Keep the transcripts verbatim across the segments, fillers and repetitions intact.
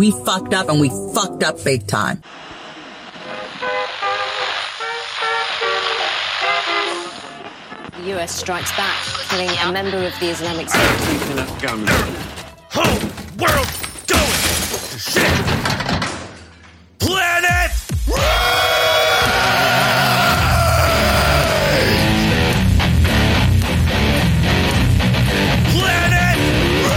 we fucked up, and we fucked up big time. The U S strikes back, killing a member of the Islamic State. Whole world going to shit. Planet Rage! Planet Rage!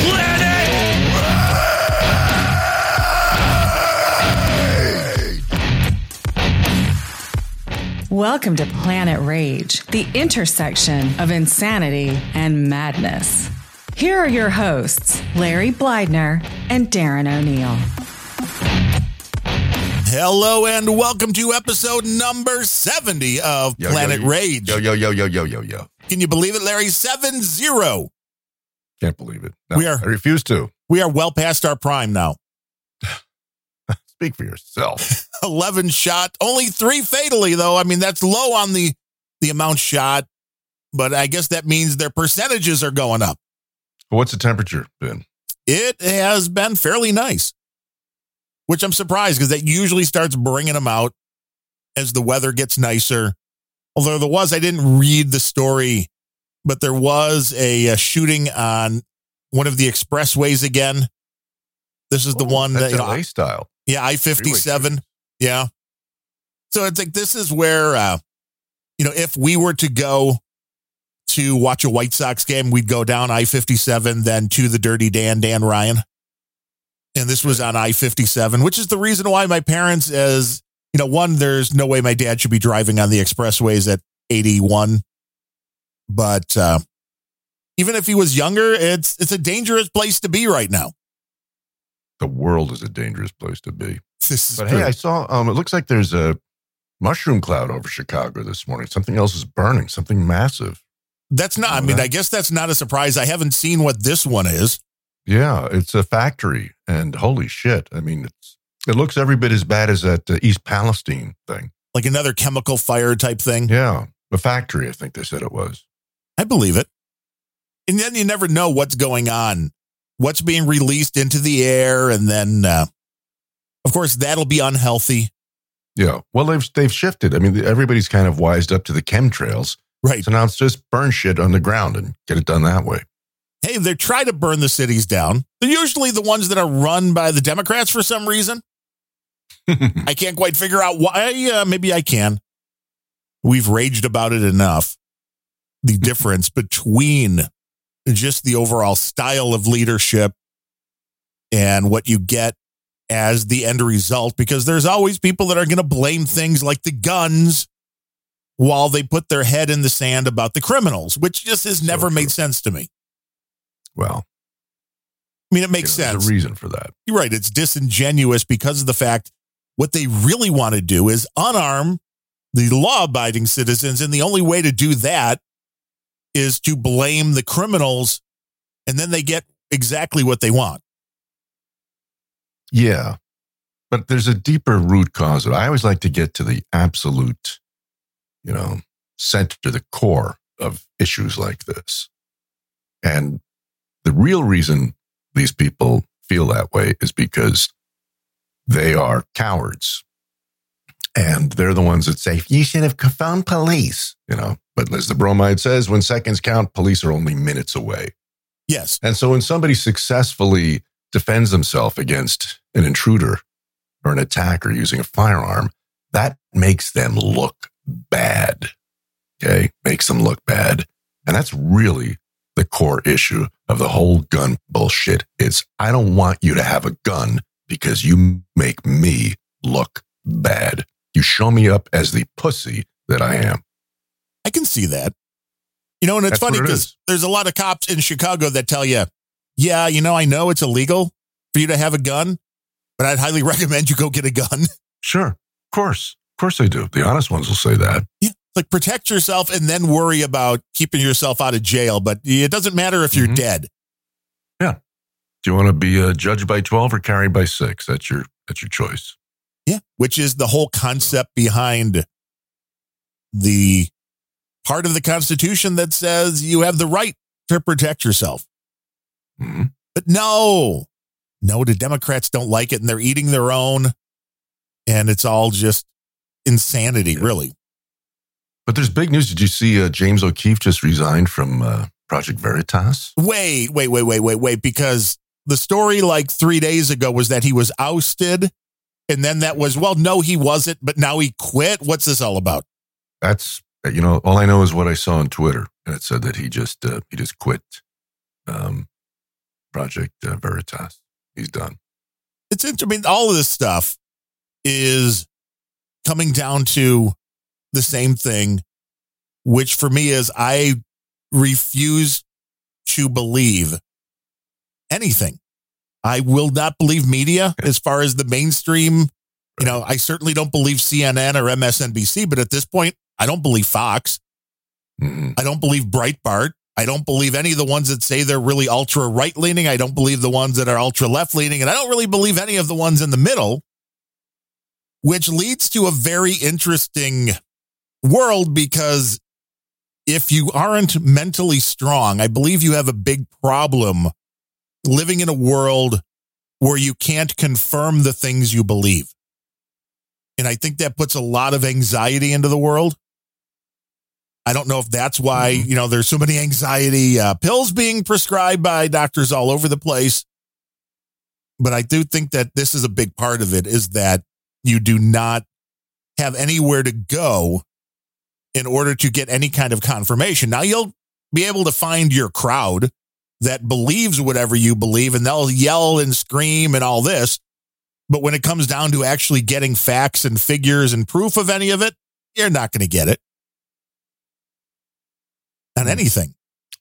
Planet Rage! Welcome to Planet Rage, the intersection of insanity and madness. Here are your hosts, Larry Blydner and Darren O'Neill. Hello and welcome to episode number seventy of yo, Planet yo, yo, Rage. Yo, yo, yo, yo, yo, yo, yo. Can you believe it, Larry? seven zero. Can't believe it. No, we are, I refuse to. We are well past our prime now. Speak for yourself. eleven shot, only three fatally, though. I mean, that's low on the, the amount shot, but I guess that means their percentages are going up. What's the temperature been? It has been fairly nice, which I'm surprised because that usually starts bringing them out as the weather gets nicer. Although there was, I didn't read the story, but there was a, a shooting on one of the expressways again. This is oh, the one that's that, L A you know, style. Yeah, I fifty-seven. Yeah. So it's like this is where, uh, you know, if we were to go to watch a White Sox game, we'd go down I fifty-seven, then to the Dirty Dan, Dan Ryan. And this was on I fifty-seven, which is the reason why my parents, as you know, one, there's no way my dad should be driving on the expressways at eighty-one. But uh, even if he was younger, it's it's a dangerous place to be right now. The world is a dangerous place to be. This is but true. Hey, I saw, um, it looks like there's a mushroom cloud over Chicago this morning. Something else is burning, something massive. That's not, I mean, I guess that's not a surprise. I haven't seen what this one is. Yeah, it's a factory, and holy shit. I mean, it's, it looks every bit as bad as that uh, East Palestine thing. Like another chemical fire type thing? Yeah, a factory, I think they said it was. I believe it. And then you never know what's going on, what's being released into the air, and then, uh, of course, that'll be unhealthy. Yeah, well, they've they've shifted. I mean, everybody's kind of wised up to the chemtrails. Right. So now it's just burn shit on the ground and get it done that way. Hey, they're trying to burn the cities down. They're usually the ones that are run by the Democrats for some reason. I can't quite figure out why. Uh, maybe I can. We've raged about it enough. The difference between just the overall style of leadership and what you get as the end result, because there's always people that are going to blame things like the guns while they put their head in the sand about the criminals, which just has never so made sense to me. Well, I mean, it makes you know, sense. There's a reason for that. You're right. It's disingenuous because of the fact what they really want to do is unarm the law-abiding citizens. And the only way to do that is to blame the criminals. And then they get exactly what they want. Yeah. But there's a deeper root cause. I always like to get to the absolute, you know, center to the core of issues like this. And the real reason these people feel that way is because they are cowards. And they're the ones that say, you should have found police, you know. But as the bromide says, when seconds count, police are only minutes away. Yes. And so when somebody successfully defends themselves against an intruder or an attacker using a firearm, that makes them look bad. Okay. Makes them look bad. And that's really the core issue of the whole gun bullshit. It's, I don't want you to have a gun because you make me look bad. You show me up as the pussy that I am. I can see that. You know, and it's funny because there's a lot of cops in Chicago that tell you, yeah, you know, I know it's illegal for you to have a gun, but I'd highly recommend you go get a gun. Sure. Of course. Of course they do. The honest ones will say that. Yeah, like protect yourself and then worry about keeping yourself out of jail. But it doesn't matter if you're mm-hmm. dead. Yeah. Do you want to be a judge by twelve or carry by six? That's your that's your choice. Yeah, which is the whole concept behind the part of the Constitution that says you have the right to protect yourself. Mm-hmm. But no, no, the Democrats don't like it, and they're eating their own. And it's all just insanity, yeah. really. But there's big news. Did you see uh, James O'Keefe just resigned from uh, Project Veritas? Wait, wait, wait, wait, wait, wait. Because the story like three days ago was that he was ousted. And then that was, well, no, he wasn't, but now he quit. What's this all about? That's, you know, all I know is what I saw on Twitter. And it said that he just, uh, he just quit um, Project uh, Veritas. He's done. It's interesting. I mean, all of this stuff is coming down to the same thing, which for me is I refuse to believe anything. I will not believe media as far as the mainstream. You know, I certainly don't believe C N N or M S N B C, but at this point, I don't believe Fox. Mm-hmm. I don't believe Breitbart. I don't believe any of the ones that say they're really ultra right leaning. I don't believe the ones that are ultra left leaning. And I don't really believe any of the ones in the middle, which leads to a very interesting world, because if you aren't mentally strong, I believe you have a big problem living in a world where you can't confirm the things you believe. And I think that puts a lot of anxiety into the world. I don't know if that's why, you know, there's so many anxiety uh, pills being prescribed by doctors all over the place. But I do think that this is a big part of it, is that you do not have anywhere to go in order to get any kind of confirmation. Now, you'll be able to find your crowd that believes whatever you believe, and they'll yell and scream and all this. But when it comes down to actually getting facts and figures and proof of any of it, you're not going to get it on anything,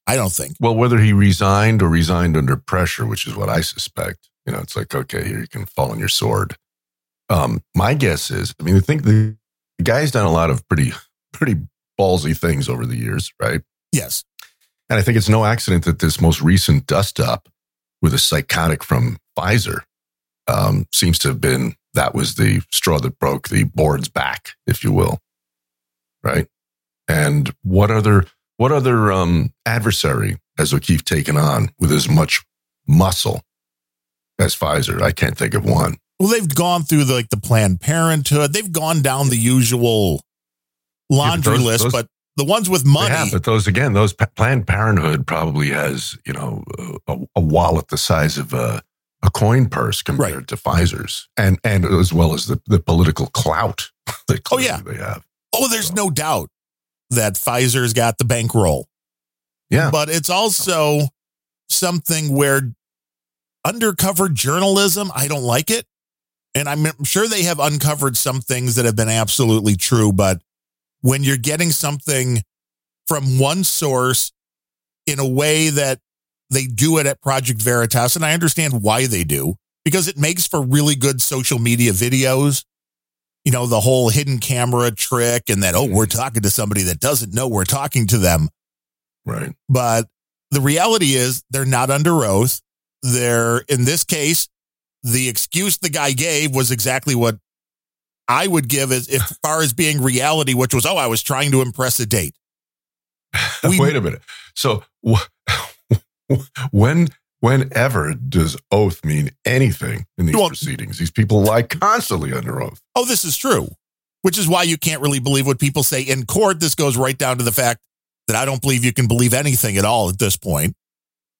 I don't think. Well, whether he resigned or resigned under pressure, which is what I suspect, you know, it's like, okay, here you can fall on your sword. Um, my guess is, I mean, I think the guy's done a lot of pretty, pretty ballsy things over the years, right? Yes. And I think it's no accident that this most recent dust up with a psychotic from Pfizer um, seems to have been, that was the straw that broke the board's back, if you will. Right. And what other, what other um, adversary has O'Keefe taken on with as much muscle as Pfizer? I can't think of one. Well, they've gone through the, like the Planned Parenthood. They've gone down the usual laundry yeah, but those, list, those, but the ones with money. Yeah, but those, again, those Planned Parenthood probably has, you know, a, a wallet the size of a, a coin purse compared right. to Pfizer's, and and as well as the, the political clout that oh, yeah. they have. Oh, there's so. no doubt that Pfizer's got the bankroll. Yeah. But it's also something where undercover journalism, I don't like it. And I'm sure they have uncovered some things that have been absolutely true, but when you're getting something from one source in a way that they do it at Project Veritas, and I understand why they do, because it makes for really good social media videos. You know, the whole hidden camera trick and that, oh, we're talking to somebody that doesn't know we're talking to them. Right. But the reality is they're not under oath. They're, in this case, the excuse the guy gave was exactly what I would give as, as far as being reality, which was, oh, I was trying to impress a date. We, Wait a minute. So when, whenever does oath mean anything in these well, proceedings? These people lie constantly under oath. Oh, this is true, which is why you can't really believe what people say in court. This goes right down to the fact that I don't believe you can believe anything at all at this point.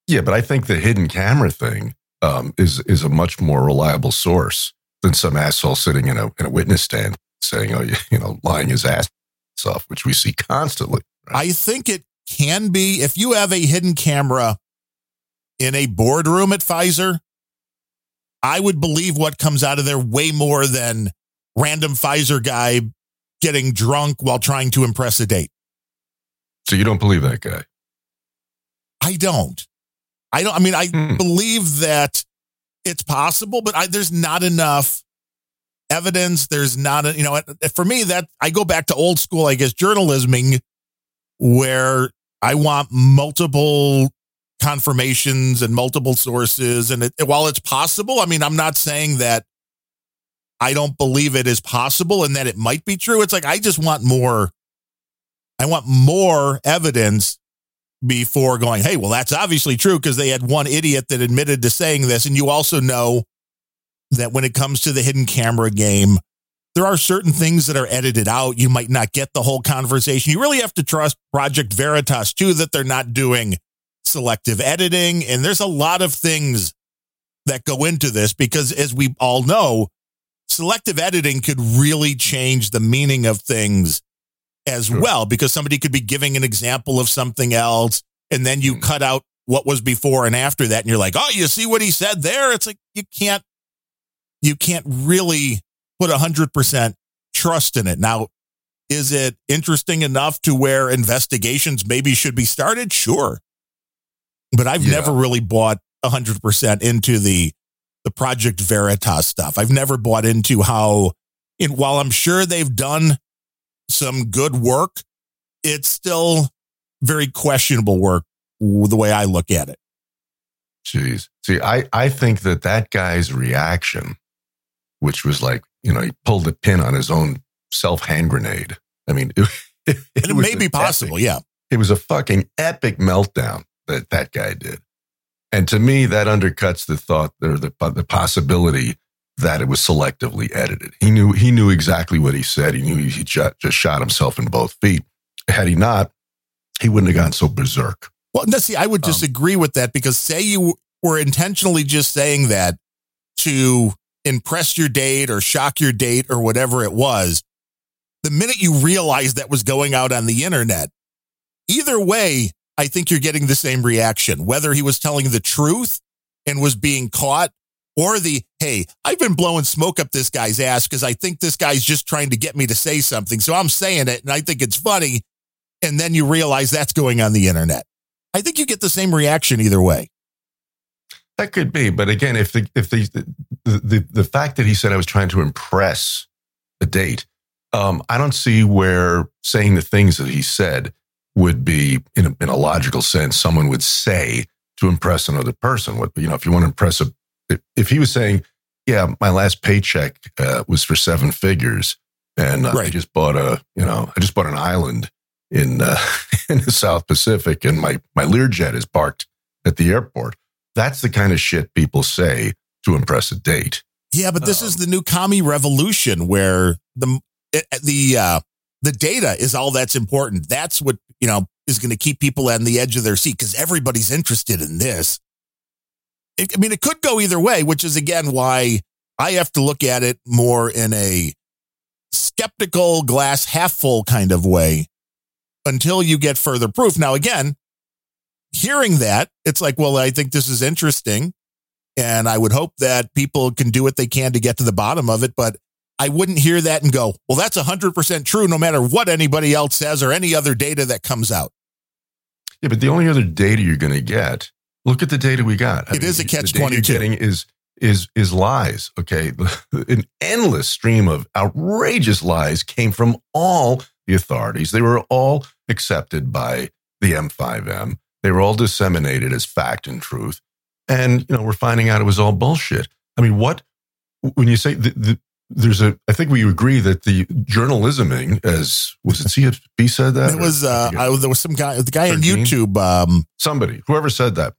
Yeah, but I think the hidden camera thing um, is is a much more reliable source than some asshole sitting in a in a witness stand saying, oh, you know, lying his ass off, which we see constantly. Right? I think it can be, if you have a hidden camera in a boardroom at Pfizer, I would believe what comes out of there way more than random Pfizer guy getting drunk while trying to impress a date. So you don't believe that guy? I don't. I don't, I mean, I hmm. believe that it's possible, but I, there's not enough evidence. There's not, a, you know, for me, that I go back to old school, I guess, journalisming, where I want multiple confirmations and multiple sources. And it, while it's possible, I mean, I'm not saying that I don't believe it is possible and that it might be true. It's like, I just want more I want more evidence before going, hey, well, that's obviously true because they had one idiot that admitted to saying this. And you also know that when it comes to the hidden camera game, there are certain things that are edited out. You might not get the whole conversation. You really have to trust Project Veritas, too, that they're not doing selective editing. And there's a lot of things that go into this because, as we all know, selective editing could really change the meaning of things as sure. well, because somebody could be giving an example of something else, and then you mm. cut out what was before and after that, and you're like, oh, you see what he said there? It's like you can't you can't really put one hundred percent trust in it. Now, is it interesting enough to where investigations maybe should be started? Sure. But I've yeah. never really bought one hundred percent into the, the Project Veritas stuff. I've never bought into how, and while I'm sure they've done some good work, it's still very questionable work the way I look at it. Jeez. See, I, I think that that guy's reaction, which was like, you know, he pulled the pin on his own self hand grenade. I mean, it, it, it may be possible. Epic, yeah. It was a fucking epic meltdown that that guy did. And to me, that undercuts the thought or the, the possibility that it was selectively edited. He knew, he knew exactly what he said. He knew he, he just shot himself in both feet. Had he not, he wouldn't have gone so berserk. Well, no, see, I would disagree um, with that because say you were intentionally just saying that to impress your date or shock your date or whatever it was, the minute you realize that was going out on the internet, either way, I think you're getting the same reaction, whether he was telling the truth and was being caught or the, hey, I've been blowing smoke up this guy's ass because I think this guy's just trying to get me to say something. So I'm saying it and I think it's funny. And then you realize that's going on the internet. I think you get the same reaction either way. That could be. But again, if the, if the, the, the, the fact that he said I was trying to impress the date, um, I don't see where saying the things that he said would be, in a, in a logical sense, someone would say to impress another person. What, you know, if you want to impress a, if, if he was saying, yeah, my last paycheck uh, was for seven figures and uh, right. I just bought a, you know, I just bought an island in, uh, in the South Pacific and my, my Learjet is parked at the airport. That's the kind of shit people say to impress a date. Yeah, but this um, is the new commie revolution where the, the, uh, the data is all that's important. That's what, you know, is going to keep people on the edge of their seat because everybody's interested in this. It, I mean, it could go either way, which is, again, why I have to look at it more in a skeptical, glass half full kind of way until you get further proof. Now, again, hearing that, it's like, well, I think this is interesting, and I would hope that people can do what they can to get to the bottom of it, but I wouldn't hear that and go, well, that's one hundred percent true no matter what anybody else says or any other data that comes out. Yeah, but the only other data you're going to get, look at the data we got. I it mean, is a catch twenty-two. Getting is, is, is lies, okay? An endless stream of outrageous lies came from all the authorities. They were all accepted by the M five M. They were all disseminated as fact and truth. And, you know, we're finding out it was all bullshit. I mean, what, when you say the, the There's a, I think we agree that the journalisming, as was it C F B said that? It was, uh, I, there was some guy, the guy on YouTube. Um, somebody, whoever said that,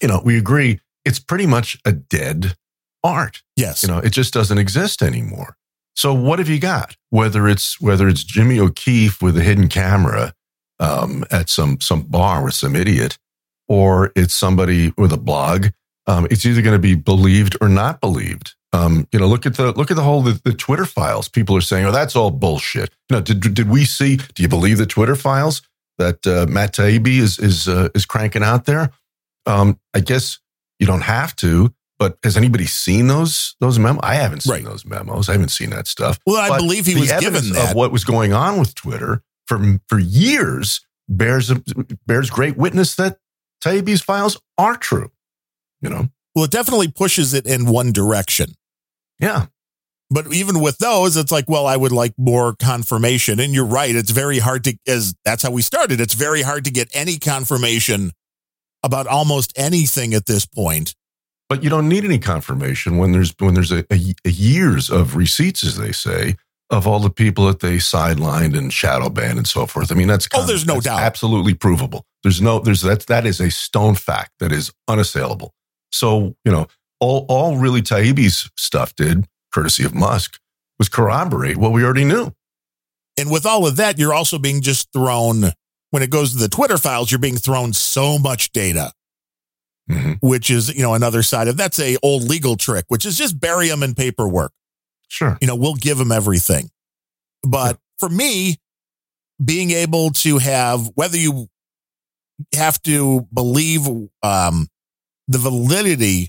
you know, we agree it's pretty much a dead art. Yes. You know, it just doesn't exist anymore. So what have you got? Whether it's, whether it's Jimmy O'Keefe with a hidden camera, um, at some, some bar with some idiot, or it's somebody with a blog, um, it's either going to be believed or not believed. Um, you know, look at the look at the whole the, the Twitter files. People are saying, "Oh, that's all bullshit." You know, did did we see? Do you believe the Twitter files that uh, Matt Taibbi is is uh, is cranking out there? Um, I guess you don't have to, but has anybody seen those those memos? I haven't seen right. those memos. I haven't seen that stuff. Well, I but believe he was given that. Of what was going on with Twitter for for years bears bears great witness that Taibbi's files are true. You know. Well, it definitely pushes it in one direction. Yeah. But even with those, it's like, well, I would like more confirmation. And you're right. It's very hard to, as that's how we started. It's very hard to get any confirmation about almost anything at this point. But you don't need any confirmation when there's, when there's a, a, a years of receipts, as they say, of all the people that they sidelined and shadow banned and so forth. I mean, that's common. Oh, there's no that's doubt. Absolutely provable. There's no, there's that, that is a stone fact that is unassailable. So, you know, all, all really Taibbi's stuff did, courtesy of Musk, was corroborate what we already knew. And with all of that, you're also being just thrown, when it goes to the Twitter files, you're being thrown so much data, mm-hmm. which is, you know, another side of that's a old legal trick, which is just bury them in paperwork. Sure. You know, we'll give them everything. But yeah. for me, being able to have, whether you have to believe um, the validity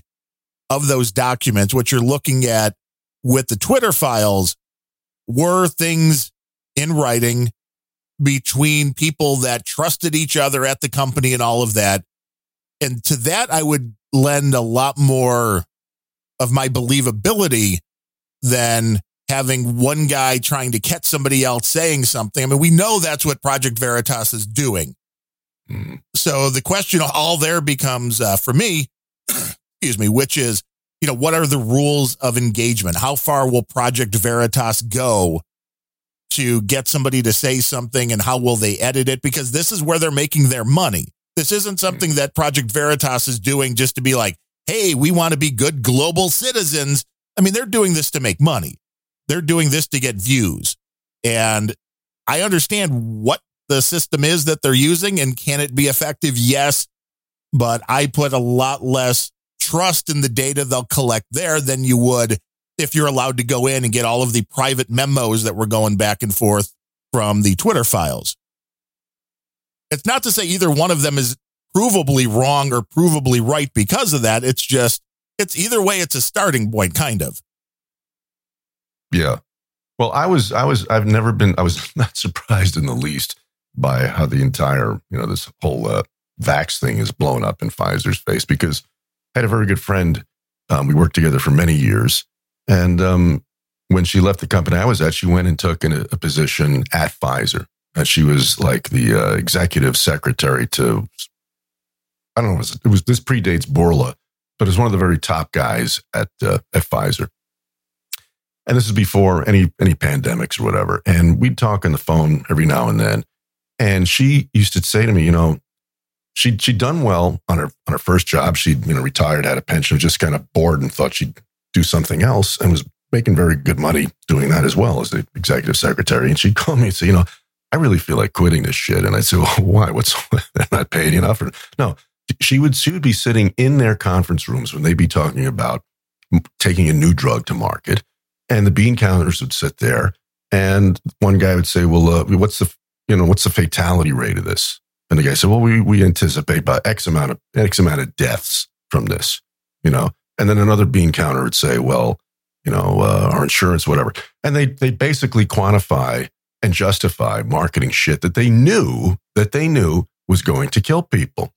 of those documents, what you're looking at with the Twitter files were things in writing between people that trusted each other at the company and all of that. And to that, I would lend a lot more of my believability than having one guy trying to catch somebody else saying something. I mean, we know that's what Project Veritas is doing. Mm-hmm. So the question all there becomes uh, for me, excuse me, which is, you know, what are the rules of engagement? How far will Project Veritas go to get somebody to say something, and how will they edit it? Because this is where they're making their money. This isn't something that Project Veritas is doing just to be like, hey, we want to be good global citizens. I mean, they're doing this to make money. They're doing this to get views. And I understand what the system is that they're using, and can it be effective? Yes. But I put a lot less trust in the data they'll collect there than you would if you're allowed to go in and get all of the private memos that were going back and forth from the Twitter files. It's not to say either one of them is provably wrong or provably right because of that. It's just, it's either way, it's a starting point, kind of. Yeah. Well, I was, I was, I've never been, I was not surprised in the least by how the entire, you know, this whole uh, vax thing is blown up in Pfizer's face, because I had a very good friend. Um, we worked together for many years. And um, when she left the company I was at, she went and took an, a position at Pfizer. And she was like the uh, executive secretary to, I don't know, it was, it was this predates Borla, but it was one of the very top guys at uh, at Pfizer. And this is before any any pandemics or whatever. And we'd talk on the phone every now and then. And she used to say to me, you know, she she'd done well on her on her first job. She'd you know retired, had a pension, was just kind of bored and thought she'd do something else, and was making very good money doing that as well as the executive secretary. And she'd call me and say, you know, I really feel like quitting this shit. And I'd say, well, why? What's I'm not paying enough? Or, no, she would, she would be sitting in their conference rooms when they'd be talking about taking a new drug to market, and the bean counters would sit there. And one guy would say, well, uh, what's the, you know, what's the fatality rate of this? And the guy said, well, we, we anticipate about X amount of, X amount of deaths from this, you know? And then another bean counter would say, well, you know, uh, our insurance, whatever. And they they basically quantify and justify marketing shit that they knew, that they knew was going to kill people.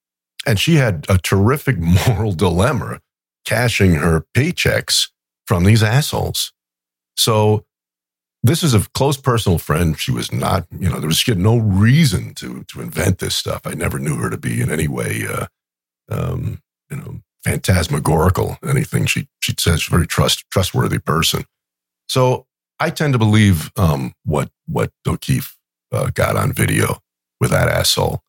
And she had a terrific moral dilemma cashing her paychecks from these assholes. So this is a close personal friend. She was not, you know, there was, she had no reason to to invent this stuff. I never knew her to be in any way, uh, um, you know, phantasmagorical, anything she she says. She's a very trust trustworthy person. So I tend to believe um, what what O'Keefe uh, got on video with that asshole,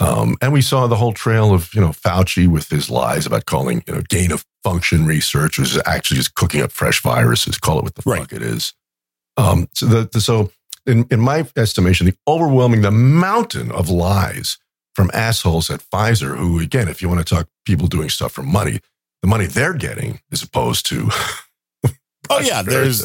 um, and we saw the whole trail of you know Fauci with his lies about calling you know gain of function research, which is actually just cooking up fresh viruses. Call it what the right. fuck it is. Um, so the, the, so in in my estimation, the overwhelming the mountain of lies from assholes at Pfizer, who, again, if you want to talk people doing stuff for money, the money they're getting as opposed to... oh, yeah, there's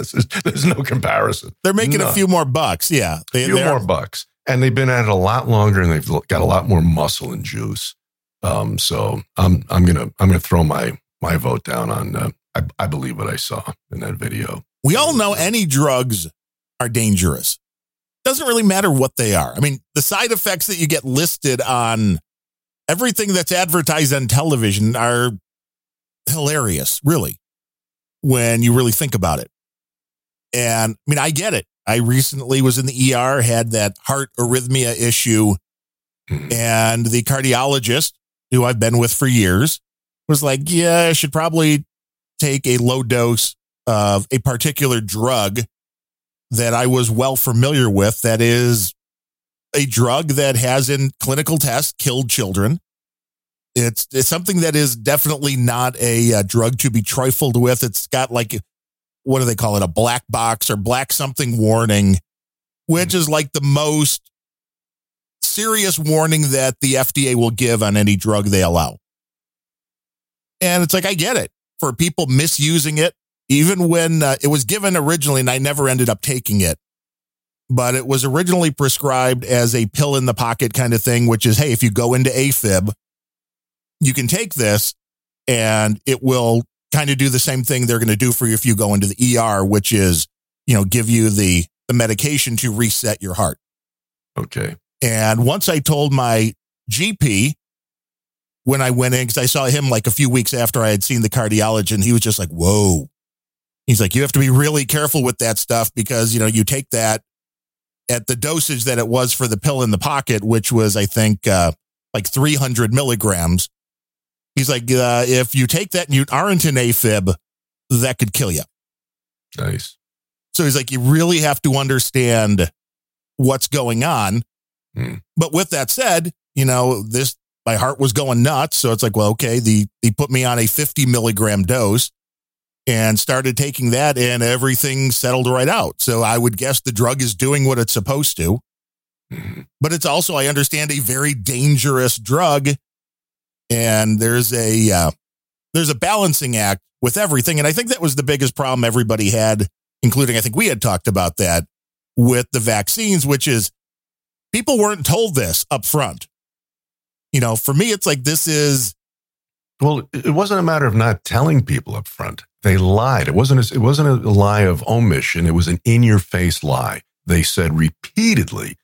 there's no comparison. They're making None. a few more bucks, yeah. A few more bucks. And they've been at it a lot longer, and they've got a lot more muscle and juice. Um, so I'm I'm gonna I'm gonna throw my my vote down on, uh, I, I believe what I saw in that video. We all know any drugs are dangerous. Doesn't really matter what they are. I mean, the side effects that you get listed on everything that's advertised on television are hilarious, really, when you really think about it. And I mean, I get it. I recently was in the E R, had that heart arrhythmia issue, mm-hmm. and the cardiologist, who I've been with for years, was like, yeah, I should probably take a low dose of a particular drug that I was well familiar with that is a drug that has in clinical tests killed children. It's, it's something that is definitely not a, a drug to be trifled with. It's got like, what do they call it? A black box or black something warning, which is like the most serious warning that the F D A will give on any drug they allow. And it's like, I get it for people misusing it, even when uh, it was given originally and I never ended up taking it. But it was originally prescribed as a pill in the pocket kind of thing, which is, hey, if you go into AFib, you can take this and it will kind of do the same thing they're going to do for you if you go into the E R, which is, you know, give you the, the medication to reset your heart. Okay. And once I told my G P when I went in, because I saw him like a few weeks after I had seen the cardiologist, and he was just like, whoa. He's like, you have to be really careful with that stuff because, you know, you take that at the dosage that it was for the pill in the pocket, which was, I think, uh, like three hundred milligrams. He's like, uh, if you take that and you aren't in AFib, that could kill you. Nice. So he's like, you really have to understand what's going on. Hmm. But with that said, you know, this, my heart was going nuts. So it's like, well, okay, the, they put me on a fifty milligram dose and started taking that, and everything settled right out. So I would guess the drug is doing what it's supposed to. Mm-hmm. But it's also, I understand, a very dangerous drug. And there's a uh, there's a balancing act with everything. And I think that was the biggest problem everybody had, including I think we had talked about that with the vaccines, which is people weren't told this up front. You know, for me, it's like this is. Well, it wasn't a matter of not telling people up front. They lied. It wasn't a, it wasn't a lie of omission. It was an in-your-face lie. They said repeatedly,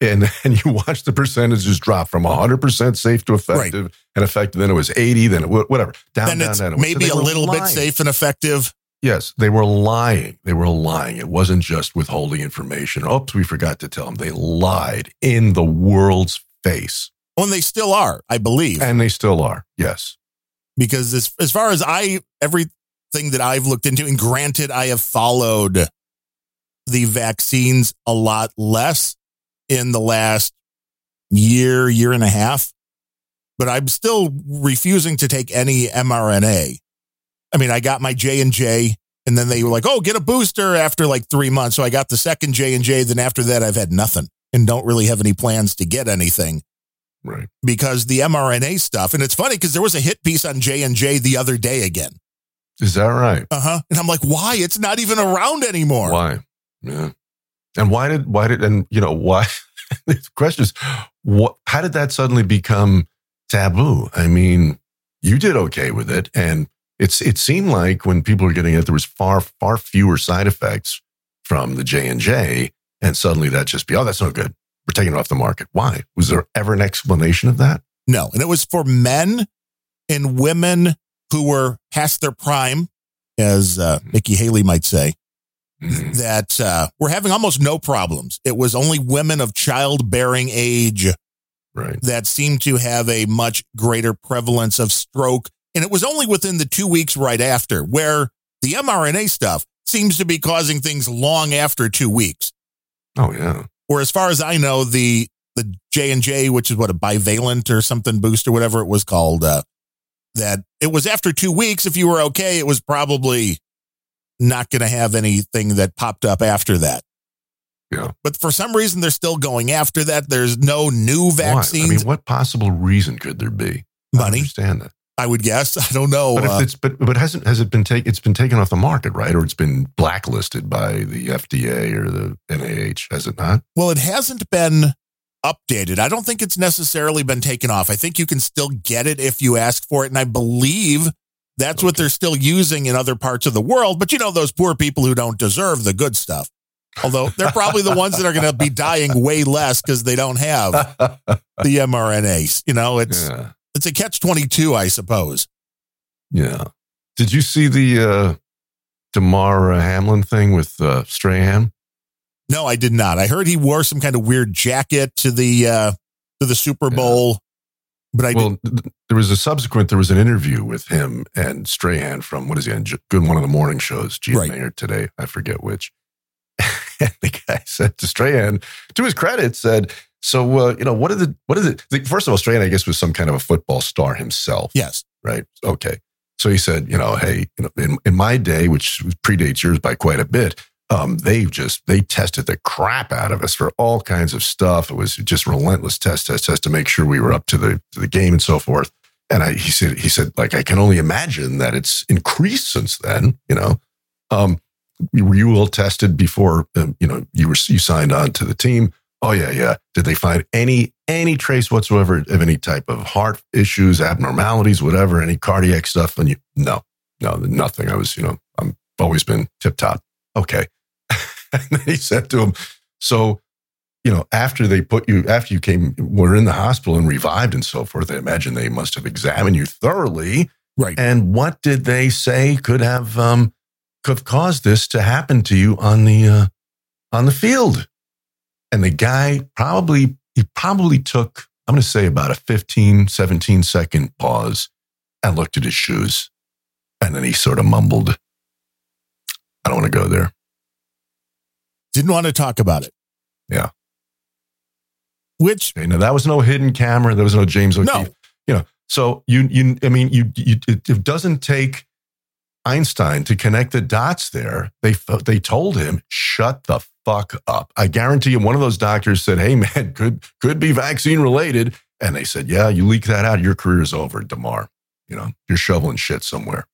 and and you watch the percentages drop from one hundred percent safe to effective right. and effective. Then it was eighty. Then it whatever down then down it's down. It maybe so a little lying. Bit safe and effective. Yes, they were lying. They were lying. It wasn't just withholding information. Oops, we forgot to tell them. They lied in the world's face. Oh, and they still are, I believe. And they still are. Yes. Because as, as far as I, everything that I've looked into, and granted, I have followed the vaccines a lot less in the last year, year and a half, but I'm still refusing to take any M R N A. I mean, I got my J and J, and then they were like, oh, get a booster after like three months. So I got the second J and J. Then after that, I've had nothing and don't really have any plans to get anything. Right. Because the M R N A stuff, and it's funny because there was a hit piece on J and J the other day again. Is that right? Uh-huh. And I'm like, why? It's not even around anymore. Why? Yeah. And why did, why did, and you know, why? The question is, what, how did that suddenly become taboo? I mean, you did okay with it. And it's, it seemed like when people were getting it, there was far, far fewer side effects from the J and J. And suddenly that just be, oh, that's no good. We're taking it off the market. Why? Was there ever an explanation of that? No. And it was for men and women who were past their prime, as uh, Nikki Haley might say, mm-hmm. that uh, were having almost no problems. It was only women of childbearing age right. that seemed to have a much greater prevalence of stroke. And it was only within the two weeks right after, where the M R N A stuff seems to be causing things long after two weeks. Oh, yeah. Or as far as I know, the the J and J, which is what, a bivalent or something boost or whatever it was called, uh, that it was after two weeks. If you were okay, it was probably not going to have anything that popped up after that. Yeah. But for some reason, they're still going after that. There's no new vaccines. Why? I mean, what possible reason could there be? Money. I don't understand that. I would guess. I don't know. But, if uh, it's, but, but hasn't has it been taken? It's been taken off the market, right? Or it's been blacklisted by the F D A or the N I H, has it not? Well, it hasn't been updated. I don't think it's necessarily been taken off. I think you can still get it if you ask for it. And I believe that's okay. What they're still using in other parts of the world. But, you know, those poor people who don't deserve the good stuff. Although they're probably the ones that are going to be dying way less because they don't have the M R N As. You know, it's... Yeah. It's a catch twenty-two, I suppose. Yeah. Did you see the uh, Damar Hamlin thing with uh, Strahan? No, I did not. I heard he wore some kind of weird jacket to the uh, to the Super Bowl, yeah. but I well, didn't. There was a subsequent. There was an interview with him and Strahan from what is he on? Good, one of the morning shows. G M A or right. Today, I forget which. And the guy said to Strahan, to his credit, said, so, uh, you know, what, are the, what is it? First of all, Strahan, I guess, was some kind of a football star himself. Yes. Right. Okay. So he said, you know, hey, you know, in, in my day, which predates yours by quite a bit, um, they just, they tested the crap out of us for all kinds of stuff. It was just relentless test, test, test to make sure we were up to the to the game and so forth. And I, he said, he said, like, I can only imagine that it's increased since then, you know. Um, were you all tested before, um, you know, you were you signed on to the team? Oh, yeah, yeah. Did they find any any trace whatsoever of any type of heart issues, abnormalities, whatever, any cardiac stuff? And you, no, no, nothing. I was, you know, I've always been tip-top. Okay. And then he said to him, so, you know, after they put you, after you came, were in the hospital and revived and so forth, I imagine they must have examined you thoroughly. Right. And what did they say could have um, could have caused this to happen to you on the uh, on the field? And the guy probably, he probably took, I'm going to say about a fifteen, seventeen second pause and looked at his shoes. And then he sort of mumbled, I don't want to go there. Didn't want to talk about it. Yeah. Which, okay, now that was no hidden camera. There was no James O'Keefe. No. You know, so you, you, I mean, you, you, it, it doesn't take Einstein to connect the dots there. They, they told him, shut the fuck up. I guarantee you one of those doctors said, hey man, could, could be vaccine related. And they said, yeah, you leak that out, your career is over, Damar. You know, you're shoveling shit somewhere.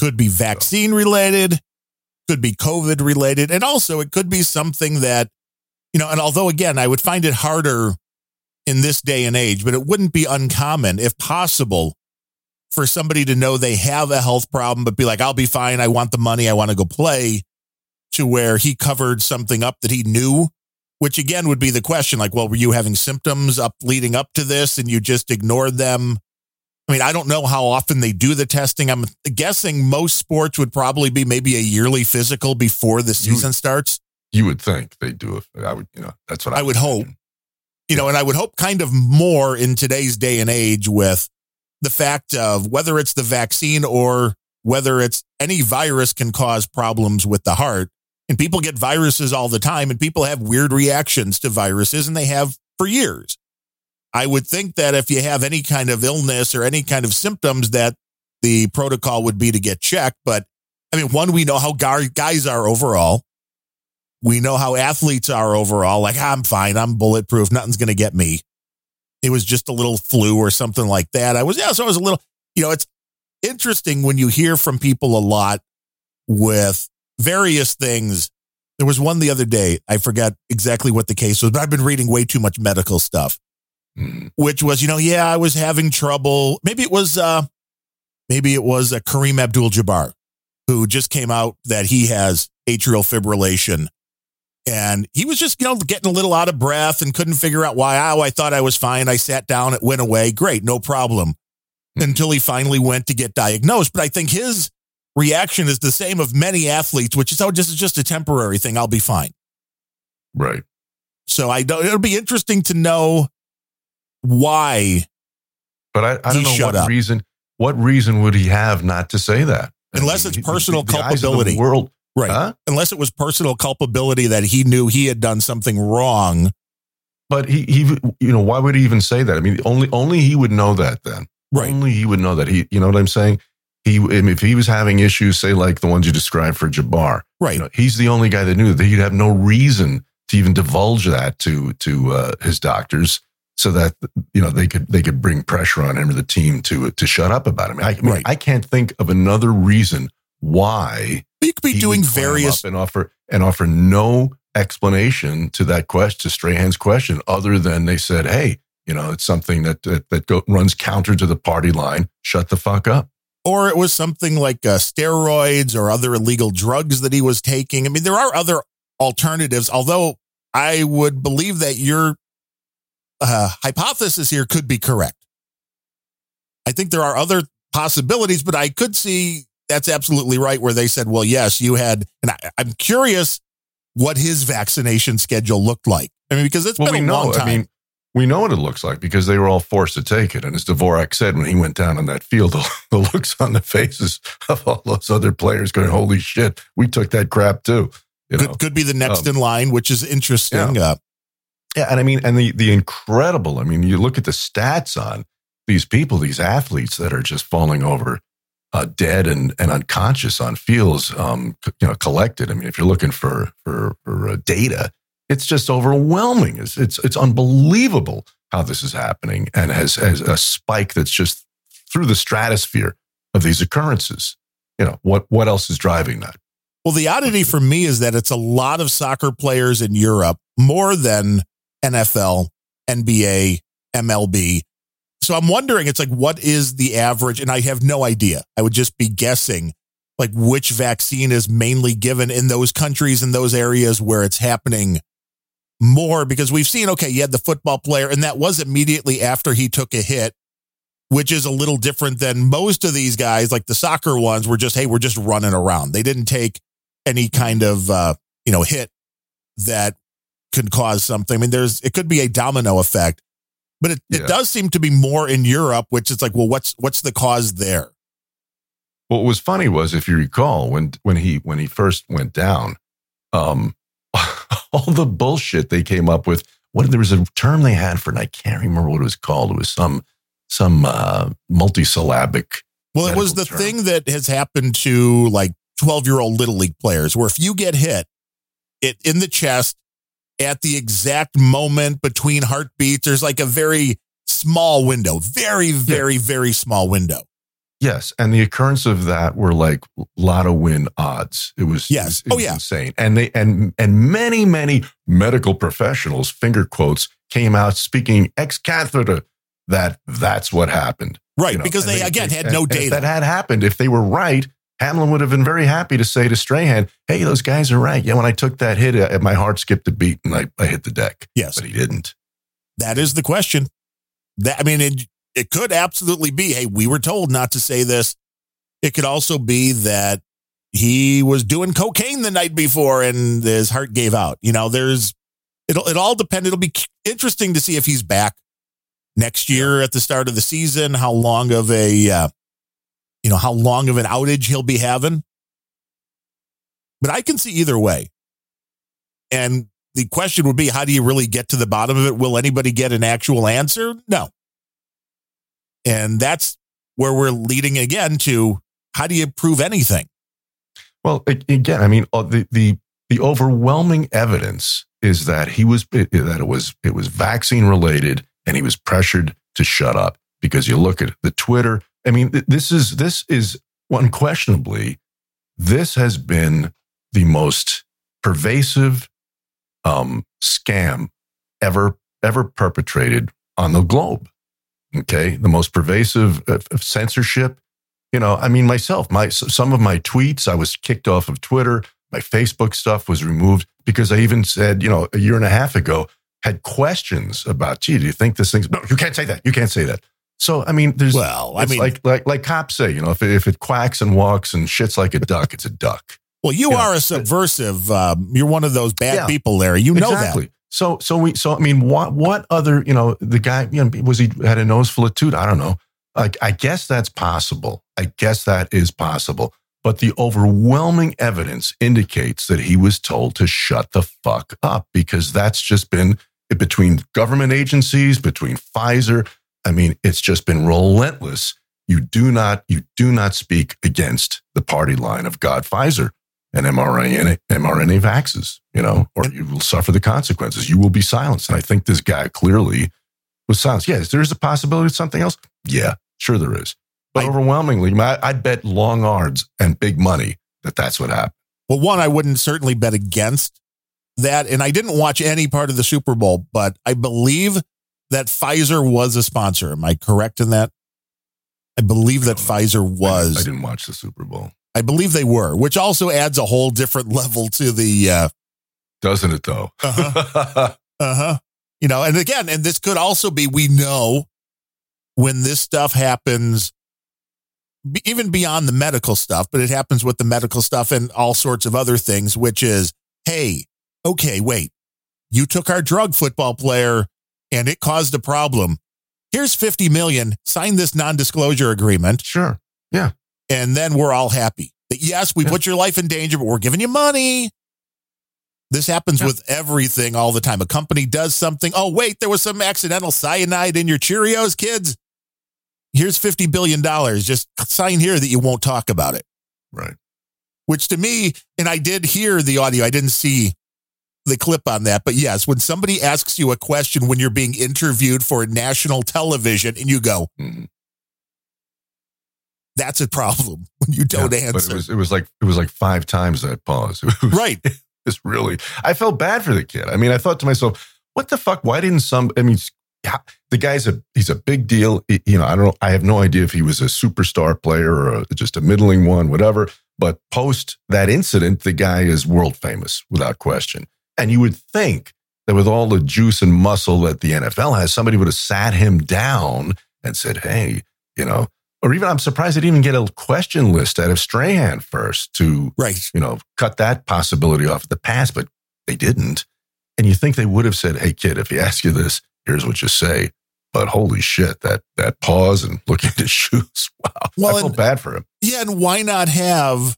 Could be vaccine so. related, could be COVID related. And also it could be something that, you know, and although again, I would find it harder in this day and age, but it wouldn't be uncommon if possible for somebody to know they have a health problem, but be like, I'll be fine. I want the money. I want to go play. To where he covered something up that he knew, which again would be the question, like, well, were you having symptoms up leading up to this and you just ignored them? I mean, I don't know how often they do the testing. I'm guessing most sports would probably be maybe a yearly physical before the season you, starts. You would think they do. If I would, you know, that's what I, I would imagine. hope, you know, and I would hope kind of more in today's day and age with the fact of whether it's the vaccine or whether it's any virus can cause problems with the heart. And people get viruses all the time, and people have weird reactions to viruses, and they have for years. I would think that if you have any kind of illness or any kind of symptoms, that the protocol would be to get checked. But, I mean, one, we know how guys are overall. We know how athletes are overall. Like, I'm fine. I'm bulletproof. Nothing's going to get me. It was just a little flu or something like that. I was, yeah, so I was a little, you know, it's interesting when you hear from people a lot with various things. There was one the other day. I forgot exactly what the case was, but I've been reading way too much medical stuff, mm. which was, you know, yeah, I was having trouble. Maybe it was, uh, maybe it was a Kareem Abdul-Jabbar who just came out that he has atrial fibrillation, and he was just, you know, getting a little out of breath and couldn't figure out why. Oh, I thought I was fine. I sat down. It went away. Great. No problem. Mm. Until he finally went to get diagnosed. But I think his reaction is the same of many athletes, which is, oh, just just a temporary thing. I'll be fine. Right. So I don't, it'll be interesting to know why. But I, I don't know what up. reason, what reason would he have not to say that? Unless I mean, it's personal the, the culpability. Eyes of the world. Right. Huh? Unless it was personal culpability that he knew he had done something wrong. But he, he, you know, why would he even say that? I mean, only, only he would know that then. Right. Only he would know that he, you know what I'm saying? He, if he was having issues, say like the ones you described for Jabbar, right? You know, he's the only guy that knew that he'd have no reason to even divulge that to to uh, his doctors, so that you know they could they could bring pressure on him or the team to to shut up about him. I, I mean, right. I can't think of another reason why he could be he doing various and offer and offer no explanation to that question, to Strahan's question, other than they said, "Hey, you know, it's something that that, that go, runs counter to the party line. Shut the fuck up." Or it was something like uh, steroids or other illegal drugs that he was taking. I mean, there are other alternatives, although I would believe that your uh, hypothesis here could be correct. I think there are other possibilities, but I could see that's absolutely right where they said, well, yes, you had. And I, I'm curious what his vaccination schedule looked like. I mean, because it's well, been a know, long time. I mean, we know what it looks like because they were all forced to take it. And as Dvorak said, when he went down on that field, the, the looks on the faces of all those other players going, holy shit, we took that crap too. You know? could, could be the next um, in line, which is interesting. Yeah. Uh, yeah. And I mean, and the, the incredible, I mean, you look at the stats on these people, these athletes that are just falling over uh, dead and, and unconscious on fields, um, you know, collected. I mean, if you're looking for, for, for uh, data, it's just overwhelming. It's, it's, it's unbelievable how this is happening and has, has a spike that's just through the stratosphere of these occurrences. You know, what, what else is driving that? Well, the oddity for me is that it's a lot of soccer players in Europe, more than N F L, N B A, M L B. So I'm wondering, it's like, what is the average? And I have no idea. I would just be guessing, like, which vaccine is mainly given in those countries, in those areas where it's happening more. Because we've seen, okay, you had the football player, and that was immediately after he took a hit, which is a little different than most of these guys. Like the soccer ones were just, hey, we're just running around. They didn't take any kind of, uh, you know, hit that could cause something. I mean, there's, it could be a domino effect, but it, yeah. it does seem to be more in Europe, which it's like, well, what's, what's the cause there? What was funny was, if you recall, when, when he, when he first went down, um, all the bullshit they came up with, what, there was a term they had for it, and I can't remember what it was called. It was some, some uh, multisyllabic. Well, it was the term. Thing that has happened to like twelve-year-old Little League players, where if you get hit it in the chest at the exact moment between heartbeats, there's like a very small window, very, very, yeah. very small window. Yes. And the occurrence of that were like lotto win odds. It was, yes. It, it oh, was yeah. insane. And they and and many, many medical professionals, finger quotes, came out speaking ex cathedra that that's what happened. Right. You know? Because they, they, again, they, had no and, data. And if that had happened, if they were right, Hamlin would have been very happy to say to Strahan, hey, those guys are right. Yeah, when I took that hit, I, my heart skipped a beat and I, I hit the deck. Yes. But he didn't. That is the question. That I mean, it, it could absolutely be, hey, we were told not to say this. It could also be that he was doing cocaine the night before and his heart gave out. You know, there's, it'll, it all depends. It'll be interesting to see if he's back next year at the start of the season, how long of a, uh, you know, how long of an outage he'll be having. But I can see either way. And the question would be, how do you really get to the bottom of it? Will anybody get an actual answer? No. And that's where we're leading again to, how do you prove anything? Well, again, I mean, the, the, the overwhelming evidence is that he was, that it was, it was vaccine related. And he was pressured to shut up, because you look at the Twitter. I mean, this is this is unquestionably, this has been the most pervasive um, scam ever ever perpetrated on the globe. Okay, the most pervasive of censorship. You know, I mean, myself, my some of my tweets, I was kicked off of Twitter. My Facebook stuff was removed because I even said, you know, a year and a half ago, had questions about, gee, do you think this thing's, no, you can't say that. You can't say that. So, I mean, there's, well, I mean, like, like, like cops say, you know, if it, if it quacks and walks and shits like a duck, it's a duck. Well, you, you are know. a subversive. Um, you're one of those bad yeah, people, Larry. You know exactly. that. So, so we, so, I mean, what, what other, you know, the guy, you know, was he had a nose full of toot? I don't know. Like, I guess that's possible. I guess that is possible. But the overwhelming evidence indicates that he was told to shut the fuck up, because that's just been, between government agencies, between Pfizer, I mean, it's just been relentless. You do not, you do not speak against the party line of God, Pfizer, and mRNA, mRNA vaxes, you know, or you will suffer the consequences. You will be silenced. And I think this guy clearly was silenced. Yes, there is a possibility of something else. Yeah, sure there is. But I, overwhelmingly, I, I bet long odds and big money that that's what happened. Well, one, I wouldn't certainly bet against that, and I didn't watch any part of the Super Bowl, but I believe that Pfizer was a sponsor. Am I correct in that? I believe that I Pfizer was. I didn't watch the Super Bowl. I believe they were, which also adds a whole different level to the. Uh, Doesn't it though? uh-huh. uh-huh. You know, and again, and this could also be, we know when this stuff happens, even beyond the medical stuff, but it happens with the medical stuff and all sorts of other things, which is, hey, okay, wait, you took our drug, football player, and it caused a problem. Here's fifty million dollars. Sign this non-disclosure agreement. Sure. Yeah. And then we're all happy that, yes, we yeah. put your life in danger, but we're giving you money. This happens yep. with everything all the time. A company does something. Oh, wait, there was some accidental cyanide in your Cheerios, kids. Here's fifty billion dollars. Just sign here that you won't talk about it. Right. Which to me, and I did hear the audio. I didn't see the clip on that. But yes, when somebody asks you a question when you're being interviewed for national television and you go, mm. that's a problem when you don't yeah, answer. But it was, it was like it was like five times that pause. It was, right. It's really, I felt bad for the kid. I mean, I thought to myself, what the fuck? Why didn't some, I mean, the guy's a, he's a big deal. He, you know, I don't know. I have no idea if he was a superstar player or a, just a middling one, whatever. But post that incident, the guy is world famous without question. And you would think that with all the juice and muscle that the N F L has, somebody would have sat him down and said, hey, you know, or even I'm surprised they didn't even get a question list out of Strahan first to, right. you know, cut that possibility off at the pass, but they didn't. And you think they would have said, hey, kid, if he asks you this, here's what you say. But holy shit, that that pause and look at his shoes. Wow. Well, I feel and, bad for him. Yeah. And why not have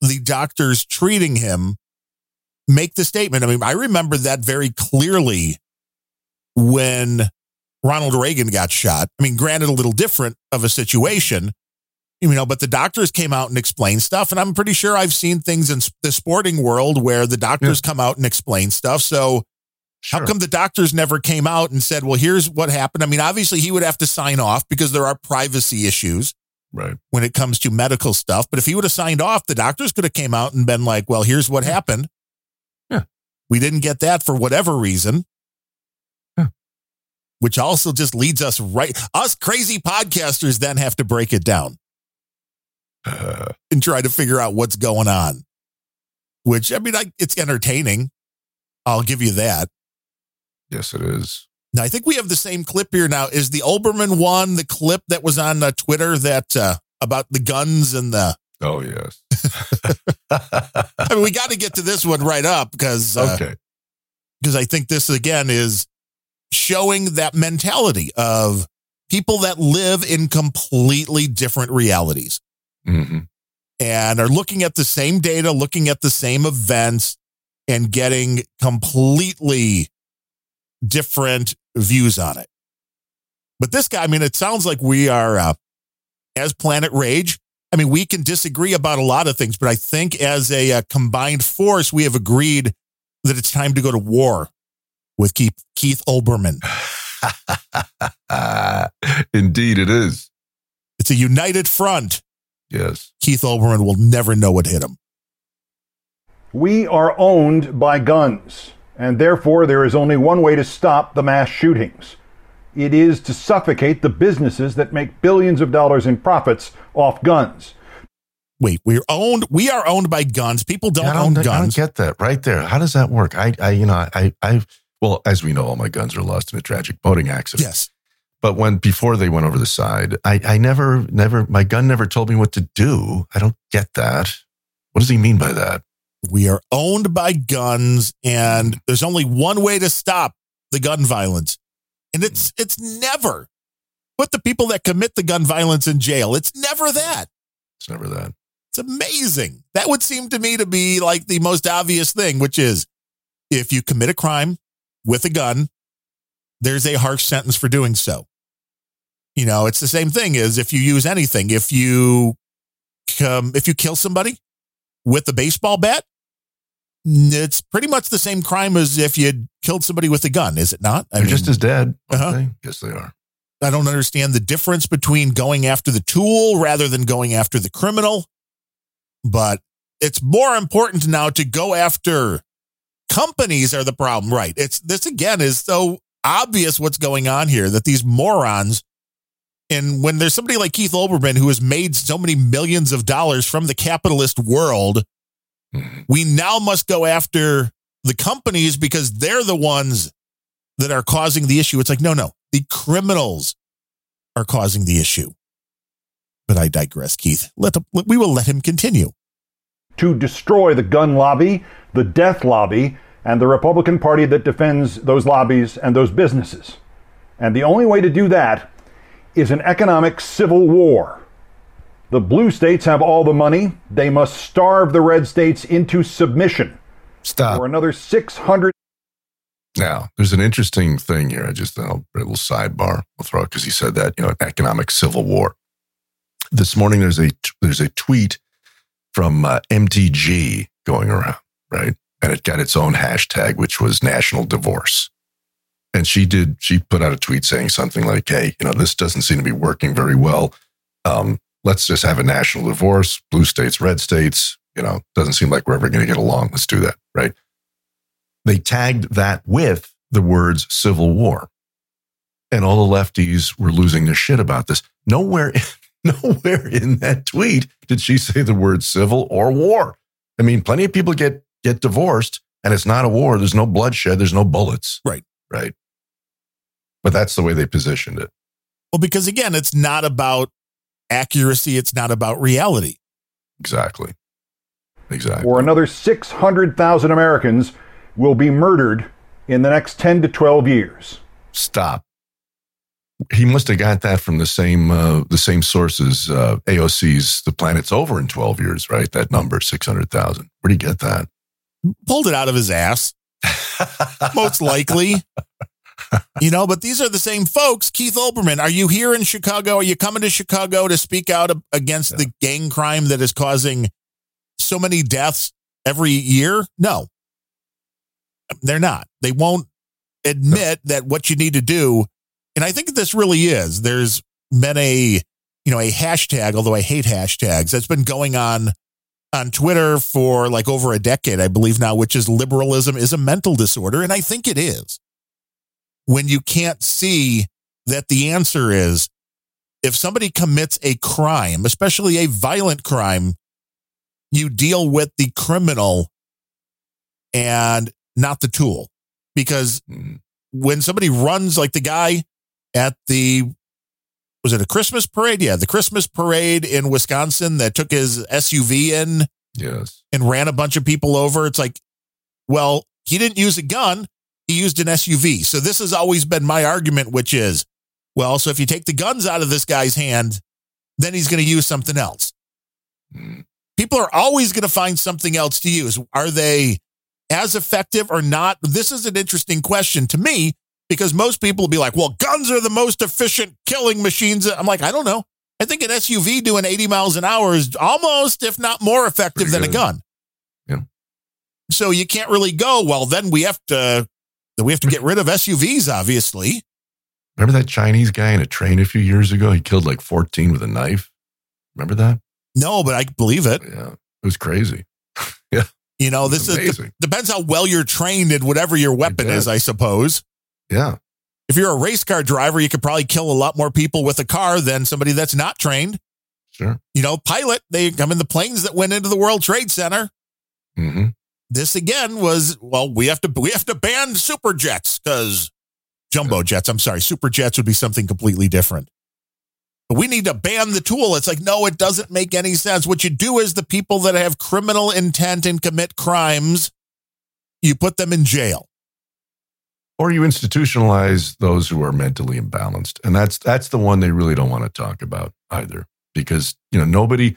the doctors treating him make the statement? I mean, I remember that very clearly when Ronald Reagan got shot. I mean, granted, a little different of a situation, you know, but the doctors came out and explained stuff. And I'm pretty sure I've seen things in the sporting world where the doctors yeah. come out and explain stuff. So sure. how come the doctors never came out and said, well, here's what happened? I mean, obviously he would have to sign off because there are privacy issues right. when it comes to medical stuff. But if he would have signed off, the doctors could have came out and been like, well, here's what happened. Yeah. We didn't get that for whatever reason. Which also just leads us right. Us crazy podcasters then have to break it down uh, and try to figure out what's going on, which I mean, I, it's entertaining. I'll give you that. Yes, it is. Now, I think we have the same clip here. Now, is the Olbermann one, the clip that was on uh, Twitter that uh, about the guns and the. Oh, yes. I mean, we got to get to this one right up because uh, okay. because I think this, again, is showing that mentality of people that live in completely different realities mm-hmm. and are looking at the same data, looking at the same events and getting completely different views on it. But this guy, I mean, it sounds like we are uh, as Planet Rage. I mean, we can disagree about a lot of things, but I think as a uh, combined force, we have agreed that it's time to go to war with Keith, Keith Olbermann. Indeed, it is. It's a united front. Yes. Keith Olbermann will never know what hit him. We are owned by guns, and therefore there is only one way to stop the mass shootings. It is to suffocate the businesses that make billions of dollars in profits off guns. Wait, we're owned. We are owned by guns. People don't, don't own guns. I don't get that right there. How does that work? I, I, you know, I, I've, well, as we know, all my guns are lost in a tragic boating accident. Yes. But when, before they went over the side, I, I never, never, my gun never told me what to do. I don't get that. What does he mean by that? We are owned by guns and there's only one way to stop the gun violence. And it's, it's never put the people that commit the gun violence in jail. It's never that. It's never that. It's amazing. That would seem to me to be like the most obvious thing, which is if you commit a crime with a gun, there's a harsh sentence for doing so. You know, it's the same thing as if you use anything. If you um, if you kill somebody with a baseball bat, it's pretty much the same crime as if you killed somebody with a gun, is it not? I They're mean, just as dead. Uh-huh. Yes, they are. I don't understand the difference between going after the tool rather than going after the criminal. But it's more important now to go after companies are the problem, right? It's this again is so obvious what's going on here that these morons, and when there's somebody like Keith Olbermann who has made so many millions of dollars from the capitalist world, mm-hmm. we now must go after the companies because they're the ones that are causing the issue. It's like, no, no. The criminals are causing the issue. But I digress, Keith. Let the, we will let him continue. To destroy the gun lobby, the death lobby, and the Republican Party that defends those lobbies and those businesses. And the only way to do that is an economic civil war. The blue states have all the money. They must starve the red states into submission. Stop. Or another six hundred. Now, there's an interesting thing here. I just, I'll, a little sidebar I'll throw it because he said that, you know, an economic civil war. This morning, there's a there's a tweet from uh, M T G going around, right? And it got its own hashtag, which was National Divorce. And she did, she put out a tweet saying something like, hey, you know, this doesn't seem to be working very well. Um, let's just have a national divorce, blue states, red states, you know, doesn't seem like we're ever going to get along. Let's do that, right? They tagged that with the words civil war. And all the lefties were losing their shit about this. Nowhere, nowhere in that tweet did she say the word civil or war. I mean, plenty of people get get divorced and it's not a war. There's no bloodshed. There's no bullets. Right. Right. But that's the way they positioned it. Well, because again, it's not about accuracy. It's not about reality. Exactly. Exactly. Or another six hundred thousand Americans will be murdered in the next ten to twelve years. Stop. He must have got that from the same uh, the same sources. Uh, A O C's The Planet's Over in twelve years, right? That number, six hundred thousand. Where'd he get that? Pulled it out of his ass. Most likely. You know, but these are the same folks. Keith Olbermann, are you here in Chicago? Are you coming to Chicago to speak out against yeah. the gang crime that is causing so many deaths every year? No, they're not. They won't admit no. that what you need to do. And I think this really is. There's been a, you know, a hashtag, although I hate hashtags, that's been going on on Twitter for like over a decade, I believe now, which is liberalism is a mental disorder. And I think it is. When you can't see that the answer is, if somebody commits a crime, especially a violent crime, you deal with the criminal and not the tool. Because when somebody runs, like the guy at the, was it a Christmas parade? Yeah, the Christmas parade in Wisconsin that took his S U V in yes. and ran a bunch of people over. It's like, well, he didn't use a gun. He used an S U V. So this has always been my argument, which is, well, so if you take the guns out of this guy's hand, then he's going to use something else. Mm. People are always going to find something else to use. Are they as effective or not? This is an interesting question to me, because most people will be like, well, guns are the most efficient killing machines. I'm like, I don't know. I think an S U V doing eighty miles an hour is almost, if not more effective than a gun. Yeah. So you can't really go, well, then we have to That we have to get rid of S U Vs, obviously. Remember that Chinese guy in a train a few years ago? He killed like fourteen with a knife. Remember that? No, but I believe it. Yeah, it was crazy. Yeah, you know, this is, depends how well you're trained in whatever your weapon is, I suppose. Yeah. If you're a race car driver, you could probably kill a lot more people with a car than somebody that's not trained. Sure. You know, pilot. They come in the planes that went into the World Trade Center. Mm-hmm. This again was, well, we have to we have to ban super jets because jumbo jets. I'm sorry, super jets would be something completely different. But we need to ban the tool. It's like, no, it doesn't make any sense. What you do is the people that have criminal intent and commit crimes, you put them in jail, or you institutionalize those who are mentally imbalanced, and that's that's the one they really don't want to talk about either, because you know nobody.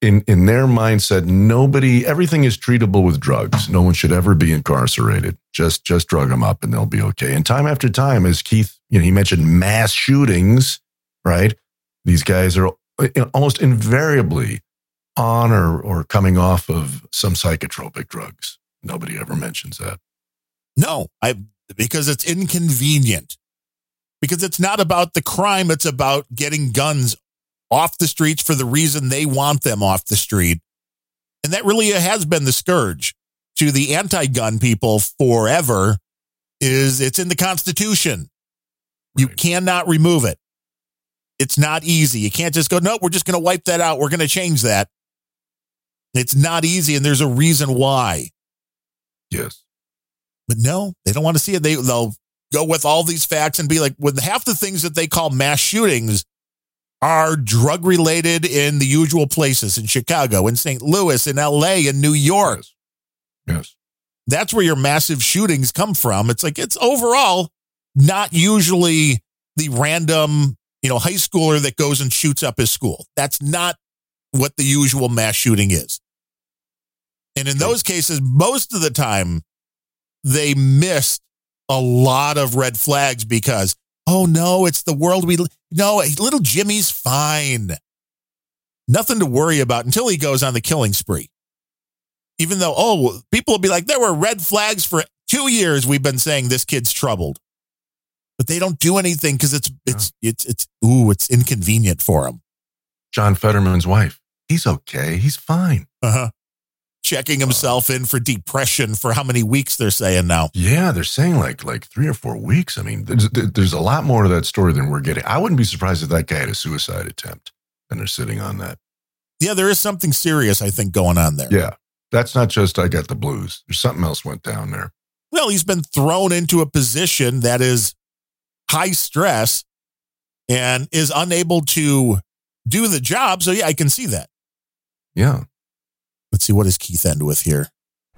In in their mindset, nobody, everything is treatable with drugs. No one should ever be incarcerated. Just just drug them up and they'll be okay. And time after time, as Keith, you know, he mentioned mass shootings, right? These guys are almost invariably on or, or coming off of some psychotropic drugs. Nobody ever mentions that. No, I because it's inconvenient. Because it's not about the crime, it's about getting guns off the streets for the reason they want them off the street. And that really has been the scourge to the anti-gun people forever, is it's in the Constitution. Right. You cannot remove it. It's not easy. You can't just go, no, we're just going to wipe that out. We're going to change that. It's not easy, and there's a reason why. Yes. But no, they don't want to see it. They, they'll go with all these facts and be like, with half the things that they call mass shootings are drug related in the usual places, in Chicago, in Saint Louis, in L A, in New York. Yes. Yes. That's where your massive shootings come from. It's like, it's overall not usually the random, you know, high schooler that goes and shoots up his school. That's not what the usual mass shooting is. And in those cases, most of the time, they missed a lot of red flags because, oh, no, it's the world we... No, little Jimmy's fine. Nothing to worry about until he goes on the killing spree. Even though, oh, people will be like, there were red flags for two years. We've been saying this kid's troubled. But they don't do anything because it's, it's, yeah. it's, it's, it's, ooh, it's inconvenient for them. John Fetterman's wife. He's okay. He's fine. Uh-huh. Checking himself in for depression for how many weeks they're saying now. Yeah, they're saying like like three or four weeks. I mean, there's, there's a lot more to that story than we're getting. I wouldn't be surprised if that guy had a suicide attempt and they're sitting on that. Yeah, there is something serious, I think, going on there. Yeah, that's not just I got the blues. There's something else went down there. Well, he's been thrown into a position that is high stress and is unable to do the job. So, yeah, I can see that. Yeah. Let's see, what does Keith end with here?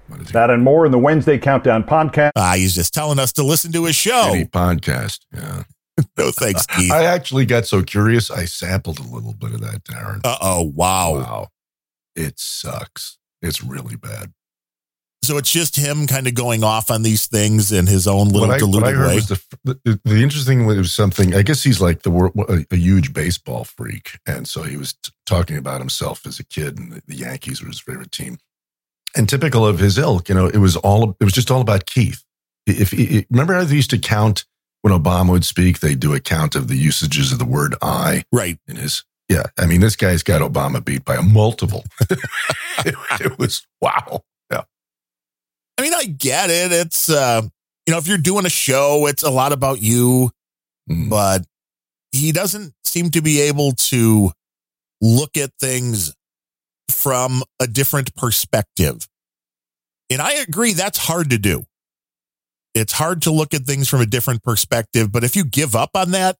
What is he? That and more in the Wednesday Countdown podcast. Ah, he's just telling us to listen to his show. Any podcast, yeah. No thanks, Keith. I actually got so curious, I sampled a little bit of that, Darren. Uh-oh, wow. Wow. It sucks. It's really bad. So it's just him kind of going off on these things in his own little what I, deluded what I heard way. Was the, the, the interesting thing was something, I guess he's like the a, a huge baseball freak. And so he was t- talking about himself as a kid and the, the Yankees were his favorite team. And typical of his ilk, you know, it was all, it was just all about Keith. If, if Remember how they used to count when Obama would speak, they do a count of the usages of the word I. Right. In his, yeah. I mean, this guy's got Obama beat by a multiple. it, it was, wow. I mean, I get it. It's, uh, you know, if you're doing a show, it's a lot about you, mm. but he doesn't seem to be able to look at things from a different perspective. And I agree, that's hard to do. It's hard to look at things from a different perspective. But if you give up on that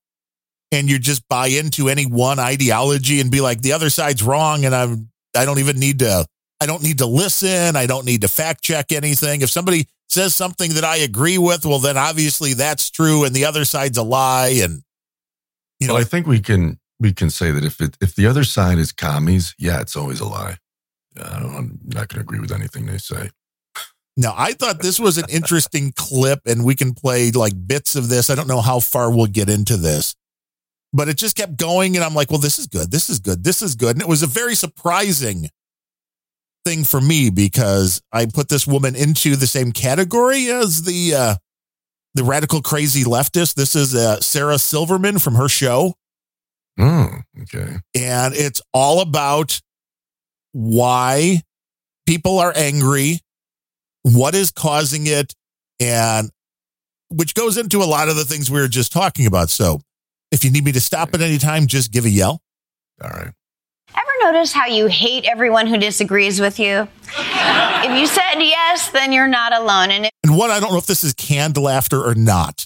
and you just buy into any one ideology and be like, the other side's wrong and I'm, I don't even need to. I don't need to listen. I don't need to fact check anything. If somebody says something that I agree with, well, then obviously that's true. And the other side's a lie. And, you know, well, I think we can, we can say that if it, if the other side is commies, yeah, it's always a lie. I don't, I'm not going to agree with anything they say. Now, I thought this was an interesting clip and we can play like bits of this. I don't know how far we'll get into this, but it just kept going. And I'm like, well, this is good. This is good. This is good. And it was a very surprising thing for me because I put this woman into the same category as the uh, the radical crazy leftist. This is uh, Sarah Silverman from her show. Oh, okay. And it's all about why people are angry, what is causing it, and which goes into a lot of the things we were just talking about. So if you need me to stop at any time, just give a yell. All right. Ever notice how you hate everyone who disagrees with you? If you said yes, then you're not alone. And, if- and one, I don't know if this is canned laughter or not,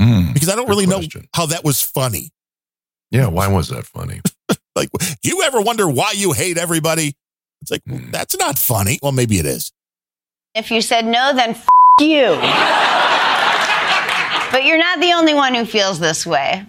mm, because I don't really question. know how that was funny. Yeah, why was that funny? Like, do you ever wonder why you hate everybody? It's like, mm. well, that's not funny. Well, maybe it is. If you said no, then f- you. But you're not the only one who feels this way.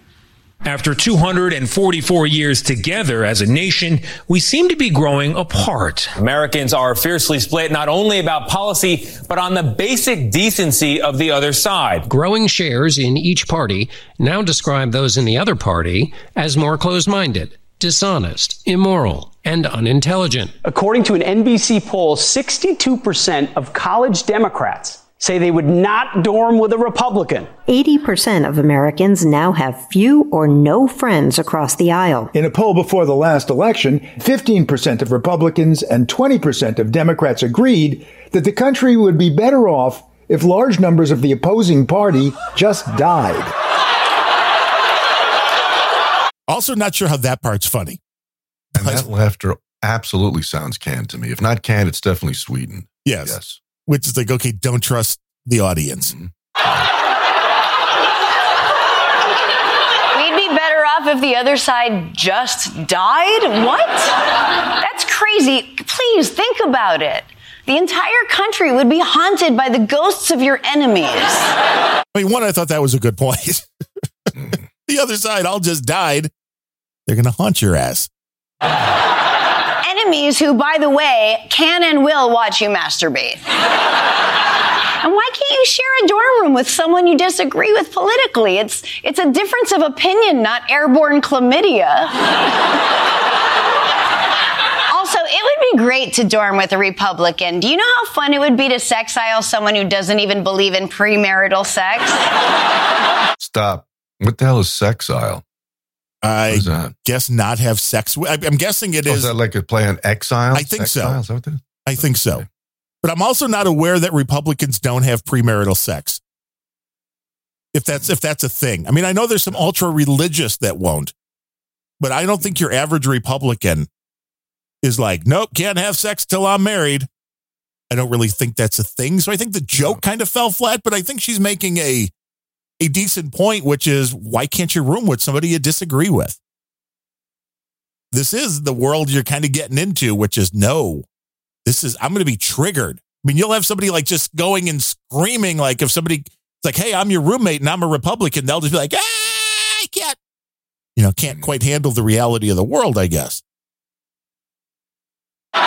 After two hundred forty-four years together as a nation, we seem to be growing apart. Americans are fiercely split, not only about policy, but on the basic decency of the other side. Growing shares in each party now describe those in the other party as more closed-minded, dishonest, immoral, and unintelligent. According to an N B C poll, sixty-two percent of college Democrats say they would not dorm with a Republican. eighty percent of Americans now have few or no friends across the aisle. In a poll before the last election, fifteen percent of Republicans and twenty percent of Democrats agreed that the country would be better off if large numbers of the opposing party just died. Also not sure how that part's funny. And that laughter absolutely sounds canned to me. If not canned, it's definitely sweetened. Yes. Yes. Which is like, okay, don't trust the audience. Mm-hmm. We'd be better off if the other side just died? What? That's crazy. Please think about it. The entire country would be haunted by the ghosts of your enemies. I mean, one, I thought that was a good point. Mm. The other side all just died. They're going to haunt your ass. And enemies who, by the way, can and will watch you masturbate. And why can't you share a dorm room with someone you disagree with politically? It's, it's a difference of opinion, not airborne chlamydia. It would be great to dorm with a Republican. Do you know how fun it would be to sexile someone who doesn't even believe in premarital sex? Stop. What the hell is sexile? I is guess not have sex. With, I'm guessing it oh, is. Is that like a play on exile? I think sexile? so. I think so. But I'm also not aware that Republicans don't have premarital sex. If that's if that's a thing. I mean, I know there's some ultra religious that won't, but I don't think your average Republican is like, nope, can't have sex till I'm married. I don't really think that's a thing. So I think the joke kind of fell flat, but I think she's making a a decent point, which is, why can't you room with somebody you disagree with? This is the world you're kind of getting into, which is, no, this is, I'm going to be triggered. I mean, you'll have somebody like just going and screaming, like if somebody, it's like, hey, I'm your roommate and I'm a Republican, they'll just be like, ah, I can't, you know, can't quite handle the reality of the world, I guess. Sorry,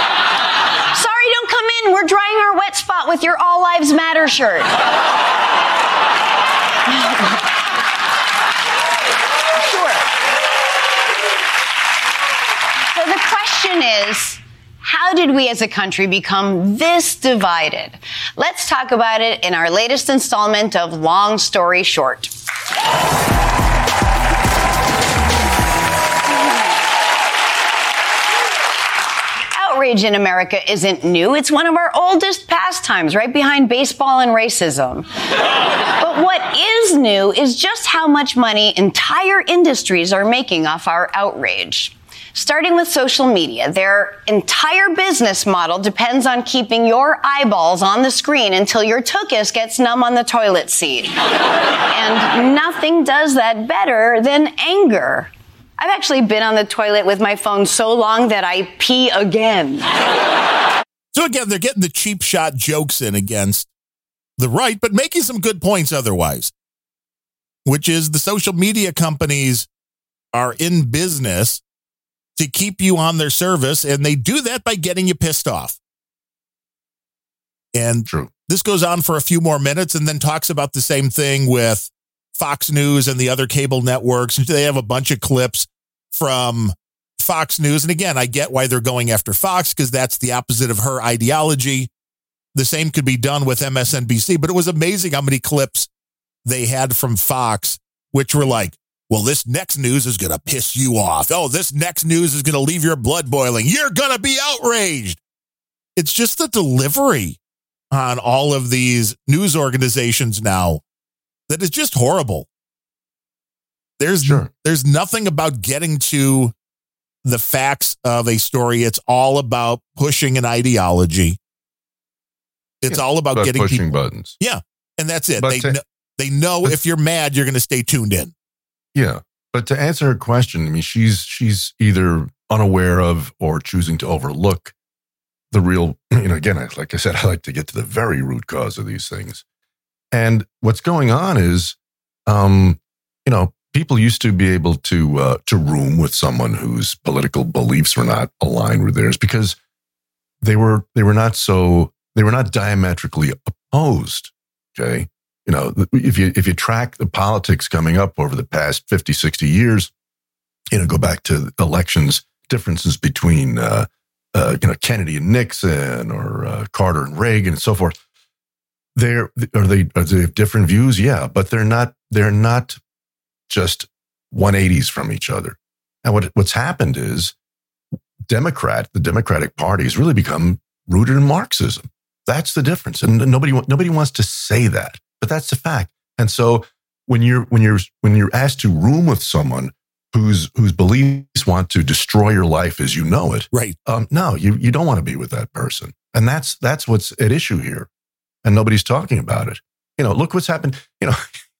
don't come in. We're drying our wet spot with your All Lives Matter shirt. Sure. So the question is, how did we as a country become this divided? Let's talk about it in our latest installment of Long Story Short. Outrage in America isn't new. It's one of our oldest pastimes, right behind baseball and racism. But what is new is just how much money entire industries are making off our outrage. Starting with social media, their entire business model depends on keeping your eyeballs on the screen until your tuchus gets numb on the toilet seat. And nothing does that better than anger. I've actually been on the toilet with my phone so long that I pee again. So again, they're getting the cheap shot jokes in against the right, but making some good points otherwise, which is the social media companies are in business to keep you on their service, and they do that by getting you pissed off. And True. This goes on for a few more minutes and then talks about the same thing with Fox News and the other cable networks. They have a bunch of clips from Fox News. And again, I get why they're going after Fox, because that's the opposite of her ideology. The same could be done with M S N B C, but it was amazing how many clips they had from Fox, which were like, well, this next news is going to piss you off. Oh, this next news is going to leave your blood boiling. You're going to be outraged. It's just the delivery on all of these news organizations now that is just horrible. There's sure. there's nothing about getting to the facts of a story. It's all about pushing an ideology. It's yeah, all about, about getting pushing people, buttons. Yeah, and that's it. But they to, kn- they know if you're mad, you're going to stay tuned in. Yeah, but to answer her question, I mean, she's she's either unaware of or choosing to overlook the real. You know, again, like I said, I like to get to the very root cause of these things. And what's going on is, um, you know, people used to be able to uh, to room with someone whose political beliefs were not aligned with theirs because they were they were not so they were not diametrically opposed. Okay, you know, if you if you track the politics coming up over the past fifty, sixty years, you know, go back to elections, differences between uh, uh, you know Kennedy and Nixon or uh, Carter and Reagan and so forth. They're, are they are they have different views? Yeah, but they're not they're not just one eighties from each other. And what what's happened is Democrat the Democratic Party has really become rooted in Marxism. That's the difference, and nobody nobody wants to say that, but that's the fact. And so when you're when you're when you're asked to room with someone whose whose beliefs want to destroy your life as you know it, right? Um, no, you you don't want to be with that person, and that's that's what's at issue here. And nobody's talking about it. You know, look what's happened. You know,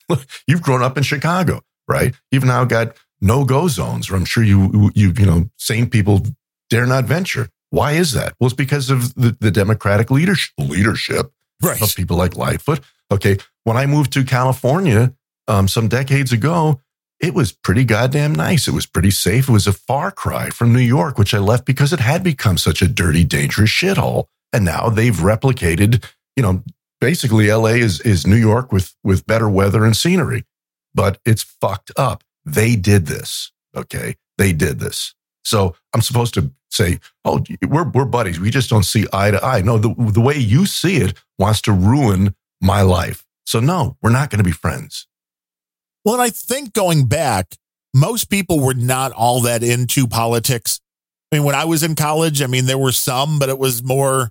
look, you've grown up in Chicago, right? You've now got no-go zones where I'm sure you, you, you know, sane people dare not venture. Why is that? Well, it's because of the, the Democratic leadership, leadership right. of people like Lightfoot. Okay, when I moved to California um, some decades ago, it was pretty goddamn nice. It was pretty safe. It was a far cry from New York, which I left because it had become such a dirty, dangerous shithole. And now they've replicated, you know, basically L A is, is New York with, with better weather and scenery, but it's fucked up. They did this. Okay. They did this. So I'm supposed to say, oh, we're we're buddies. We just don't see eye to eye. No, the, the way you see it wants to ruin my life. So no, we're not going to be friends. Well, and I think going back, most people were not all that into politics. I mean, when I was in college, I mean, there were some, but it was more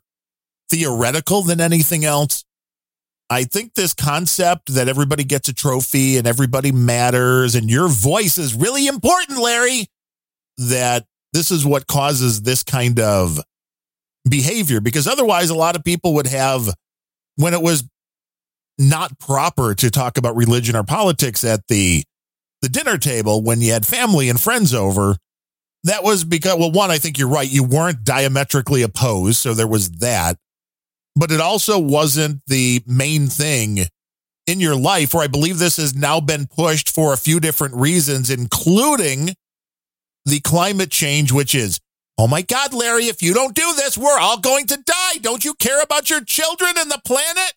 theoretical than anything else. I think this concept that everybody gets a trophy and everybody matters and your voice is really important, Larry, that this is what causes this kind of behavior, because otherwise a lot of people would have, when it was not proper to talk about religion or politics at the the dinner table when you had family and friends over, that was because, well, one, I think you're right. You weren't diametrically opposed. So there was that. But it also wasn't the main thing in your life, where I believe this has now been pushed for a few different reasons, including the climate change, which is, oh my God, Larry, if you don't do this, we're all going to die. Don't you care about your children and the planet?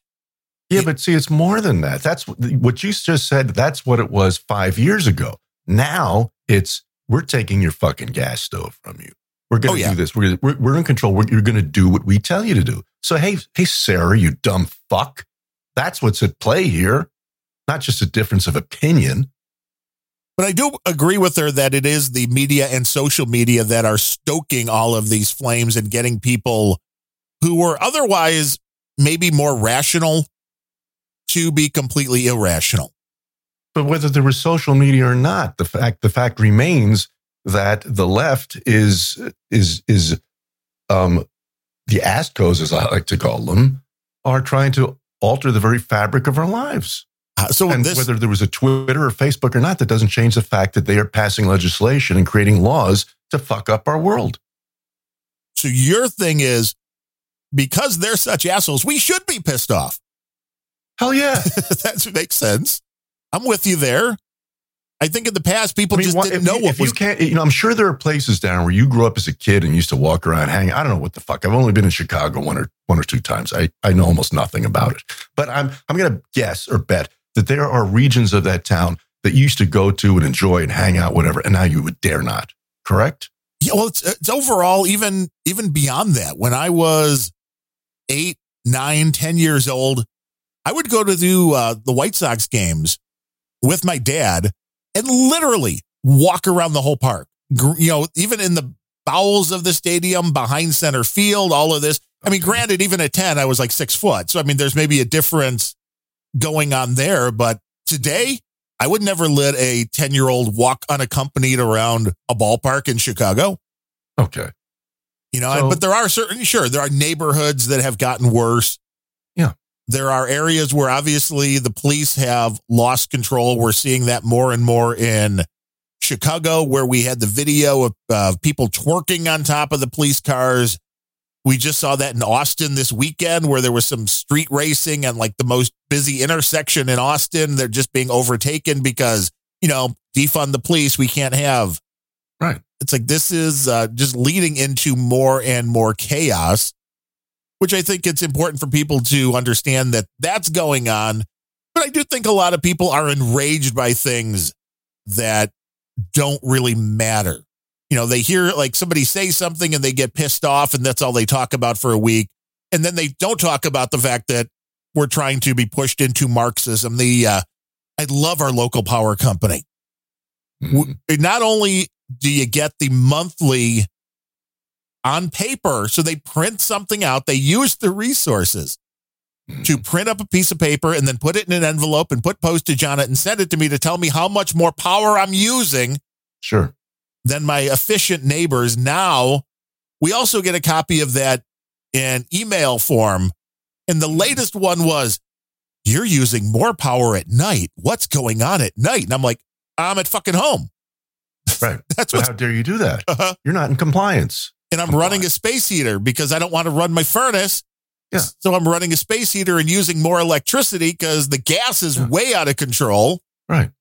Yeah, but see, it's more than that. That's what you just said. That's what it was five years ago. Now it's, we're taking your fucking gas stove from you. We're going to oh, yeah. do this. We're, we're, we're in control. We're, you're going to do what we tell you to do. So, hey, hey, Sarah, you dumb fuck. That's what's at play here. Not just a difference of opinion. But I do agree with her that it is the media and social media that are stoking all of these flames and getting people who were otherwise maybe more rational to be completely irrational. But whether there was social media or not, the fact the fact remains that the left is is is um, the ASCOs, as I like to call them, are trying to alter the very fabric of our lives. So and this, whether there was a Twitter or Facebook or not, that doesn't change the fact that they are passing legislation and creating laws to fuck up our world. So your thing is, because they're such assholes, we should be pissed off. Hell yeah. That makes sense. I'm with you there. I think in the past, people I mean, just what, didn't if, know what if was... You can't, you know, I'm sure there are places down where you grew up as a kid and used to walk around hanging. I don't know what the fuck. I've only been in Chicago one or one or two times. I, I know almost nothing about it. But I'm I'm going to guess or bet that there are regions of that town that you used to go to and enjoy and hang out, whatever, and now you would dare not, correct? Yeah, well, it's, it's overall, even even beyond that. When I was eight, nine, ten years old, I would go to do uh, the White Sox games with my dad and literally walk around the whole park, you know, even in the bowels of the stadium, behind center field, all of this. I mean, granted, even at ten, I was like six foot. So, I mean, there's maybe a difference going on there, but today I would never let a ten year old walk unaccompanied around a ballpark in Chicago. Okay. You know, so, but there are certain, sure, there are neighborhoods that have gotten worse. Yeah. There are areas where obviously the police have lost control. We're seeing that more and more in Chicago, where we had the video of uh, people twerking on top of the police cars. We just saw that in Austin this weekend, where there was some street racing and like the most busy intersection in Austin. They're just being overtaken because, you know, defund the police. We can't have. Right. It's like this is uh, just leading into more and more chaos, which I think it's important for people to understand that that's going on. But I do think a lot of people are enraged by things that don't really matter. You know, they hear like somebody say something and they get pissed off and that's all they talk about for a week. And then they don't talk about the fact that we're trying to be pushed into Marxism. The uh, I love our local power company. Mm-hmm. Not only do you get the monthly on paper, so they print something out, they use the resources mm-hmm. to print up a piece of paper and then put it in an envelope and put postage on it and send it to me to tell me how much more power I'm using. Sure. Than my efficient neighbors. Now, we also get a copy of that in email form. And the latest one was, you're using more power at night. What's going on at night? And I'm like, I'm at fucking home. Right. That's so how dare you do that? Uh-huh. You're not in compliance. And I'm compliance. running a space heater because I don't want to run my furnace. Yeah. So I'm running a space heater and using more electricity because the gas is yeah. way out of control. Right.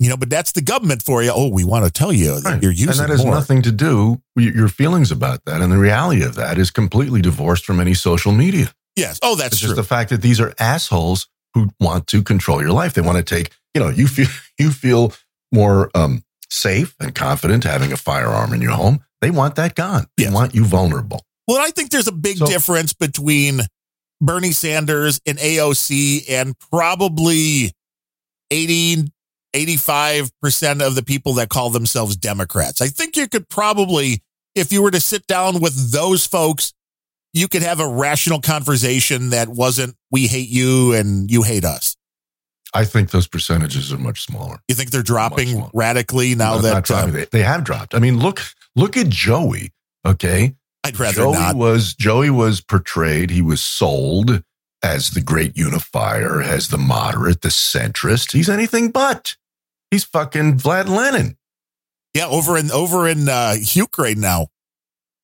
You know, but that's the government for you. Oh, we want to tell you that you're using more. And that has more. nothing to do with your feelings about that. And the reality of that is completely divorced from any social media. Yes. Oh, that's it's true. It's just the fact that these are assholes who want to control your life. They want to take, you know, you feel you feel more um, safe and confident having a firearm in your home. They want that gone. They yes. want you vulnerable. Well, I think there's a big so, difference between Bernie Sanders and A O C and probably eighty, eighty-five percent of the people that call themselves Democrats. I think you could probably, if you were to sit down with those folks, you could have a rational conversation that wasn't, we hate you and you hate us. I think those percentages are much smaller. You think they're dropping radically now no, that not dropping. Um, they have dropped? I mean, look, look at Joey. Okay. I'd rather Joey not. Was, Joey was portrayed. He was sold as the great unifier, as the moderate, the centrist. He's anything but. He's fucking Vlad Lenin. Yeah, over in over in uh, Ukraine now.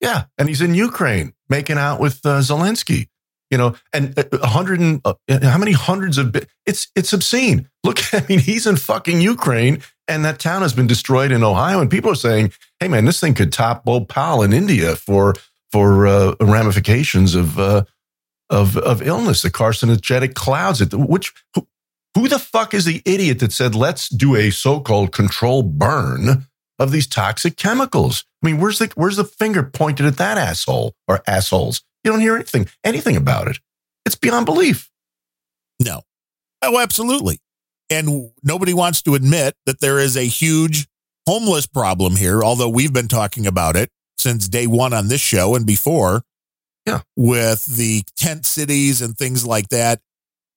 Yeah, and he's in Ukraine making out with uh, Zelensky. You know, and a hundred and uh, how many hundreds of bi- it's it's obscene. Look, I mean, he's in fucking Ukraine, and that town has been destroyed in Ohio. And people are saying, "Hey, man, this thing could top Bhopal in India for for uh, ramifications of uh, of of illness, the carcinogenic clouds." At the, which who, who the fuck is the idiot that said, "Let's do a so-called control burn of these toxic chemicals"? I mean, where's the where's the finger pointed at that asshole or assholes? You don't hear anything, anything about it. It's beyond belief. No. Oh, absolutely. And nobody wants to admit that there is a huge homeless problem here, although we've been talking about it since day one on this show and before. Yeah. With the tent cities and things like that.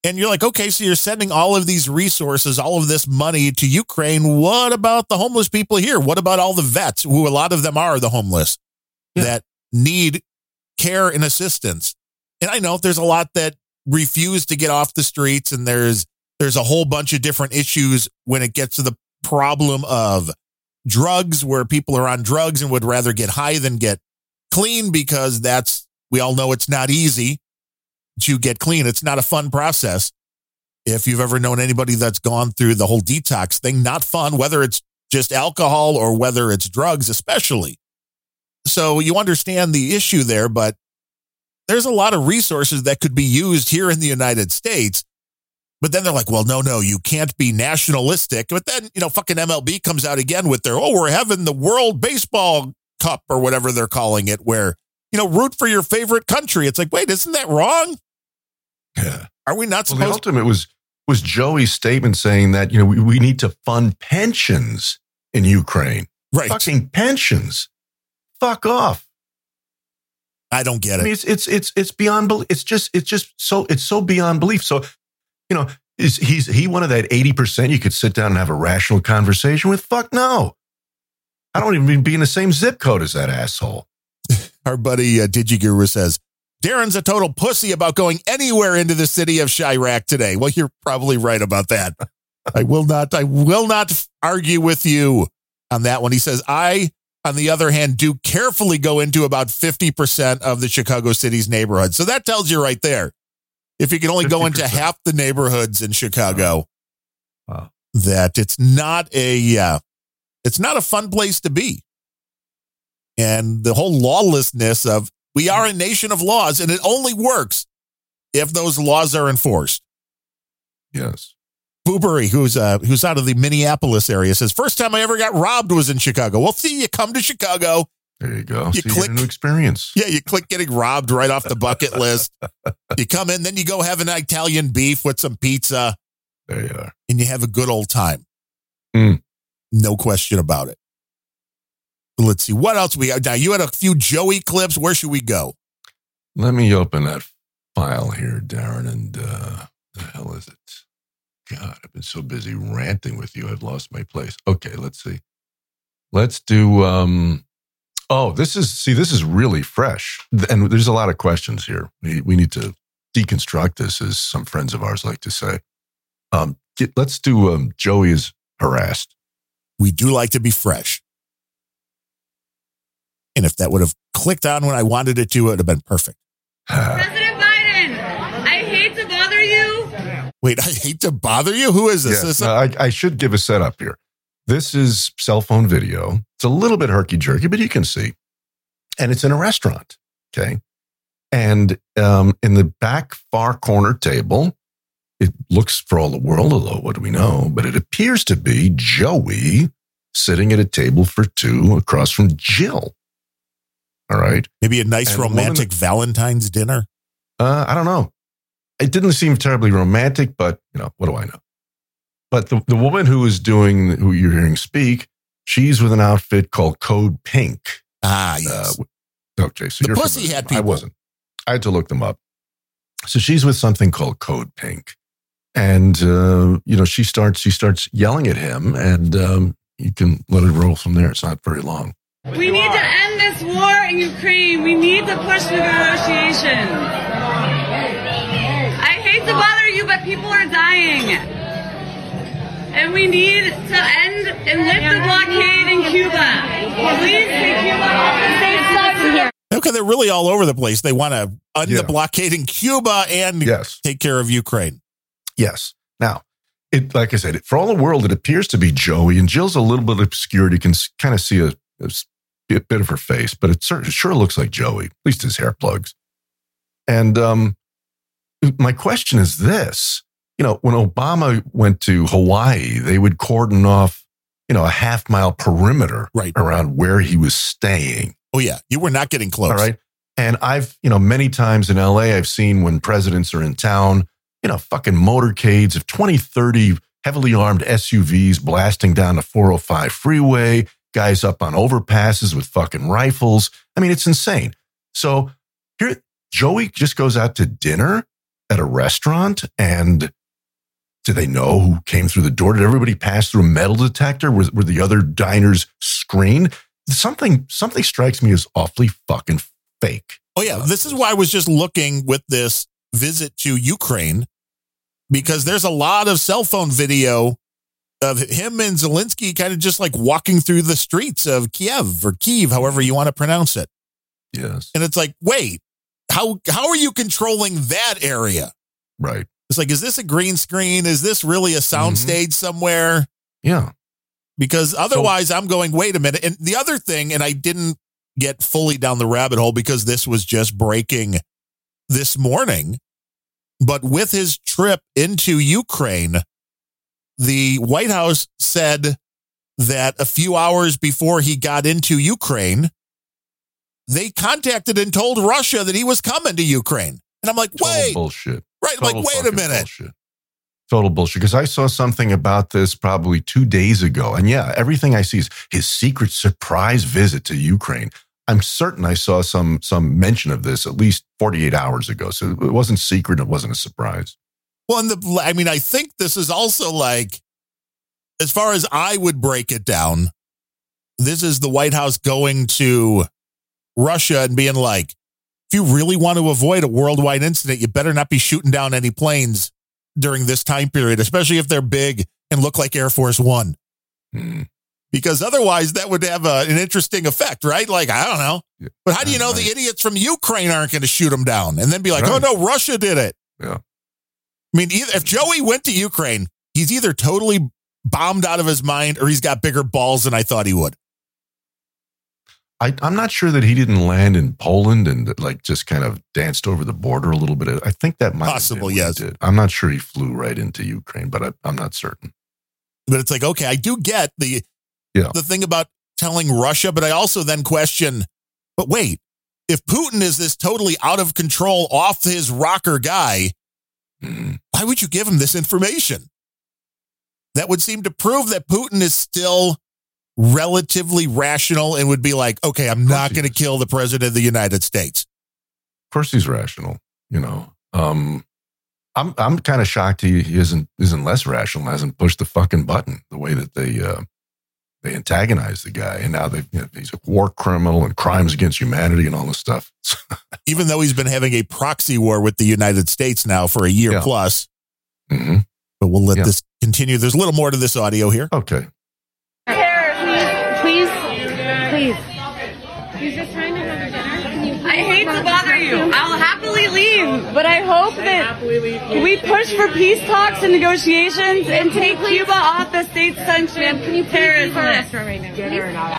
And you're like, okay, so you're sending all of these resources, all of this money to Ukraine. What about the homeless people here? What about all the vets, who a lot of them are the homeless, yeah. that need care and assistance? And I know there's a lot that refuse to get off the streets, and there's there's a whole bunch of different issues when it gets to the problem of drugs, where people are on drugs and would rather get high than get clean, because that's, we all know it's not easy to get clean. It's not a fun process. If you've ever known anybody that's gone through the whole detox thing, not fun, whether it's just alcohol or whether it's drugs, especially. So you understand the issue there, but there's a lot of resources that could be used here in the United States. But then they're like, well, no, no, you can't be nationalistic. But then, you know, fucking M L B comes out again with their, oh, we're having the World Baseball Cup or whatever they're calling it, where, you know, root for your favorite country. It's like, wait, isn't that wrong? Yeah. Are we not supposed to? Well, the ultimate was, was Joey's statement saying that, you know, we, we need to fund pensions in Ukraine. Right. Fucking pensions. Fuck off! I don't get it. I mean, it's it's it's it's beyond belief. It's just it's just so it's so beyond belief. So, you know, is he's he one of that eighty percent you could sit down and have a rational conversation with? Fuck no! I don't even be in the same zip code as that asshole. Our buddy uh, DigiGuru says Darren's a total pussy about going anywhere into the city of Chirac today. Well, you're probably right about that. I will not. I will not argue with you on that one. He says I. On the other hand, do carefully go into about fifty percent of the Chicago city's neighborhood. So that tells you right there. If you can only fifty percent go into half the neighborhoods in Chicago, wow. Wow. that it's not a, uh, it's not a fun place to be. And the whole lawlessness of, we are a nation of laws, and it only works if those laws are enforced. Yes. Boobery, who's uh, who's out of the Minneapolis area, says, first time I ever got robbed was in Chicago. Well, see, you come to Chicago. There you go. You so click you get an experience. Yeah, you click getting robbed right off the bucket list. You come in, then you go have an Italian beef with some pizza. There you are. And you have a good old time. Mm. No question about it. Let's see. What else we got? Now, you had a few Joey clips. Where should we go? Let me open that file here, Darren. And uh, the hell is it? God, I've been so busy ranting with you. I've lost my place. Okay, let's see. Let's do, um, oh, this is, see, this is really fresh. And there's a lot of questions here. We, we need to deconstruct this, as some friends of ours like to say. Um, get, let's do um, Joey is harassed. We do like to be fresh. And if that would have clicked on when I wanted it to, it would have been perfect. Wait, I hate to bother you. Who is this? Yes, this is a- no, I, I should give a setup here. This is cell phone video. It's a little bit herky-jerky, but you can see. And it's in a restaurant, okay? And um, in the back far corner table, it looks for all the world, although what do we know? But it appears to be Joey sitting at a table for two across from Jill. All right. Maybe a nice and romantic woman, Valentine's dinner. Uh, I don't know. It didn't seem terribly romantic, but you know, what do I know? But the, the woman who is doing, who you're hearing speak, she's with an outfit called Code Pink. Ah, yes. Uh, okay. So the you're pussy familiar. Had people. I wasn't. I had to look them up. So she's with something called Code Pink. And, uh, you know, she starts, she starts yelling at him, and um, you can let it roll from there. It's not very long. We need to end this war in Ukraine. We need to push the negotiation. I hate to bother you, but people are dying. And we need to end and lift the blockade in Cuba. Please take Cuba off the state from here. Okay, they're really all over the place. They want to end yeah. the blockade in Cuba and yes. take care of Ukraine. Yes. Now, it like I said, it, for all the world, it appears to be Joey, and Jill's a little bit obscured. You can kind of see a It's a bit of her face, but it sure looks like Joey, at least his hair plugs. And um, my question is this, you know, when Obama went to Hawaii, they would cordon off, you know, a half mile perimeter right. around where he was staying. Oh, yeah. You were not getting close. All right. And I've, you know, many times in L A, I've seen when presidents are in town, you know, fucking motorcades of twenty, thirty heavily armed S U Vs blasting down the four oh five freeway. Guys up on overpasses with fucking rifles. I mean, it's insane. So here, Joey just goes out to dinner at a restaurant, and do they know who came through the door? Did everybody pass through a metal detector? Were, were the other diners screened? Something, something strikes me as awfully fucking fake. Oh, yeah. This is why I was just looking with this visit to Ukraine, because there's a lot of cell phone video of him and Zelensky kind of just like walking through the streets of Kiev or Kiev, however you want to pronounce it. Yes. And it's like, wait, how how are you controlling that area? Right. It's like, is this a green screen? Is this really a sound mm-hmm. stage somewhere? Yeah. Because otherwise so, I'm going, wait a minute. And the other thing, and I didn't get fully down the rabbit hole because this was just breaking this morning, but with his trip into Ukraine, the White House said that a few hours before he got into Ukraine, they contacted and told Russia that he was coming to Ukraine. And I'm like, Total wait, bullshit. Right. Total I'm like, wait a minute. Bullshit. Total bullshit. Because I saw something about this probably two days ago. And yeah, everything I see is his secret surprise visit to Ukraine. I'm certain I saw some, some mention of this at least forty-eight hours ago. So it wasn't secret. It wasn't a surprise. Well, and the, I mean, I think this is also like, as far as I would break it down, this is the White House going to Russia and being like, if you really want to avoid a worldwide incident, you better not be shooting down any planes during this time period, especially if they're big and look like Air Force One. Hmm. Because otherwise that would have a, an interesting effect, right? Like, I don't know. Yeah. But how do you know right. the idiots from Ukraine aren't going to shoot them down and then be like, right. oh, no, Russia did it. Yeah. I mean, if Joey went to Ukraine, he's either totally bombed out of his mind or he's got bigger balls than I thought he would. I, I'm not sure that he didn't land in Poland and like just kind of danced over the border a little bit. I think that might possible. Yes, did. I'm not sure he flew right into Ukraine, but I, I'm not certain. But it's like, okay, I do get the yeah. the thing about telling Russia, but I also then question, but wait, if Putin is this totally out of control, off his rocker guy, why would you give him this information? That would seem to prove that Putin is still relatively rational and would be like, okay, I'm not going to kill the president of the United States. Of course he's rational, you know. Um, I'm I'm kind of shocked he, he isn't isn't less rational and hasn't pushed the fucking button the way that they uh, they antagonize the guy. And now they, you know, he's a war criminal and crimes against humanity and all this stuff. Even though he's been having a proxy war with the United States now for a year yeah. plus. Mm-hmm. But we'll let yeah. this continue. There's a little more to this audio here. Okay. Please, please, please. He's just trying to have a dinner. Can you please I hate to bother you. I'll happily leave, but I hope that we push for peace talks and negotiations and take Cuba off the state sanctioned terrorist list right now.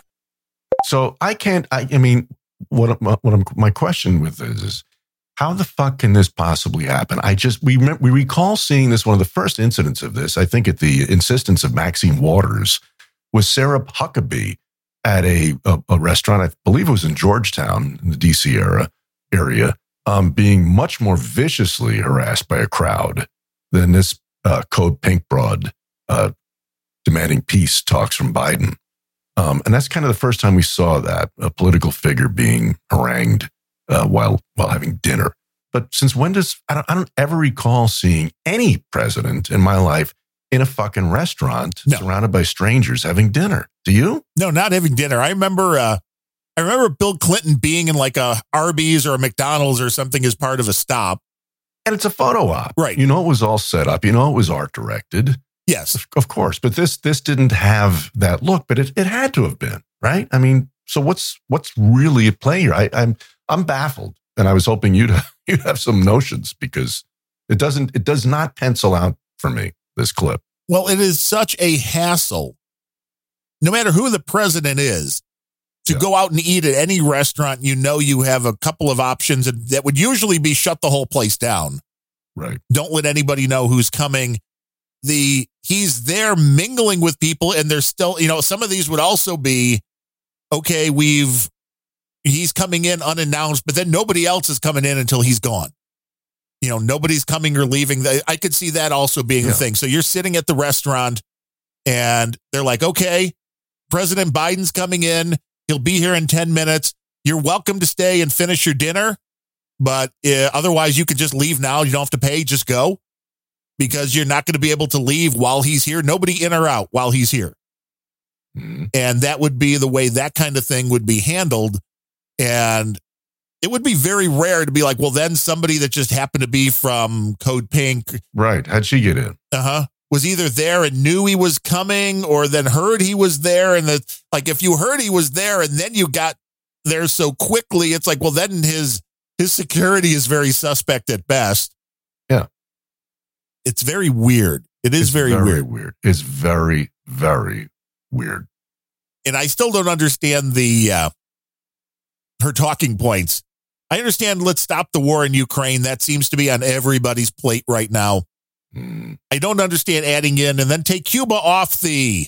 So I can't. I, I mean, what what I'm, my question with this is, how the fuck can this possibly happen? I just we we recall seeing this, one of the first incidents of this, I think, at the insistence of Maxine Waters, was Sarah Huckabee at a, a a restaurant, I believe it was in Georgetown, in the D C era area, um, being much more viciously harassed by a crowd than this uh, Code Pink broad uh, demanding peace talks from Biden. Um, and that's kind of the first time we saw that, a political figure being harangued uh, while while having dinner. But since when does, I don't, I don't ever recall seeing any president in my life in a fucking restaurant, no, surrounded by strangers having dinner. Do you? No, not having dinner. I remember uh, I remember Bill Clinton being in like a Arby's or a McDonald's or something as part of a stop. And it's a photo op. Right. You know, it was all set up. You know, it was art directed. Yes. Of course. But this this didn't have that look, but it, it had to have been, right? I mean, so what's what's really at play here? I, I'm I'm baffled. And I was hoping you'd you'd have some notions, because it doesn't it does not pencil out for me, this clip. Well, it is such a hassle, no matter who the president is, to yeah. go out and eat at any restaurant. You know, you have a couple of options that would usually be shut the whole place down. Right. Don't let anybody know who's coming. The he's there mingling with people, and there's still, you know, some of these would also be, okay, we've he's coming in unannounced, but then nobody else is coming in until he's gone. You know, nobody's coming or leaving. I could see that also being yeah. a thing. So you're sitting at the restaurant and they're like, okay, President Biden's coming in. He'll be here in ten minutes. You're welcome to stay and finish your dinner, but uh, otherwise you could just leave now. You don't have to pay. Just go, because you're not going to be able to leave while he's here. Nobody in or out while he's here. Mm-hmm. And that would be the way that kind of thing would be handled. And it would be very rare to be like, well, then somebody that just happened to be from Code Pink. Right. How'd she get in? Uh-huh. Was either there and knew he was coming, or then heard he was there. And the, like, if you heard he was there and then you got there so quickly, it's like, well, then his, his security is very suspect at best. Yeah. It's very weird. It is it's very, very weird. weird. It's very, very weird. And I still don't understand the, uh, her talking points. I understand, let's stop the war in Ukraine. That seems to be on everybody's plate right now. Mm. I don't understand adding in, and then take Cuba off the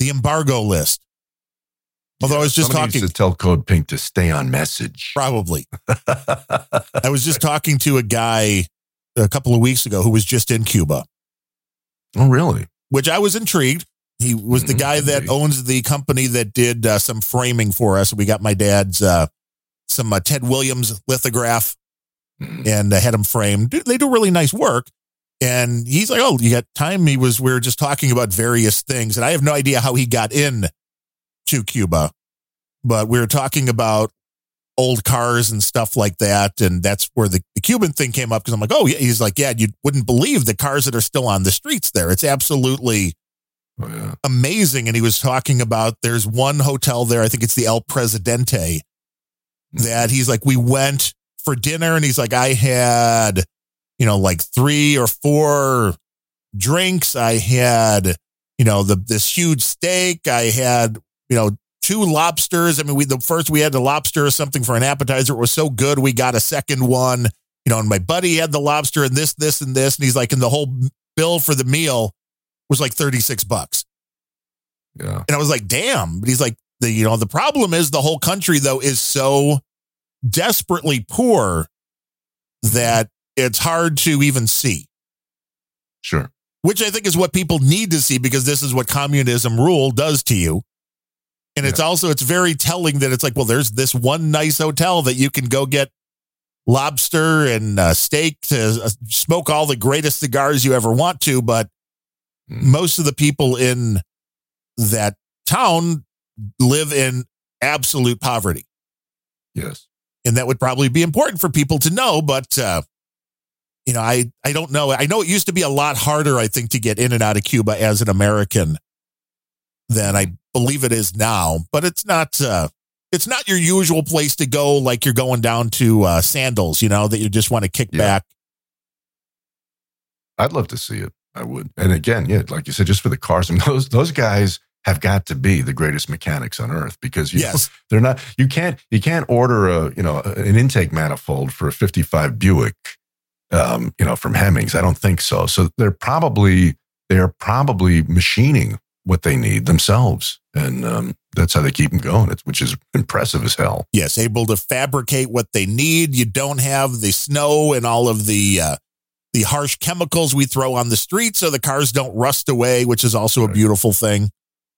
the embargo list. Although yeah, I was just talking to tell Code Pink to stay on message. Probably. I was just talking to a guy a couple of weeks ago who was just in Cuba. Oh, really? Which I was intrigued. He was the guy that owns the company that did uh, some framing for us. We got my dad's uh, some uh, Ted Williams lithograph and uh, had him framed. Dude, they do really nice work. And he's like, oh, you got time? He was, we were just talking about various things, and I have no idea how he got in to Cuba, but we were talking about old cars and stuff like that. And that's where the, the Cuban thing came up. Cause I'm like, oh yeah. He's like, yeah, you wouldn't believe the cars that are still on the streets there. It's absolutely Oh, yeah. amazing. And he was talking about, there's one hotel there, I think it's the El Presidente, that he's like, we went for dinner, and he's like, I had, you know, like three or four drinks. I had, you know, the this huge steak. I had, you know, two lobsters. I mean, we the first we had the lobster or something for an appetizer. It was so good, we got a second one, you know, and my buddy had the lobster and this, this, and this. And he's like, and the whole bill for the meal was like thirty-six bucks. Yeah. And I was like, damn. But he's like, the, you know, the problem is the whole country though is so desperately poor that it's hard to even see. Sure. Which I think is what people need to see, because this is what communism rule does to you. And yeah. it's also, it's very telling that it's like, well, there's this one nice hotel that you can go get lobster and uh, steak to uh, smoke all the greatest cigars you ever want to. But most of the people in that town live in absolute poverty. Yes. And that would probably be important for people to know. But, uh, you know, I, I don't know. I know it used to be a lot harder, I think, to get in and out of Cuba as an American than I believe it is now. But it's not, uh, It's not your usual place to go, like you're going down to uh, Sandals, you know, that you just want to kick yeah. back. I'd love to see it. I would. And again, yeah, like you said, just for the cars. And those those guys have got to be the greatest mechanics on earth, because you yes. know, they're not. You can't you can't order a you know an intake manifold for a fifty-five Buick, um, you know, from Hemmings. I don't think so. So they're probably they're probably machining what they need themselves, and um, that's how they keep them going, which is impressive as hell. Yes, able to fabricate what they need. You don't have the snow and all of the uh, the harsh chemicals we throw on the street, so the cars don't rust away, which is also right. a beautiful thing.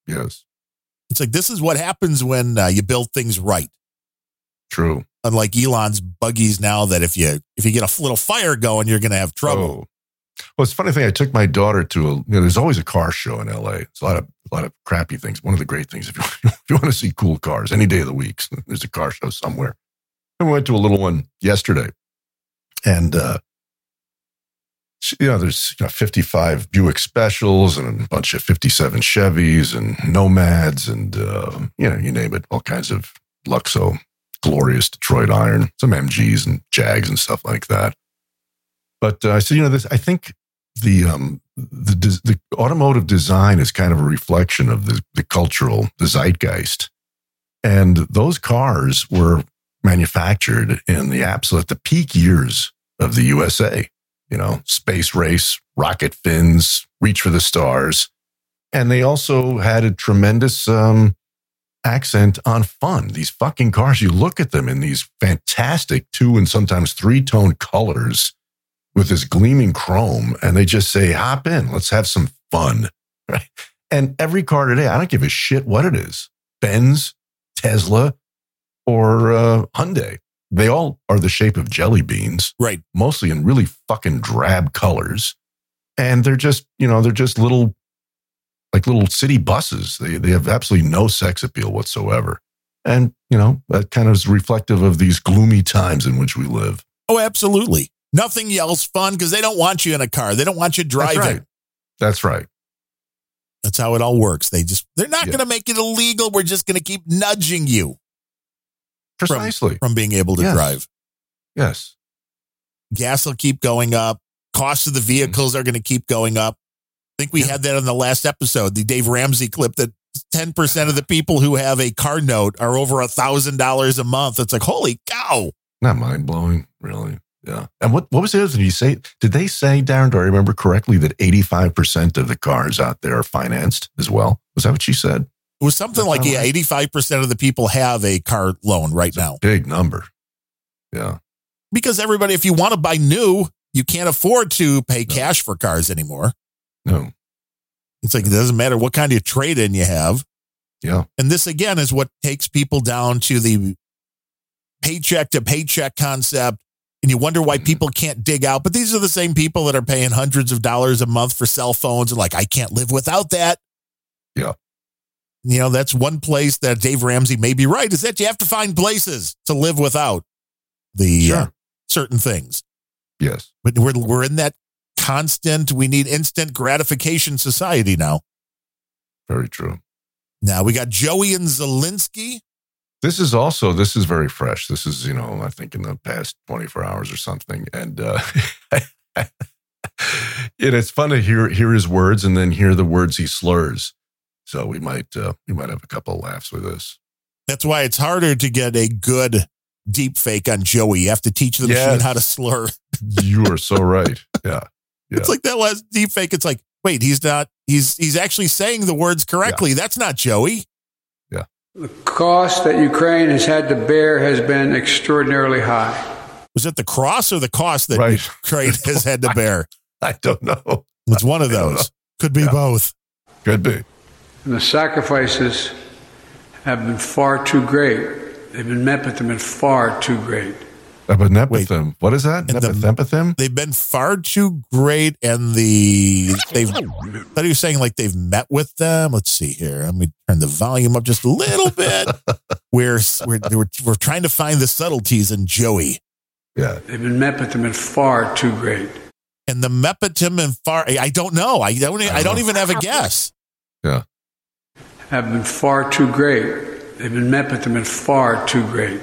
Yes. It's like, this is what happens when uh, you build things right. True. Unlike Elon's buggies now that if you if you get a little fire going, you're going to have trouble. Oh. Well, it's a funny thing. I took my daughter to a, you know, there's always a car show in L A. It's a lot of a lot of crappy things. One of the great things, if you, if you want to see cool cars, any day of the week, there's a car show somewhere. And we went to a little one yesterday. And, uh, you know, there's you know, fifty-five Buick Specials and a bunch of fifty-seven Chevys and Nomads and, uh, you know, you name it, all kinds of Luxo, glorious Detroit Iron, some M Gs and Jags and stuff like that. But I uh, said, so, you know, this. I think the um, the the automotive design is kind of a reflection of the, the cultural, the zeitgeist. And those cars were manufactured in the absolute, the peak years of the U S A. You know, space race, rocket fins, reach for the stars. And they also had a tremendous um, accent on fun. These fucking cars, you look at them in these fantastic two and sometimes three-tone colors with this gleaming chrome, and they just say, hop in, let's have some fun. Right? And every car today, I don't give a shit what it is, Benz, Tesla, or uh, Hyundai. They all are the shape of jelly beans, right? Mostly in really fucking drab colors, and they're just, you know, they're just little, like little city buses. They they have absolutely no sex appeal whatsoever, and you know that kind of is reflective of these gloomy times in which we live. Oh, absolutely! Nothing yells fun because they don't want you in a car. They don't want you driving. That's right. That's right. That's how it all works. They just they're not yeah. going to make it illegal. We're just going to keep nudging you. Precisely. From, from being able to yes. drive. Yes. Gas will keep going up. Costs of the vehicles mm-hmm. are going to keep going up. I think we yeah. had that on the last episode, the Dave Ramsey clip, that ten percent of the people who have a car note are over one thousand dollars a month. It's like, holy cow. Not mind-blowing, really. Yeah. And what, what was the other thing you say? Did they say, Darren, do I remember correctly, that eighty-five percent of the cars out there are financed as well? Was that what she said? It was something like, yeah, eighty-five percent of the people have a car loan right now. Big number. Yeah. Because everybody, if you want to buy new, you can't afford to pay no. cash for cars anymore. No. It's like, it doesn't matter what kind of trade-in you have. Yeah. And this, again, is what takes people down to the paycheck to paycheck concept. And you wonder why mm-hmm. people can't dig out. But these are the same people that are paying hundreds of dollars a month for cell phones. And like, I can't live without that. Yeah. You know, that's one place that Dave Ramsey may be right, is that you have to find places to live without the sure. uh, certain things. Yes. But we're we're in that constant, we need instant gratification society now. Very true. Now we got Joey and Zelensky. This is also, this is very fresh. This is, you know, I think in the past twenty-four hours or something. And uh, and it's fun to hear hear his words and then hear the words he slurs. So we might uh, we might have a couple of laughs with this. That's why it's harder to get a good deep fake on Joey. You have to teach the yes. machine how to slur. You are so right. Yeah. yeah. It's like that last deep fake. It's like, wait, he's not he's he's actually saying the words correctly. Yeah. That's not Joey. Yeah. The cost that Ukraine has had to bear has been extraordinarily high. Was it the cross or the cost that right. Ukraine has had to bear? I, I don't know. It's one of those. Could be yeah. both. Could be. And the sacrifices have been far too great. They've been met with them and far too great. Uh, but nepothem. Wait, what is that? Nepothem? They've been far too great, and the they've. I thought he was saying like they've met with them. Let's see here. Let me turn the volume up just a little bit. we're we're we're we're trying to find the subtleties in Joey. Yeah, they've been met with them and far too great. And the mepotem and far. I don't know. I don't. I don't, I don't even have a guess. Yeah. Have been far too great. They've been met, but they've been far too great.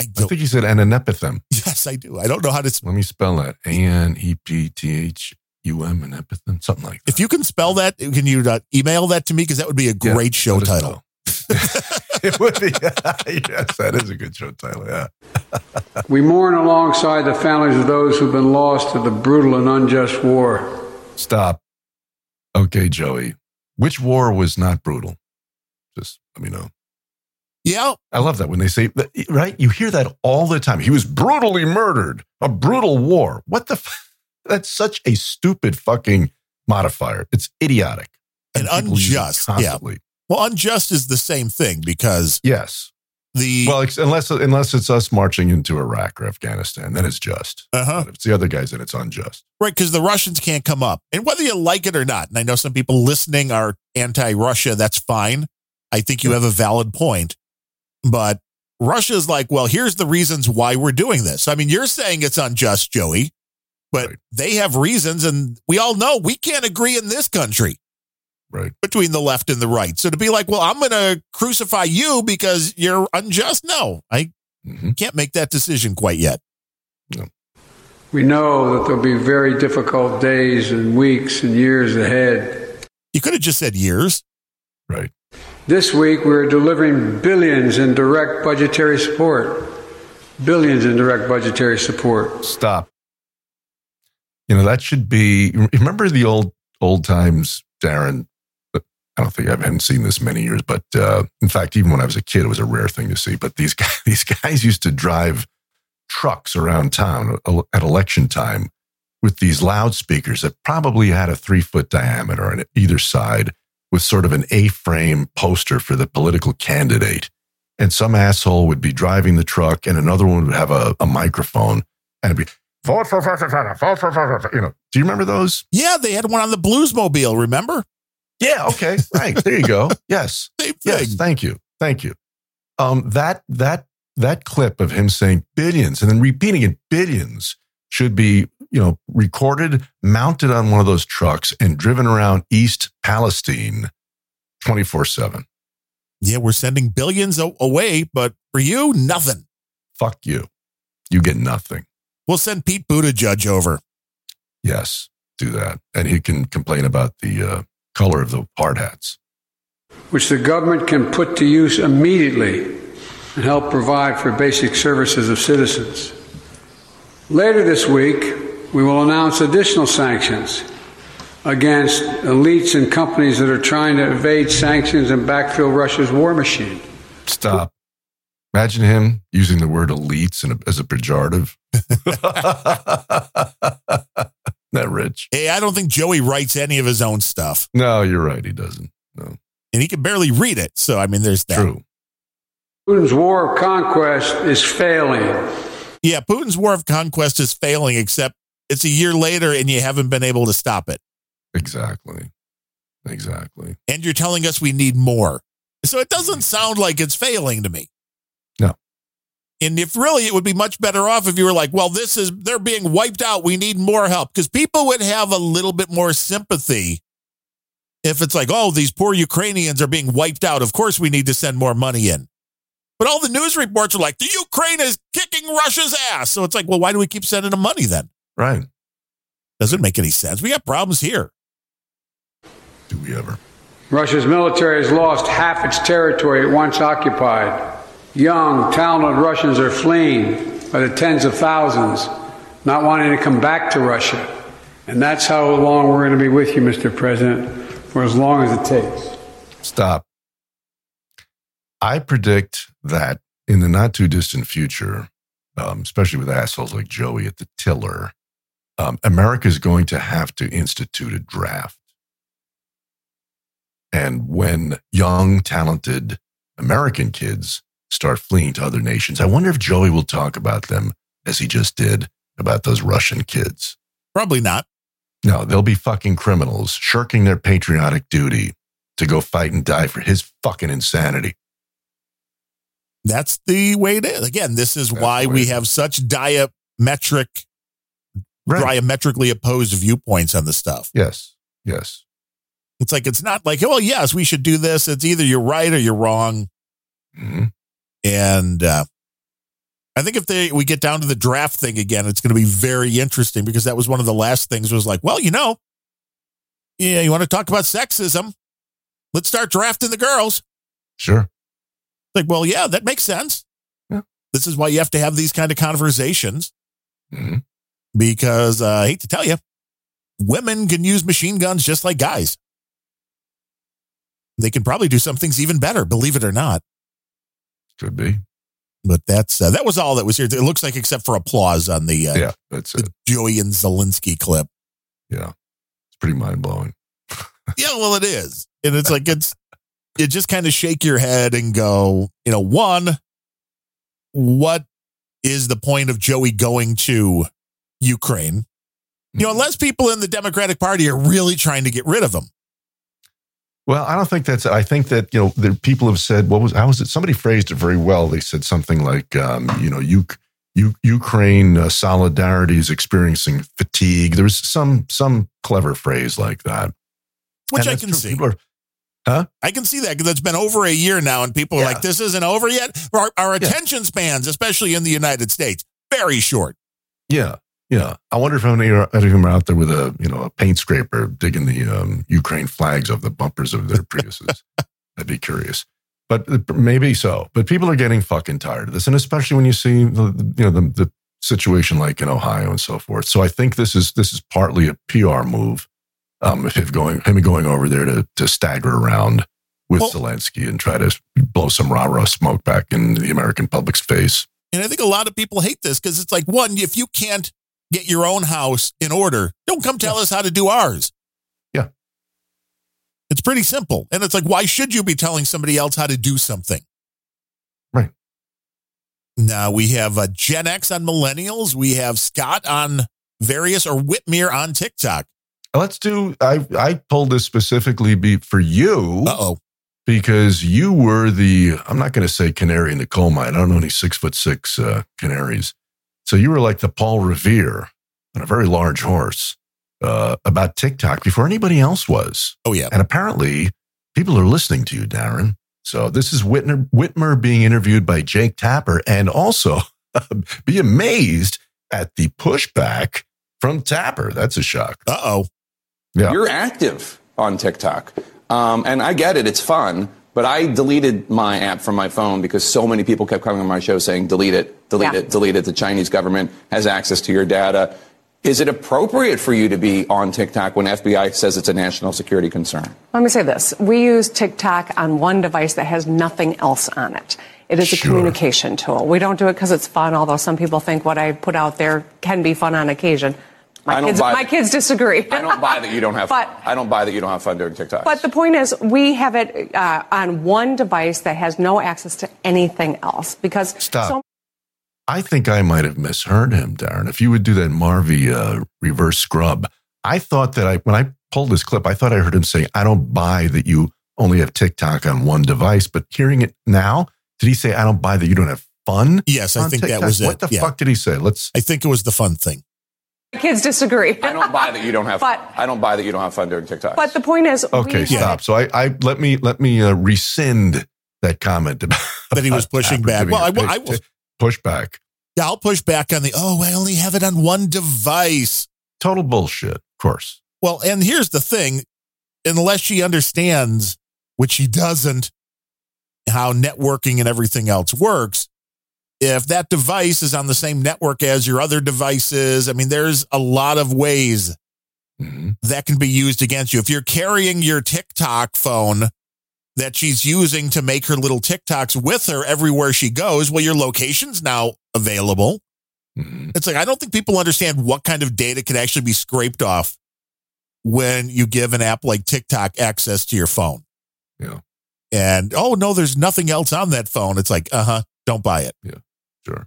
I, I think you said anepithem. Yes, I do. I don't know how to... Let me spell that. A N E P T H U M, anepithem, something like that. If you can spell that, can you uh, email that to me? Because that would be a great yeah, show title. It would be. Yes, that is a good show title, yeah. We mourn alongside the families of those who've been lost to the brutal and unjust war. Stop. Okay, Joey. Which war was not brutal? Just let me know. Yeah. I love that when they say, right? You hear that all the time. He was brutally murdered. A brutal war. What the f- That's such a stupid fucking modifier. It's idiotic. And, and unjust. Yeah. Well, unjust is the same thing because... Yes. The Well, unless unless it's us marching into Iraq or Afghanistan, then it's just. Uh-huh. But if it's the other guys, then it's unjust. Right, because the Russians can't come up. And whether you like it or not, and I know some people listening are anti-Russia, that's fine. I think you have a valid point. But Russia's like, well, here's the reasons why we're doing this. I mean, you're saying it's unjust, Joey, but right. They have reasons, and we all know we can't agree in this country. Right. Between the left and the right. So to be like, well, I'm going to crucify you because you're unjust. No, I mm-hmm. can't make that decision quite yet. No. We know that there'll be very difficult days and weeks and years ahead. You could have just said years. Right. This week, we're delivering billions in direct budgetary support. Billions in direct budgetary support. Stop. You know, that should be, remember the old, old times, Darren, I don't think I haven't seen this many years, but uh, in fact, even when I was a kid, it was a rare thing to see. But these guys, these guys used to drive trucks around town at election time with these loudspeakers that probably had a three foot diameter on either side with sort of an A-frame poster for the political candidate. And some asshole would be driving the truck and another one would have a, a microphone and it'd be, vote for, vote for, vote for, vote for, you know, do you remember those? Yeah, they had one on the Bluesmobile, remember? Yeah, okay, right. There you go. Yes. Same thing. Yes, thank you. Thank you. Um, that that that clip of him saying billions and then repeating it, billions, should be, you know, recorded, mounted on one of those trucks and driven around East Palestine twenty-four seven. Yeah, we're sending billions o- away, but for you, nothing. Fuck you. You get nothing. We'll send Pete Buttigieg over. Yes, do that. And he can complain about the uh, color of the hard hats. Which the government can put to use immediately and help provide for basic services of citizens. Later this week, we will announce additional sanctions against elites and companies that are trying to evade sanctions and backfill Russia's war machine. Stop. Imagine him using the word elites in a, as a pejorative. Not rich. Hey, I don't think Joey writes any of his own stuff. No, you're right. He doesn't. No. And he can barely read it. So, I mean, there's that. True. Putin's war of conquest is failing. Yeah, Putin's war of conquest is failing, except it's a year later and you haven't been able to stop it. Exactly. Exactly. And you're telling us we need more. So it doesn't sound like it's failing to me. No. And if really, it would be much better off if you were like, well, this is, they're being wiped out. We need more help. Because people would have a little bit more sympathy if it's like, oh, these poor Ukrainians are being wiped out. Of course, we need to send more money in. But all the news reports are like, the Ukraine is kicking Russia's ass. So it's like, well, why do we keep sending them money then? Right. Doesn't make any sense. We got problems here. Do we ever? Russia's military has lost half its territory it once occupied. Young, talented Russians are fleeing by the tens of thousands, not wanting to come back to Russia. And that's how long we're going to be with you, Mister President, for as long as it takes. Stop. I predict that in the not too distant future, um, especially with assholes like Joey at the tiller, um, America is going to have to institute a draft. And when young, talented American kids start fleeing to other nations. I wonder if Joey will talk about them as he just did about those Russian kids. Probably not. No, they'll be fucking criminals shirking their patriotic duty to go fight and die for his fucking insanity. That's the way it is. Again, this is That's why we have such diametric, right. diametrically opposed viewpoints on the stuff. Yes, yes. It's like, it's not like, well, yes, we should do this. It's either you're right or you're wrong. Mm-hmm. And uh, I think if they we get down to the draft thing again, it's going to be very interesting, because that was one of the last things was like, well, you know, yeah, you want to talk about sexism? Let's start drafting the girls. Sure. Like, well, yeah, that makes sense. Yeah. This is why you have to have these kind of conversations, mm-hmm. because uh, I hate to tell you, women can use machine guns just like guys. They can probably do some things even better, believe it or not. Could be. But that's uh, that was all that was here. It looks like, except for applause on the uh, yeah, that's the it. Joey and Zelensky clip. Yeah, it's pretty mind blowing. Yeah, well, it is, and it's like it's you just kind of shake your head and go, you know, one, what is the point of Joey going to Ukraine? You know, unless people in the Democratic Party are really trying to get rid of him. Well, I don't think that's, I think that, you know, the people have said, what was, how was it? Somebody phrased it very well. They said something like, um, you know, you, you, Ukraine uh, solidarity is experiencing fatigue. There was some, some clever phrase like that. Which I can see. Are, huh? I can see that, because that's been over a year now, and people are yeah. like, this isn't over yet. Our, our attention yeah. spans, especially in the United States, very short. Yeah. Yeah, I wonder if any of them are out there with a you know a paint scraper digging the um, Ukraine flags off the bumpers of their Priuses. I'd be curious, but maybe so. But people are getting fucking tired of this, and especially when you see the you know the, the situation like in Ohio and so forth. So I think this is this is partly a P R move, um, if going him going over there to to stagger around with well, Zelensky and try to blow some rah rah smoke back in the American public's face. And I think a lot of people hate this, because it's like, one, if you can't get your own house in order, don't come tell yeah. us how to do ours. Yeah. It's pretty simple. And it's like, why should you be telling somebody else how to do something? Right. Now we have a Gen X on millennials. We have Scott on various, or Whitmer on TikTok. Let's do, I I pulled this specifically be for you. Uh-oh. Because you were the, I'm not going to say canary in the coal mine. I don't know any six foot six uh, canaries. So you were like the Paul Revere on a very large horse uh, about TikTok before anybody else was. Oh, yeah. And apparently people are listening to you, Darren. So this is Whitmer, Whitmer being interviewed by Jake Tapper, and also be amazed at the pushback from Tapper. That's a shock. Uh-oh. Yeah. You're active on TikTok. Um, and I get it. It's fun. But I deleted my app from my phone because so many people kept coming on my show saying, delete it, delete yeah. it, delete it. The Chinese government has access to your data. Is it appropriate for you to be on TikTok when F B I says it's a national security concern? Let me say this. We use TikTok on one device that has nothing else on it. It is a sure. communication tool. We don't do it because it's fun, although some people think what I put out there can be fun on occasion. My kids, my kids disagree. I don't buy that you don't have. But, I don't buy that you don't have fun doing TikTok. But the point is, we have it uh, on one device that has no access to anything else. Because stop. So- I think I might have misheard him, Darren. If you would do that Marvy uh, reverse scrub, I thought that I when I pulled this clip, I thought I heard him say, "I don't buy that you only have TikTok on one device." But hearing it now, did he say, "I don't buy that you don't have fun"? Yes, I think TikTok? that was it. What the yeah. fuck did he say? Let's. I think it was the fun thing. Kids disagree. I don't buy that you don't have. But, I don't buy that you don't have fun doing TikTok. But the point is, okay, stop. Have, so I, I let me let me uh, rescind that comment about that he was pushing back. Well, I, I will push back. Yeah, I'll push back on the. Oh, I only have it on one device. Total bullshit, of course. Well, and here's the thing: unless she understands, which she doesn't, how networking and everything else works. If that device is on the same network as your other devices, I mean, there's a lot of ways mm-hmm. that can be used against you. If you're carrying your TikTok phone that she's using to make her little TikToks with her everywhere she goes, well, your location's now available. Mm-hmm. It's like, I don't think people understand what kind of data can actually be scraped off when you give an app like TikTok access to your phone. Yeah. And, oh, no, there's nothing else on that phone. It's like, uh-huh, don't buy it. Yeah. Sure.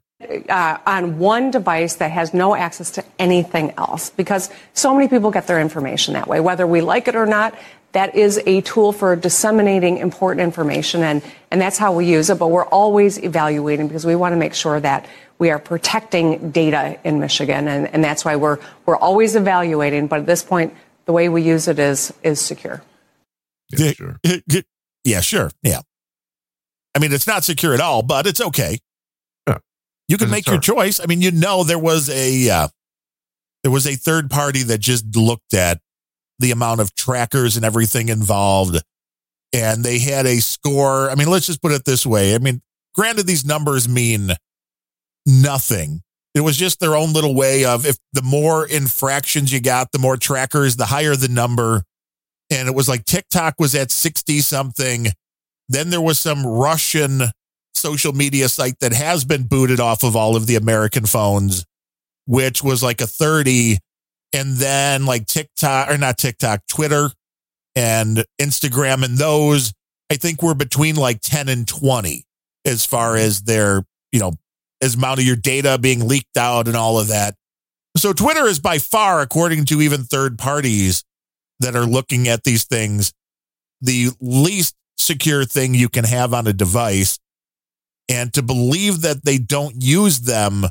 Uh, on one device that has no access to anything else, because so many people get their information that way, whether we like it or not. That is a tool for disseminating important information, and, and that's how we use it. But we're always evaluating, because we want to make sure that we are protecting data in Michigan, and, and that's why we're we're always evaluating. But at this point, the way we use it is is secure. Yeah, sure. Yeah, sure. Yeah. I mean, it's not secure at all, but it's okay. Yeah. You can make your choice. I mean, you know, there was a uh, there was a third party that just looked at the amount of trackers and everything involved, and they had a score. I mean, let's just put it this way. I mean, granted, these numbers mean nothing. It was just their own little way of, if the more infractions you got, the more trackers, the higher the number. And it was like TikTok was at sixty something. Then there was some Russian social media site that has been booted off of all of the American phones, which was like a thirty. And then like TikTok, or not TikTok, Twitter and Instagram, and those, I think, were between like ten and twenty as far as their, you know, as amount of your data being leaked out and all of that. So Twitter is by far, according to even third parties that are looking at these things, the least secure thing you can have on a device. And to believe that they don't use them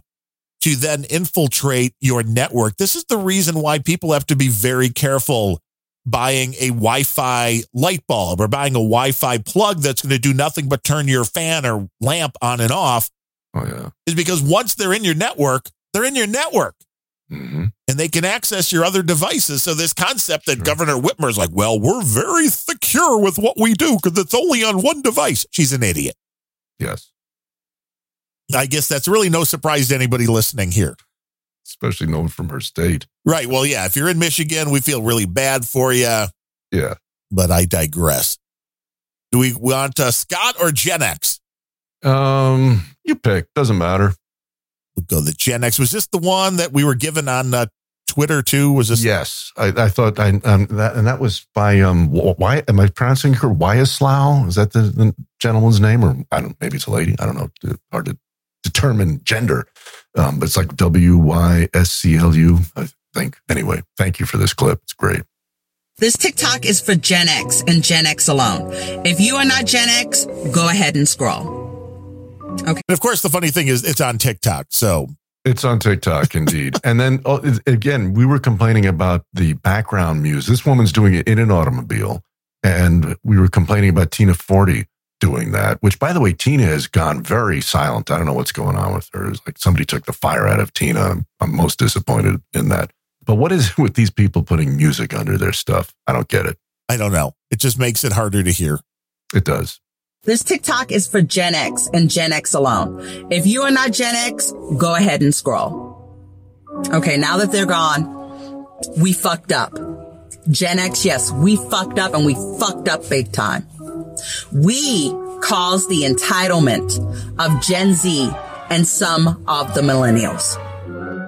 to then infiltrate your network. This is the reason why people have to be very careful buying a Wi-Fi light bulb or buying a Wi-Fi plug that's going to do nothing but turn your fan or lamp on and off. Oh, yeah. Is because once they're in your network, they're in your network. Mm-hmm. And they can access your other devices. So this concept that sure. Governor Whitmer is like, well, we're very secure with what we do because it's only on one device. She's an idiot. Yes. I guess that's really no surprise to anybody listening here. Especially no one from her state. Right. Well, yeah, if you're in Michigan, we feel really bad for you. Yeah. But I digress. Do we want uh, Scott or Gen X? Um, you pick. Doesn't matter. We'll go the Gen X. Was this the one that we were given on uh, Twitter too? Was this? Yes, I, I thought I um that, and that was by um. Why am I pronouncing her Wyaslaw? Is that the, the gentleman's name, or I don't? Maybe it's a lady. I don't know. Hard to determine gender. Um, but it's like W Y S C L U. I think. Anyway, thank you for this clip. It's great. This TikTok is for Gen X and Gen X alone. If you are not Gen X, go ahead and scroll. Okay. And of course, the funny thing is it's on TikTok. So it's on TikTok, indeed. And then oh, again, we were complaining about the background music. This woman's doing it in an automobile. And we were complaining about Tina Forte doing that, which, by the way, Tina has gone very silent. I don't know what's going on with her. It's like somebody took the fire out of Tina. I'm, I'm most disappointed in that. But what is it with these people putting music under their stuff? I don't get it. I don't know. It just makes it harder to hear. It does. This TikTok is for Gen X and Gen X alone. If you are not Gen X, go ahead and scroll. Okay, now that they're gone, we fucked up. Gen X, yes, we fucked up, and we fucked up big time. We caused the entitlement of Gen Z and some of the millennials.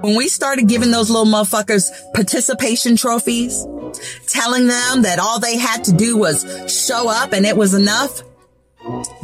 When we started giving those little motherfuckers participation trophies, telling them that all they had to do was show up and it was enough,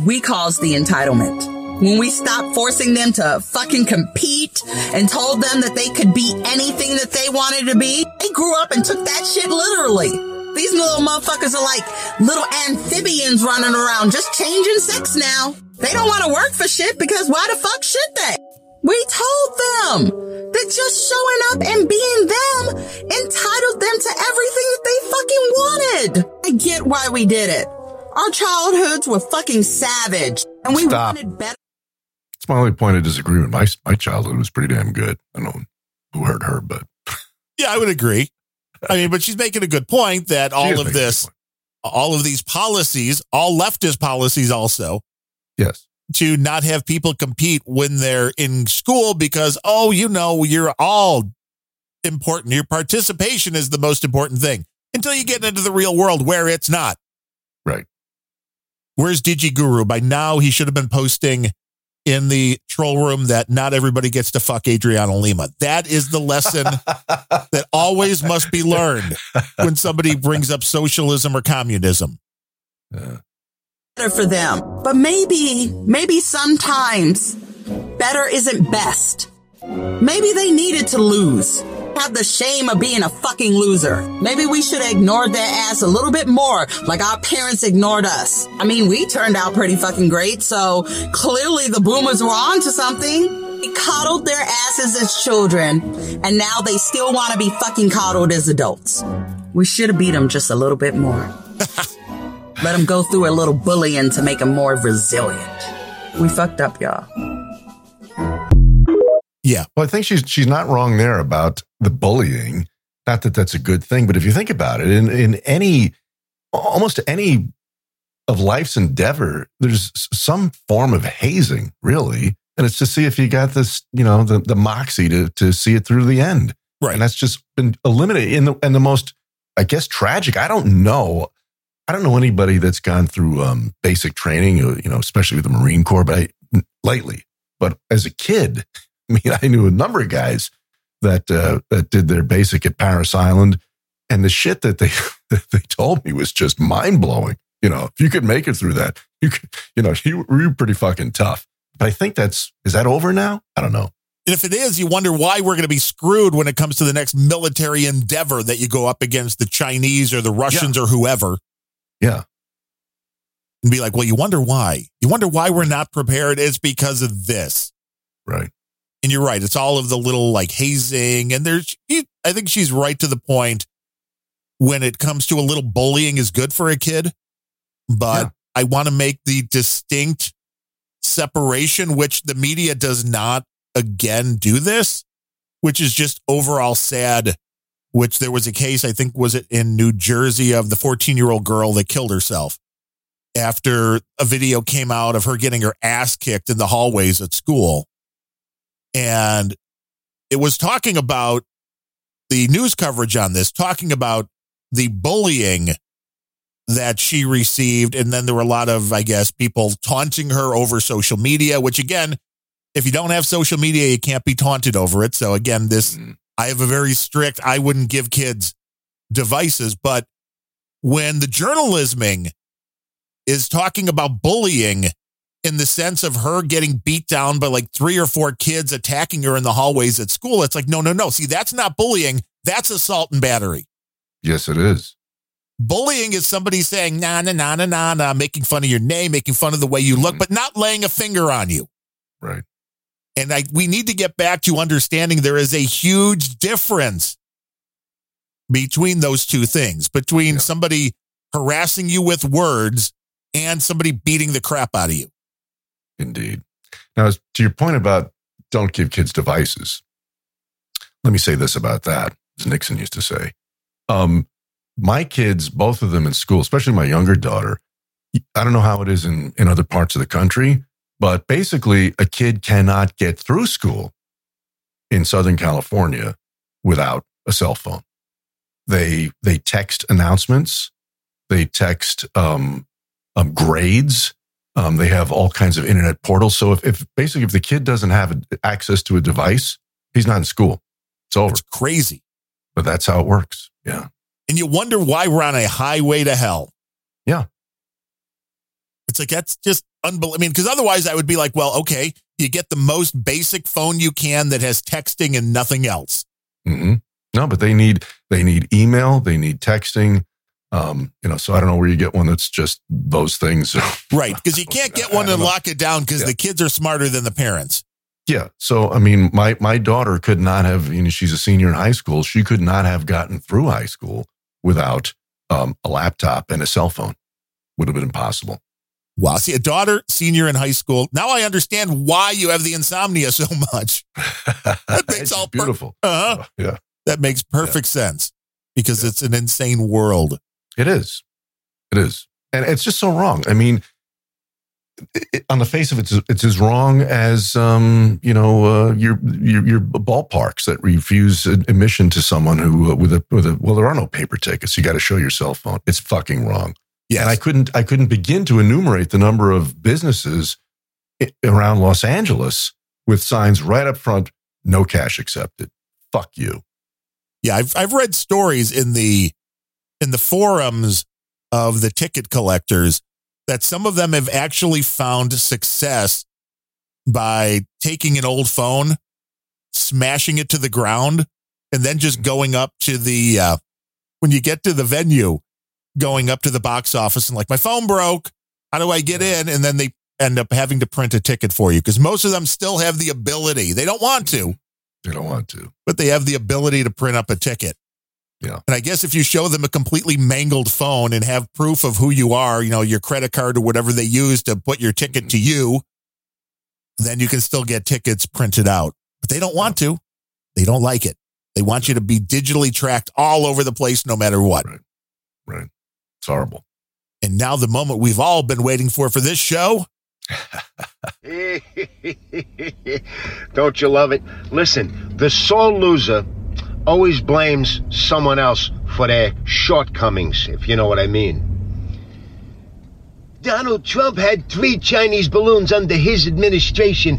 we caused the entitlement. When we stopped forcing them to fucking compete and told them that they could be anything that they wanted to be, they grew up and took that shit literally. These little motherfuckers are like little amphibians running around just changing sex now. They don't want to work for shit because why the fuck should they? We told them that just showing up and being them entitled them to everything that they fucking wanted. I get why we did it. Our childhoods were fucking savage, and we Stop. wanted better. That's my only point of disagreement. My my childhood was pretty damn good. I don't know who hurt her, but yeah, I would agree. I mean, but she's making a good point that all of this, all of these policies, all leftist policies, also, yes, to not have people compete when they're in school because oh, you know, you're all important. Your participation is the most important thing until you get into the real world where it's not right. Where's DigiGuru? By now, he should have been posting in the troll room that not everybody gets to fuck Adriana Lima. That is the lesson that always must be learned when somebody brings up socialism or communism. Yeah. Better for them. But maybe, maybe sometimes better isn't best. Maybe they needed to lose. Have the shame of being a fucking loser. Maybe we should have ignored their ass a little bit more, like our parents ignored us. I mean, we turned out pretty fucking great, so clearly the boomers were onto something. They coddled their asses as children, and now they still want to be fucking coddled as adults. We should have beat them just a little bit more. Let him go through a little bullying to make him more resilient. We fucked up, y'all. Yeah. Well, I think she's she's not wrong there about the bullying. Not that that's a good thing, but if you think about it, in, in any, almost any of life's endeavor, there's some form of hazing, really. And it's to see if you got this, you know, the, the moxie to to see it through the end. Right. And that's just been eliminated in the, in the most, I guess, tragic. I don't know. I don't know anybody that's gone through um, basic training, you know, especially with the Marine Corps, but I, lately. But as a kid, I mean, I knew a number of guys that uh, that did their basic at Parris Island, and the shit that they that they told me was just mind blowing. You know, if you could make it through that, you could, you know, you were pretty fucking tough. But I think that's is that over now? I don't know. And if it is, you wonder why we're going to be screwed when it comes to the next military endeavor that you go up against the Chinese or the Russians yeah. or whoever. Yeah. And be like, well, you wonder why. You wonder why we're not prepared. It's because of this. Right. And you're right. It's all of the little like hazing. And there's, I think she's right to the point when it comes to a little bullying is good for a kid. But yeah. I want to make the distinct separation, which the media does not again do this, which is just overall sad. Which there was a case, I think, was it in New Jersey, of the fourteen-year-old girl that killed herself after a video came out of her getting her ass kicked in the hallways at school. And it was talking about the news coverage on this, talking about the bullying that she received. And then there were a lot of, I guess, people taunting her over social media, which, again, if you don't have social media, you can't be taunted over it. So, again, this... Mm. I have a very strict, I wouldn't give kids devices, but when the journalisming is talking about bullying in the sense of her getting beat down by like three or four kids attacking her in the hallways at school, it's like, no, no, no. See, that's not bullying. That's assault and battery. Yes, it is. Bullying is somebody saying, nah, nah, nah, nah, nah, nah, making fun of your name, making fun of the way you look, but not laying a finger on you. Right. And I, we need to get back to understanding there is a huge difference between those two things, between yeah. somebody harassing you with words and somebody beating the crap out of you. Indeed. Now, as to your point about don't give kids devices, let me say this about that, as Nixon used to say. Um, my kids, both of them in school, especially my younger daughter, I don't know how it is in, in other parts of the country, but basically, a kid cannot get through school in Southern California without a cell phone. They they text announcements, they text um, um, grades. Um, they have all kinds of internet portals. So if, if basically if the kid doesn't have a, access to a device, he's not in school. It's over. It's crazy, but that's how it works. Yeah, and you wonder why we're on a highway to hell. Yeah. It's like, that's just unbelievable. I mean, because otherwise I would be like, well, okay, you get the most basic phone you can that has texting and nothing else. Mm-hmm. No, but they need they need email, they need texting. Um, you know, so I don't know where you get one that's just those things. Right, because you can't get one to lock it down because yeah. the kids are smarter than the parents. Yeah, so I mean, my my daughter could not have, you know, she's a senior in high school. She could not have gotten through high school without um, a laptop and a cell phone. Would have been impossible. Wow. See, a daughter, senior in high school. Now I understand why you have the insomnia so much. That makes all beautiful. Per- uh-huh. Yeah. That makes perfect yeah. sense because yeah. it's an insane world. It is. It is. And it's just so wrong. I mean, it, it, on the face of it, it's, it's as wrong as, um, you know, uh, your, your your ballparks that refuse admission to someone who uh, with a with a, well, there are no paper tickets. You got to show your cell phone. It's fucking wrong. Yeah, and I couldn't. I couldn't begin to enumerate the number of businesses around Los Angeles with signs right up front: "No cash accepted." Fuck you. Yeah, I've I've read stories in the in the forums of the ticket collectors that some of them have actually found success by taking an old phone, smashing it to the ground, and then just going up to the uh, when you get to the venue. Going up to the box office and like, my phone broke. How do I get in? And then they end up having to print a ticket for you because most of them still have the ability. They don't want to. They don't want to. But they have the ability to print up a ticket. Yeah. And I guess if you show them a completely mangled phone and have proof of who you are, you know, your credit card or whatever they use to put your ticket to you, then you can still get tickets printed out. But they don't want to. They don't like it. They want you to be digitally tracked all over the place, no matter what. Right. Right. It's horrible. And now the moment we've all been waiting for for this show. Don't you love it? Listen, the sore loser always blames someone else for their shortcomings, if you know what I mean. Donald Trump had three Chinese balloons under his administration.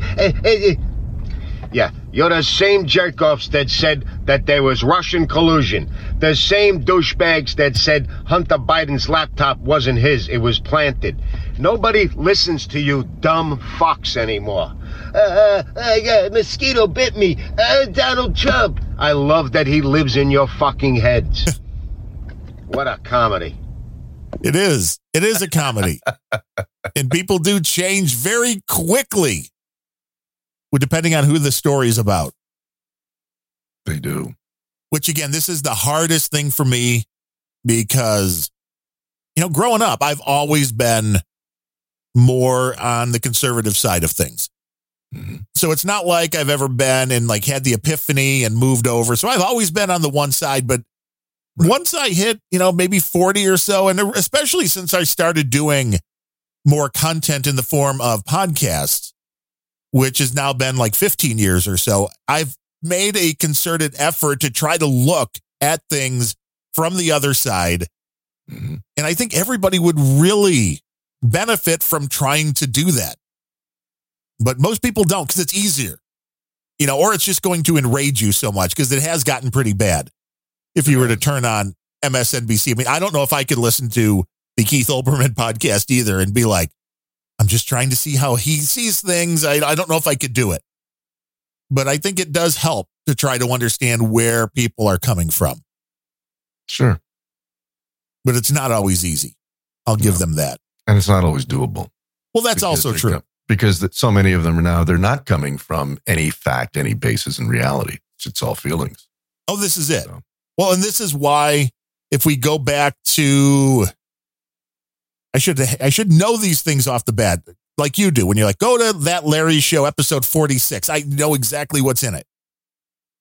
Yeah, you're the same jerk-offs that said that there was Russian collusion. The same douchebags that said Hunter Biden's laptop wasn't his, it was planted. Nobody listens to you dumb fox anymore. Uh, uh, uh, mosquito bit me. Uh, Donald Trump. I love that he lives in your fucking heads. What a comedy. It is. It is a comedy. And people do change very quickly. Well, depending on who the story is about. They do. Which, again, this is the hardest thing for me because, you know, growing up, I've always been more on the conservative side of things. Mm-hmm. So it's not like I've ever been and like had the epiphany and moved over. So I've always been on the one side, but right. Once I hit, you know, maybe forty or so, and especially since I started doing more content in the form of podcasts, which has now been like fifteen years or so, I've made a concerted effort to try to look at things from the other side. Mm-hmm. And I think everybody would really benefit from trying to do that. But most people don't because it's easier, you know, or it's just going to enrage you so much because it has gotten pretty bad. If you were to turn on M S N B C, I mean, I don't know if I could listen to the Keith Olbermann podcast either and be like, I'm just trying to see how he sees things. I, I don't know if I could do it, but I think it does help to try to understand where people are coming from. Sure. But it's not always easy. I'll give yeah. them that. And it's not always doable. Well, that's also true. Come, because that so many of them are now, they're not coming from any fact, any basis in reality. It's all feelings. Oh, this is it. So. Well, and this is why if we go back to... I should I should know these things off the bat, like you do. When you're like, go to That Larry Show, episode forty-six. I know exactly what's in it.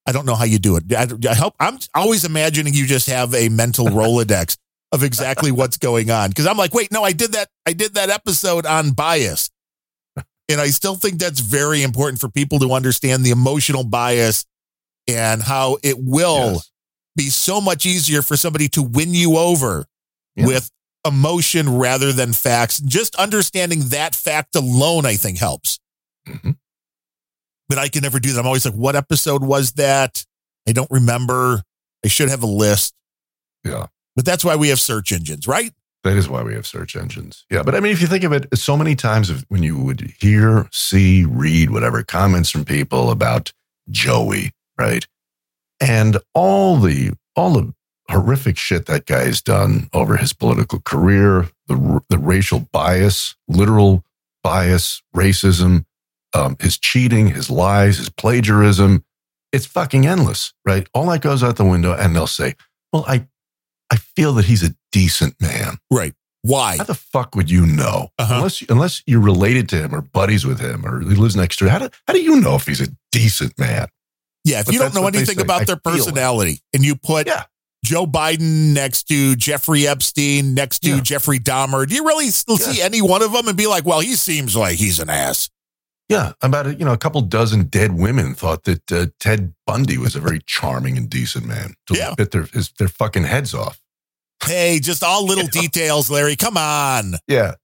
I don't know how you do it. I, I hope, I'm always imagining you just have a mental Rolodex of exactly what's going on. Because I'm like, wait, no, I did that. I did that episode on bias. And I still think that's very important for people to understand the emotional bias and how it will yes. be so much easier for somebody to win you over yeah. with emotion rather than facts. Just understanding that fact alone, I think, helps. Mm-hmm. But I can never do that. I'm always like, what episode was that? I don't remember. I should have a list. Yeah. But that's why we have search engines, right? That is why we have search engines. Yeah. But I mean, if you think of it, so many times of when you would hear, see, read, whatever comments from people about Joey, right? And all the, all the, horrific shit that guy's done over his political career, the the racial bias, literal bias, racism, um, his cheating, his lies, his plagiarism. It's fucking endless, right? All that goes out the window and they'll say, well, I I feel that he's a decent man. Right. Why? How the fuck would you know? Uh-huh. Unless, unless you're related to him or buddies with him or he lives next to you. How do, how do you know if he's a decent man? Yeah, if but you don't know anything about their personality and you put... Yeah. Joe Biden next to Jeffrey Epstein, next to yeah. Jeffrey Dahmer. Do you really still yeah. see any one of them and be like, well, he seems like he's an ass? Yeah. About a, you know, a couple dozen dead women thought that uh, Ted Bundy was a very charming and decent man. To yeah. bit their, his, their fucking heads off. Hey, just all little details, Larry. Come on. Yeah.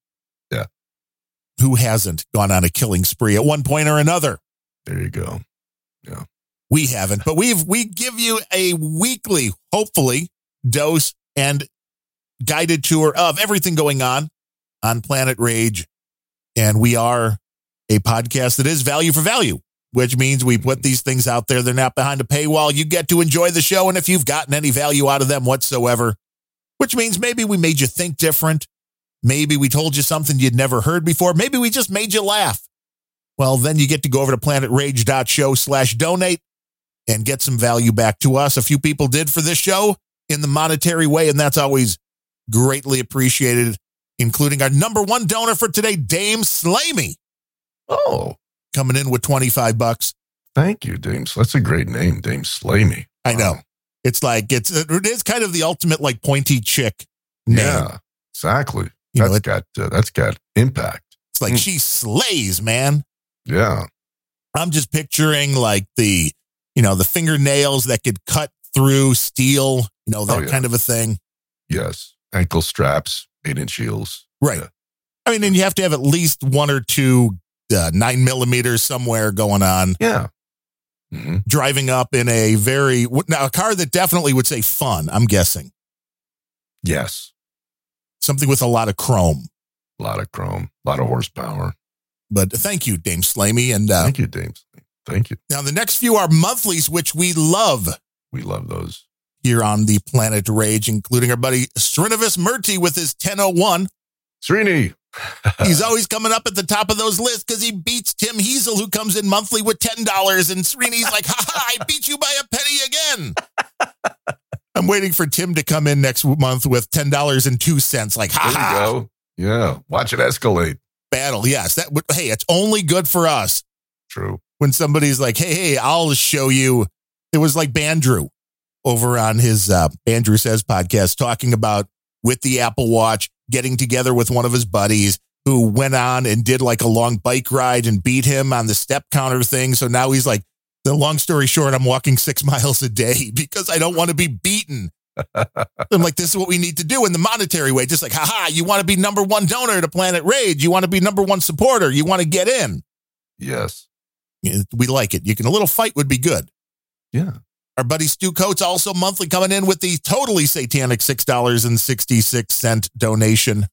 Yeah. Who hasn't gone on a killing spree at one point or another? There you go. Yeah. We haven't, but we've we give you a weekly, hopefully, dose and guided tour of everything going on on Planet Rage. And we are a podcast that is value for value, which means we put these things out there. They're not behind a paywall. You get to enjoy the show. And if you've gotten any value out of them whatsoever, which means maybe we made you think different. Maybe we told you something you'd never heard before. Maybe we just made you laugh. Well, then you get to go over to planet rage dot show slash donate. And get some value back to us. A few people did for this show. in the monetary way, and that's always greatly appreciated, including our number one donor for today, Dame Slamey. Oh. Coming in with twenty-five bucks. Thank you, Dame. That's a great name, Dame Slamey. I know. Wow. It's like, it's it is kind of the ultimate, like, pointy chick name. Yeah, exactly. You that's know, it, got uh, that's got impact. It's like mm. she slays, man. Yeah. I'm just picturing, like, the, you know, the fingernails that could cut through steel, you know, that oh, yeah. kind of a thing. Yes. Ankle straps, eight inch heels. Right. Yeah. I mean, and you have to have at least one or two uh, nine millimeters somewhere going on. Yeah. Mm-hmm. Driving up in a very, now a car that definitely would say fun, I'm guessing. Yes. Something with a lot of chrome. A lot of chrome, a lot of horsepower. But thank you, Dame Slamey. And, uh, thank you, Dame Slamey. Thank you. Now, the next few are monthlies, which we love. We love those. Here on the Planet Rage, including our buddy Srinivas Murthy with his ten oh one. Srini. He's always coming up at the top of those lists because he beats Tim Heasel, who comes in monthly with ten dollars. And Srini's like, ha ha, I beat you by a penny again. I'm waiting for Tim to come in next month with ten dollars and two cents. Like, ha ha. There you go. Yeah. Watch it escalate. Battle. Yes. That would, hey, it's only good for us. True. When somebody's like, hey, hey, I'll show you. It was like Bandrew over on his uh, Bandrew Says podcast talking about with the Apple Watch, getting together with one of his buddies who went on and did like a long bike ride and beat him on the step counter thing. So now he's like, the long story short, I'm walking six miles a day because I don't want to be beaten. I'm like, this is what we need to do in the monetary way. Just like, haha, you want to be number one donor to Planet Rage. You want to be number one supporter. You want to get in. Yes. We like it. You can, a little fight would be good. Yeah. Our buddy Stu Coates also monthly coming in with the totally satanic six dollars and sixty-six cents donation.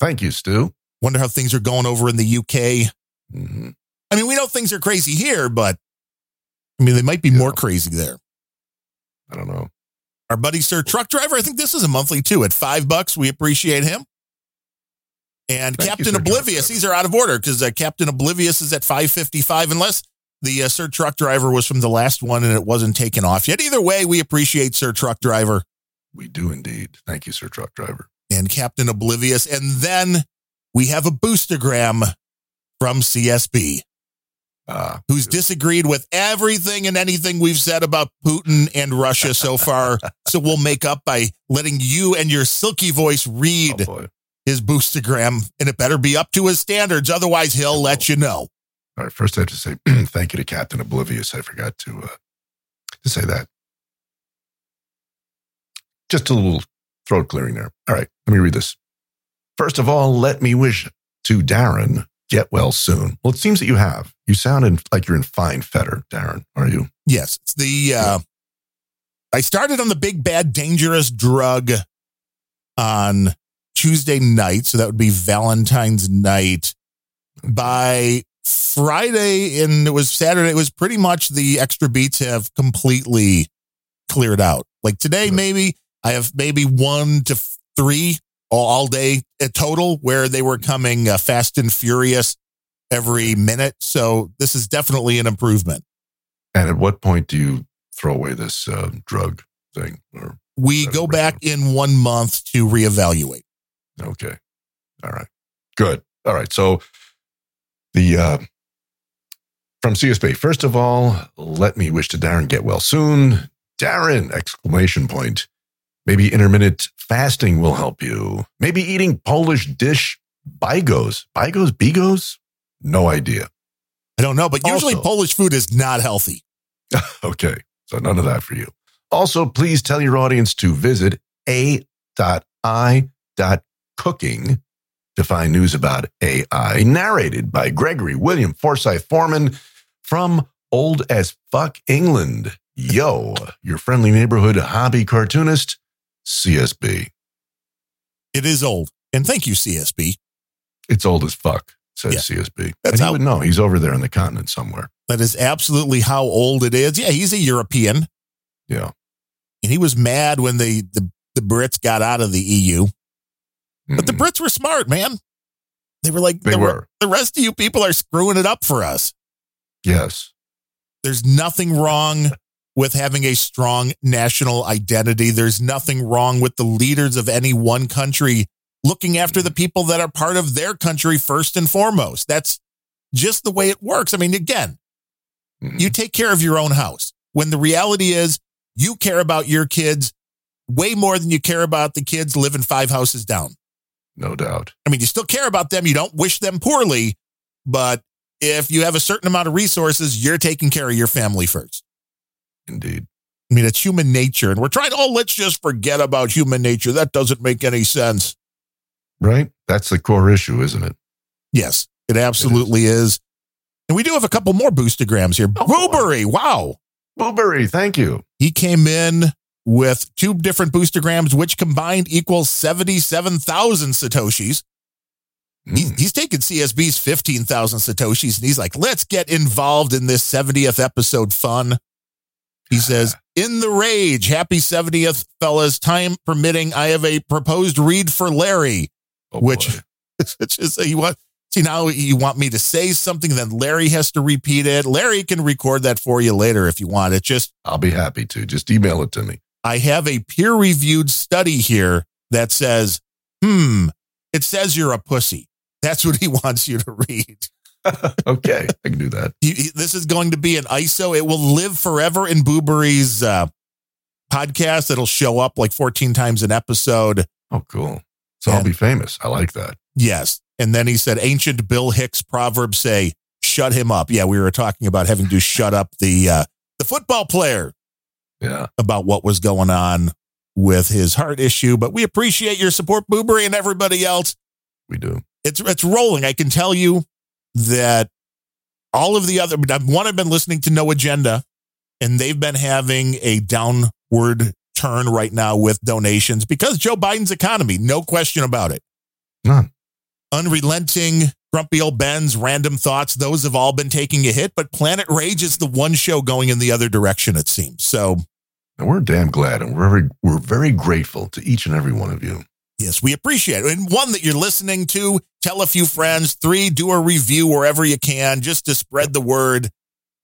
Thank you, Stu. Wonder how things are going over in the U K. Mm-hmm. I mean, we know things are crazy here, but I mean, they might be yeah. more crazy there. I don't know. Our buddy Sir Truck Driver, I think this is a monthly too. At five bucks, we appreciate him. And Thank Captain you, Oblivious, these are out of order because uh, Captain Oblivious is at five fifty-five, unless the uh, Sir Truck Driver was from the last one and it wasn't taken off yet. Either way, we appreciate Sir Truck Driver. We do indeed. Thank you, Sir Truck Driver. And Captain Oblivious. And then we have a boostergram from C S B. Uh, who's disagreed with everything and anything we've said about Putin and Russia so far. So we'll make up by letting you and your silky voice read oh his boostergram, and it better be up to his standards. Otherwise, he'll oh. let you know. All right. First, I have to say thank you to Captain Oblivious. I forgot to uh, to say that. Just a little throat clearing there. All right. Let me read this. First of all, let me wish to Darren get well soon. Well, it seems that you have. You sound in, like you're in fine fetter, Darren, are you? Yes. It's the, uh, I started on the big, bad, dangerous drug on Tuesday night. So that would be Valentine's night. By Friday, and it was Saturday, it was pretty much the extra beats have completely cleared out. Like today, right. maybe I have maybe one to three all, all day a total where they were coming uh, fast and furious every minute. So this is definitely an improvement. And at what point do you throw away this uh, drug thing? Or we go back in one month to reevaluate. Okay. All right. Good. All right. So the, uh, from C S B, first of all, let me wish to Darren get well soon. Darren, exclamation point. Maybe intermittent fasting will help you. Maybe eating Polish dish bigos, bigos, bigos. No idea. I don't know, but usually also, Polish food is not healthy. Okay, so none of that for you. Also, please tell your audience to visit a dot i dot cooking to find news about A I, narrated by Gregory William Forsyth Foreman from Old as Fuck England. Yo, your friendly neighborhood hobby cartoonist, C S B. It is old, and thank you, C S B. It's old as fuck. Says yeah. C S B. That's and he how, would know. He's over there on the continent somewhere. That is absolutely how old it is. Yeah, he's a European. Yeah. And he was mad when the, the, the Brits got out of the E U. Mm-hmm. But the Brits were smart, man. They were like, they the, were. The rest of you people are screwing it up for us. Yes. There's nothing wrong with having a strong national identity. There's nothing wrong with the leaders of any one country looking after the people that are part of their country first and foremost. That's just the way it works. I mean, again, mm-hmm. you take care of your own house when the reality is you care about your kids way more than you care about the kids living five houses down. No doubt. I mean, you still care about them. You don't wish them poorly, but if you have a certain amount of resources, you're taking care of your family first. Indeed. I mean, it's human nature, and we're trying to, oh, let's just forget about human nature. That doesn't make any sense. Right. That's the core issue, isn't it? Yes, it absolutely it is. is. And we do have a couple more boostograms here. Oh, Boobery. Wow. Boobery. Thank you. He came in with two different boostograms, which combined equals seventy-seven thousand Satoshis. Mm. He's, he's taken C S B's fifteen thousand Satoshis, and he's like, let's get involved in this seventieth episode fun. He says, in the rage, happy seventieth, fellas. Time permitting, I have a proposed read for Larry, oh, which is you want. See, now you want me to say something, then Larry has to repeat it. Larry can record that for you later if you want it. Just I'll be happy to. Just email it to me. I have a peer-reviewed study here that says, hmm, it says you're a pussy. That's what he wants you to read. Okay, I can do that. He, he, this is going to be an I S O. It will live forever in Boobery's uh, podcast. It'll show up like fourteen times an episode. Oh, cool. So and, I'll be famous. I like that. Yes. And then he said, ancient Bill Hicks proverbs say, shut him up. Yeah, we were talking about having to shut up the uh, the football player. Yeah, about what was going on with his heart issue. But we appreciate your support, Boobery, and everybody else. We do. It's it's rolling. I can tell you that all of the other one I've been listening to No Agenda, and they've been having a downward turn right now with donations because Joe Biden's economy, no question about it. None. Unrelenting, Grumpy Old Ben's, Random Thoughts, those have all been taking a hit, but Planet Rage is the one show going in the other direction, it seems. So, and we're damn glad, and we're very, we're very grateful to each and every one of you. Yes, we appreciate it. And one that you're listening to, tell a few friends. Three, do a review wherever you can just to spread the word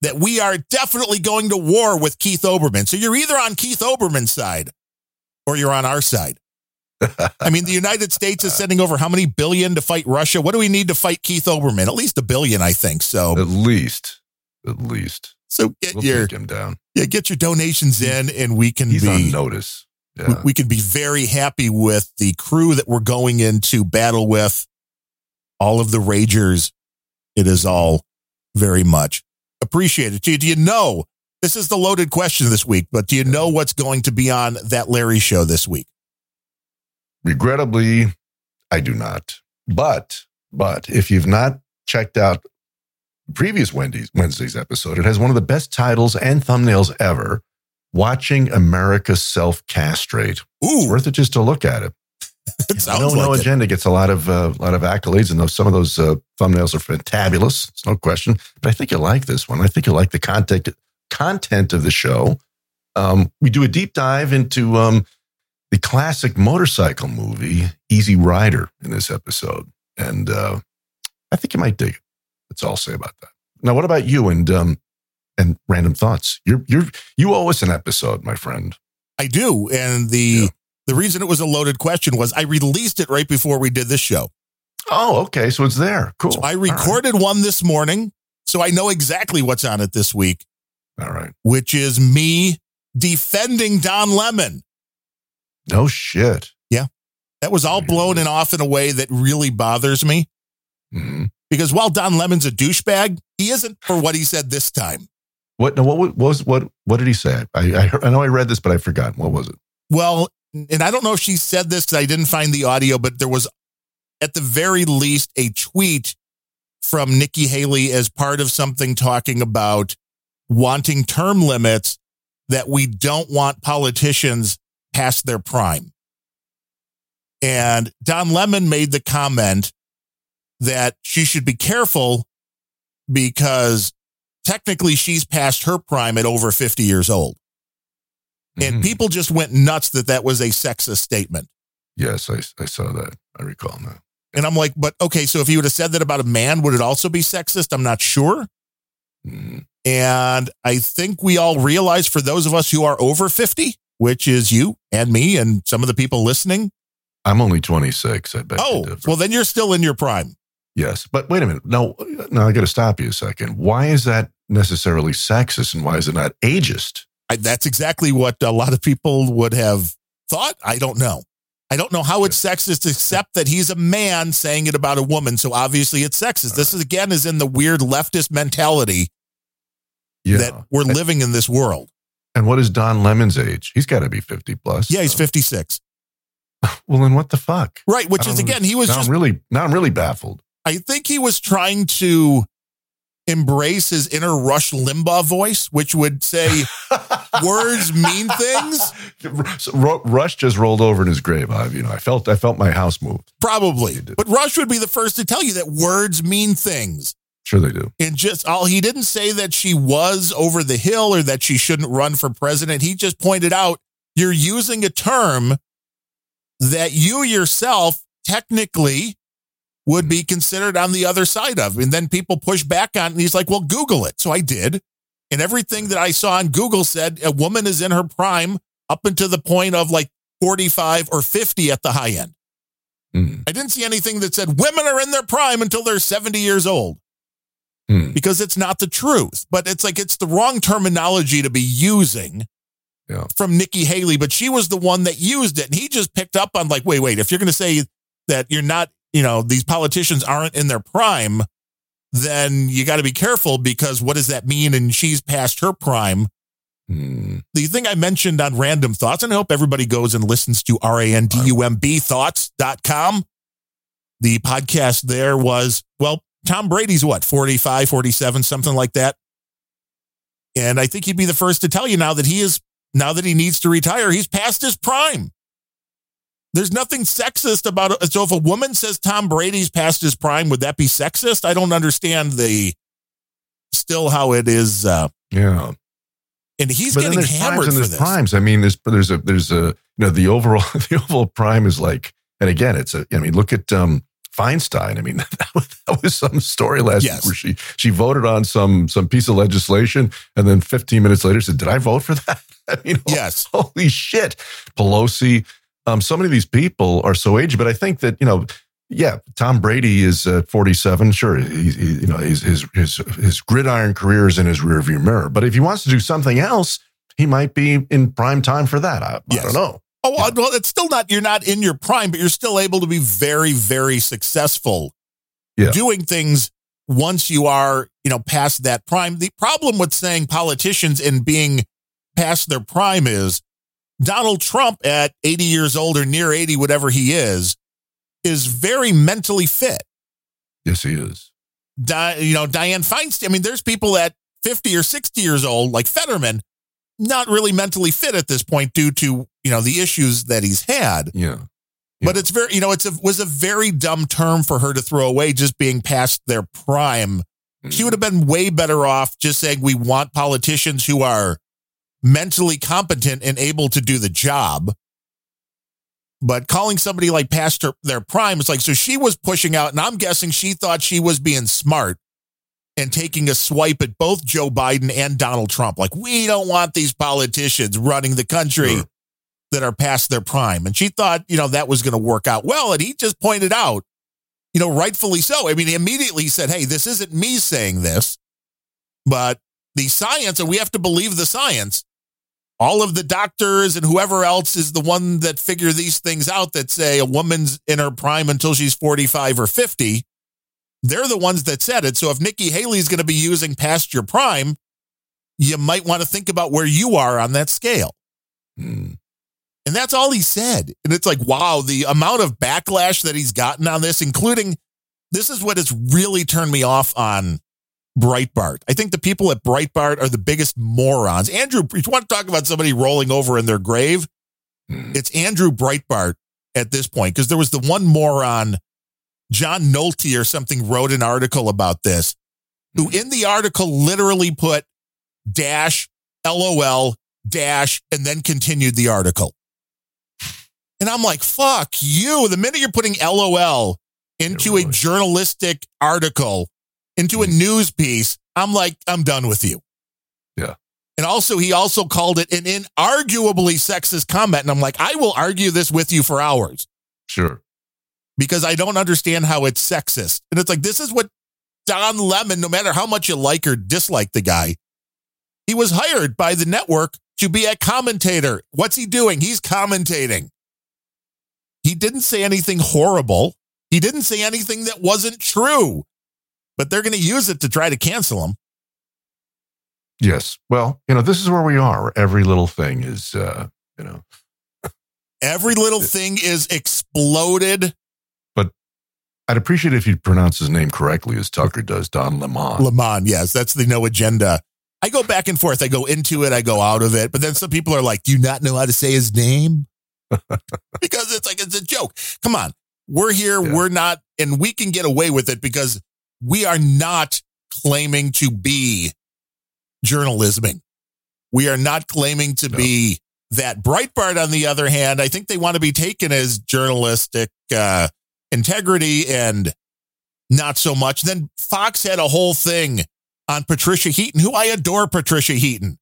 that we are definitely going to war with Keith Olbermann. So you're either on Keith Olbermann's side or you're on our side. I mean, the United States is sending over how many billion to fight Russia? What do we need to fight Keith Olbermann? At least a billion, I think. So at least, at least. So get we'll your him down. Yeah, get your donations in, and we can He's be on notice. Yeah. We, we can be very happy with the crew that we're going into battle with. All of the ragers. It is all very much appreciated. Do you, do you know? This is the loaded question this week, but do you know what's going to be on That Larry Show this week? Regrettably, I do not. But, but if you've not checked out previous Wendy's, Wednesday's episode, it has one of the best titles and thumbnails ever, Watching America Self-Castrate. Ooh. Worth it just to look at it. It sounds no, like No Agenda it. Gets a lot of uh, lot of accolades, and those, some of those uh, thumbnails are fantabulous. It's no question. But I think you'll like this one. I think you'll like the content, content of the show. Um, we do a deep dive into... Um, the classic motorcycle movie, Easy Rider, in this episode. And uh, I think you might dig it. That's all I'll say about that. Now, what about you and um, and Random Thoughts? You're, you're, you owe us an episode, my friend. I do. And the yeah. the reason it was a loaded question was I released it right before we did this show. Oh, okay. So it's there. Cool. So I recorded right. one this morning, so I know exactly what's on it this week. All right. Which is me defending Don Lemon. No shit. Yeah. That was all blown and off in a way that really bothers me. Mm-hmm. Because while Don Lemon's a douchebag, he isn't for what he said this time. What, what, what was, what, what did he say? I, I, I know I read this, but I forgot. What was it? Well, and I don't know if she said this because I didn't find the audio, but there was at the very least a tweet from Nikki Haley as part of something talking about wanting term limits, that we don't want politicians past their prime. And Don Lemon made the comment that she should be careful because technically she's past her prime at over fifty years old. And mm. people just went nuts that that was a sexist statement. Yes, I, I saw that. I recall now. And I'm like, but okay, so if he would have said that about a man, would it also be sexist? I'm not sure. Mm. And I think we all realize, for those of us who are over fifty, which is you and me and some of the people listening. I'm only twenty-six. I bet. Oh, well, then you're still in your prime. Yes. But wait a minute. No, no, I got to stop you a second. Why is that necessarily sexist, and why is it not ageist? I, that's exactly what a lot of people would have thought. I don't know. I don't know how it's sexist, except that he's a man saying it about a woman. So obviously it's sexist. This is, again, is in the weird leftist mentality yeah. that we're and, living in this world. And what is Don Lemon's age? He's got to be fifty plus. Yeah, so. He's fifty-six. Well, then what the fuck? Right. Which is, again, he was now just I'm really, now I'm really baffled. I think he was trying to embrace his inner Rush Limbaugh voice, which would say words mean things. Rush just rolled over in his grave. I, you know, I felt, I felt my house move. Probably, but Rush would be the first to tell you that words mean things. Sure they do. And just all, he didn't say that she was over the hill or that she shouldn't run for president. He just pointed out you're using a term that you yourself technically would be considered on the other side of. And then people push back on it, and he's like, well, Google it. So I did. And everything that I saw on Google said a woman is in her prime up until the point of like forty-five or fifty at the high end. Mm. I didn't see anything that said women are in their prime until they're seventy years old. Mm. Because it's not the truth. But it's like, it's the wrong terminology to be using. Yeah. From Nikki Haley, but she was the one that used it. And he just picked up on like, wait, wait, if you're going to say that you're not, you know, these politicians aren't in their prime, then you got to be careful, because what does that mean? And she's past her prime. Mm. The thing I mentioned on Random Thoughts, and I hope everybody goes and listens to random thoughts dot com. The podcast there was, well, Tom Brady's what, forty-five, forty-seven, something like that. And I think he'd be the first to tell you now that he is, now that he needs to retire, he's past his prime. There's nothing sexist about it. So if a woman says Tom Brady's past his prime, would that be sexist? I don't understand the still how it is. Uh, yeah. And he's but getting hammered for this. Primes. I mean, there's, there's a, there's a, you know, the overall, the overall prime is like, and again, it's a, I mean, look at um, Feinstein. I mean, that was, that was some story last yes. week where she, she voted on some, some piece of legislation. And then fifteen minutes later said, did I vote for that? I mean, yes. Holy shit. Pelosi. Um, so many of these people are so aged, but I think that, you know, yeah, Tom Brady is uh, forty-seven. Sure, he, he, you know, his his his his gridiron career is in his rearview mirror. But if he wants to do something else, he might be in prime time for that. I, yes. I don't know. Oh, well, yeah. well, it's still not. You're not in your prime, but you're still able to be very, very successful yeah. doing things once you are, you know, past that prime. The problem with saying politicians and being past their prime is Donald Trump at eighty years old or near eighty, whatever he is, is very mentally fit. Yes, he is. Di- you know, Diane Feinstein. I mean, there's people at fifty or sixty years old, like Fetterman, not really mentally fit at this point due to, you know, the issues that he's had. Yeah. yeah. But it's very, you know, it's a, was a very dumb term for her to throw away, just being past their prime. Mm. She would have been way better off just saying we want politicians who are mentally competent and able to do the job. But calling somebody like past her, their prime, it's like, so she was pushing out, and I'm guessing she thought she was being smart and taking a swipe at both Joe Biden and Donald Trump. Like, we don't want these politicians running the country sure. that are past their prime. And she thought, you know, that was going to work out well. And he just pointed out, you know, rightfully so. I mean, he immediately said, hey, this isn't me saying this, but the science, and we have to believe the science. All of the doctors and whoever else is the one that figure these things out that say a woman's in her prime until she's forty-five or fifty. They're the ones that said it. So if Nikki Haley is going to be using past your prime, you might want to think about where you are on that scale. Mm. And that's all he said. And it's like, wow, the amount of backlash that he's gotten on this, including, this is what has really turned me off on Breitbart. I think the people at Breitbart are the biggest morons. Andrew, you want to talk about somebody rolling over in their grave? Mm. It's Andrew Breitbart at this point, because there was the one moron, John Nolte or something, wrote an article about this, who in the article literally put dash, LOL, dash, and then continued the article. And I'm like, fuck you. The minute you're putting LOL into really- a journalistic article, into a news piece, I'm like, I'm done with you. Yeah. And also, he also called it an inarguably sexist comment. And I'm like, I will argue this with you for hours. Sure. Because I don't understand how it's sexist. And it's like, this is what Don Lemon, no matter how much you like or dislike the guy, he was hired by the network to be a commentator. What's he doing? He's commentating. He didn't say anything horrible. He didn't say anything that wasn't true. But they're going to use it to try to cancel him. Yes. Well, you know, this is where we are. Every little thing is, uh, you know. Every little thing is exploded. But I'd appreciate it if you'd pronounce his name correctly, as Tucker does, Don Lemon. Lemon, yes. That's the No Agenda. I go back and forth. I go into it. I go out of it. But then some people are like, do you not know how to say his name? Because it's like, it's a joke. Come on. We're here. Yeah. We're not. And we can get away with it because we are not claiming to be journalisming. We are not claiming to no. be that. Breitbart, on the other hand, I think they want to be taken as journalistic uh, integrity and not so much. Then Fox had a whole thing on Patricia Heaton, who I adore. Patricia Heaton,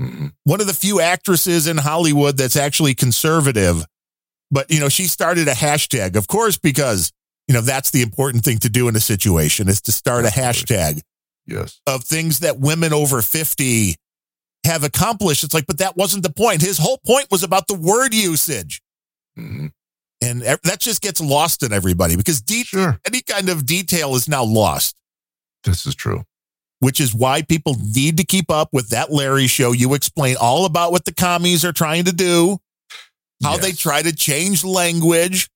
mm-mm. one of the few actresses in Hollywood that's actually conservative. But, you know, she started a hashtag, of course, because, you know, that's the important thing to do in a situation is to start a hashtag. Yes. Of things that women over fifty have accomplished. It's like, but that wasn't the point. His whole point was about the word usage. Mm-hmm. And that just gets lost in everybody because de- sure. any kind of detail is now lost. This is true. Which is why people need to keep up with That Larry Show. You explain all about what the commies are trying to do, how yes. they try to change language.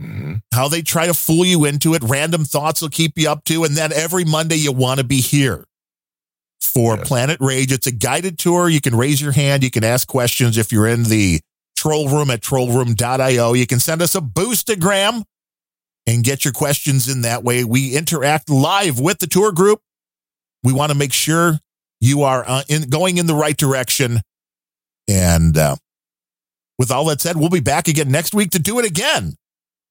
Mm-hmm. How they try to fool you into it. Random Thoughts will keep you up to. And then every Monday you want to be here for yes. Planet Rage. It's a guided tour. You can raise your hand. You can ask questions. If you're in the troll room at troll room dot io, you can send us a boostagram and get your questions in that way. We interact live with the tour group. We want to make sure you are uh, in, going in the right direction. And uh, with all that said, we'll be back again next week to do it again.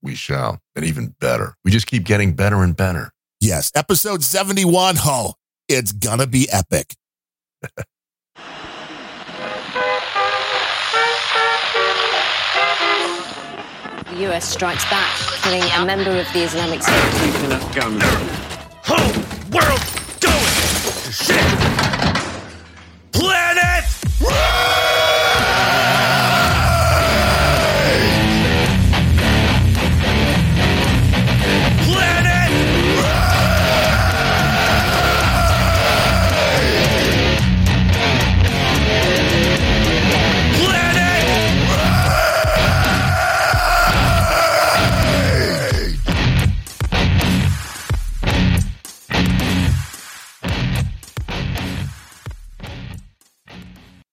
We shall, and even better. We just keep getting better and better. Yes, episode seventy-one. Oh, it's gonna be epic. The U S strikes back, killing a member of the Islamic State.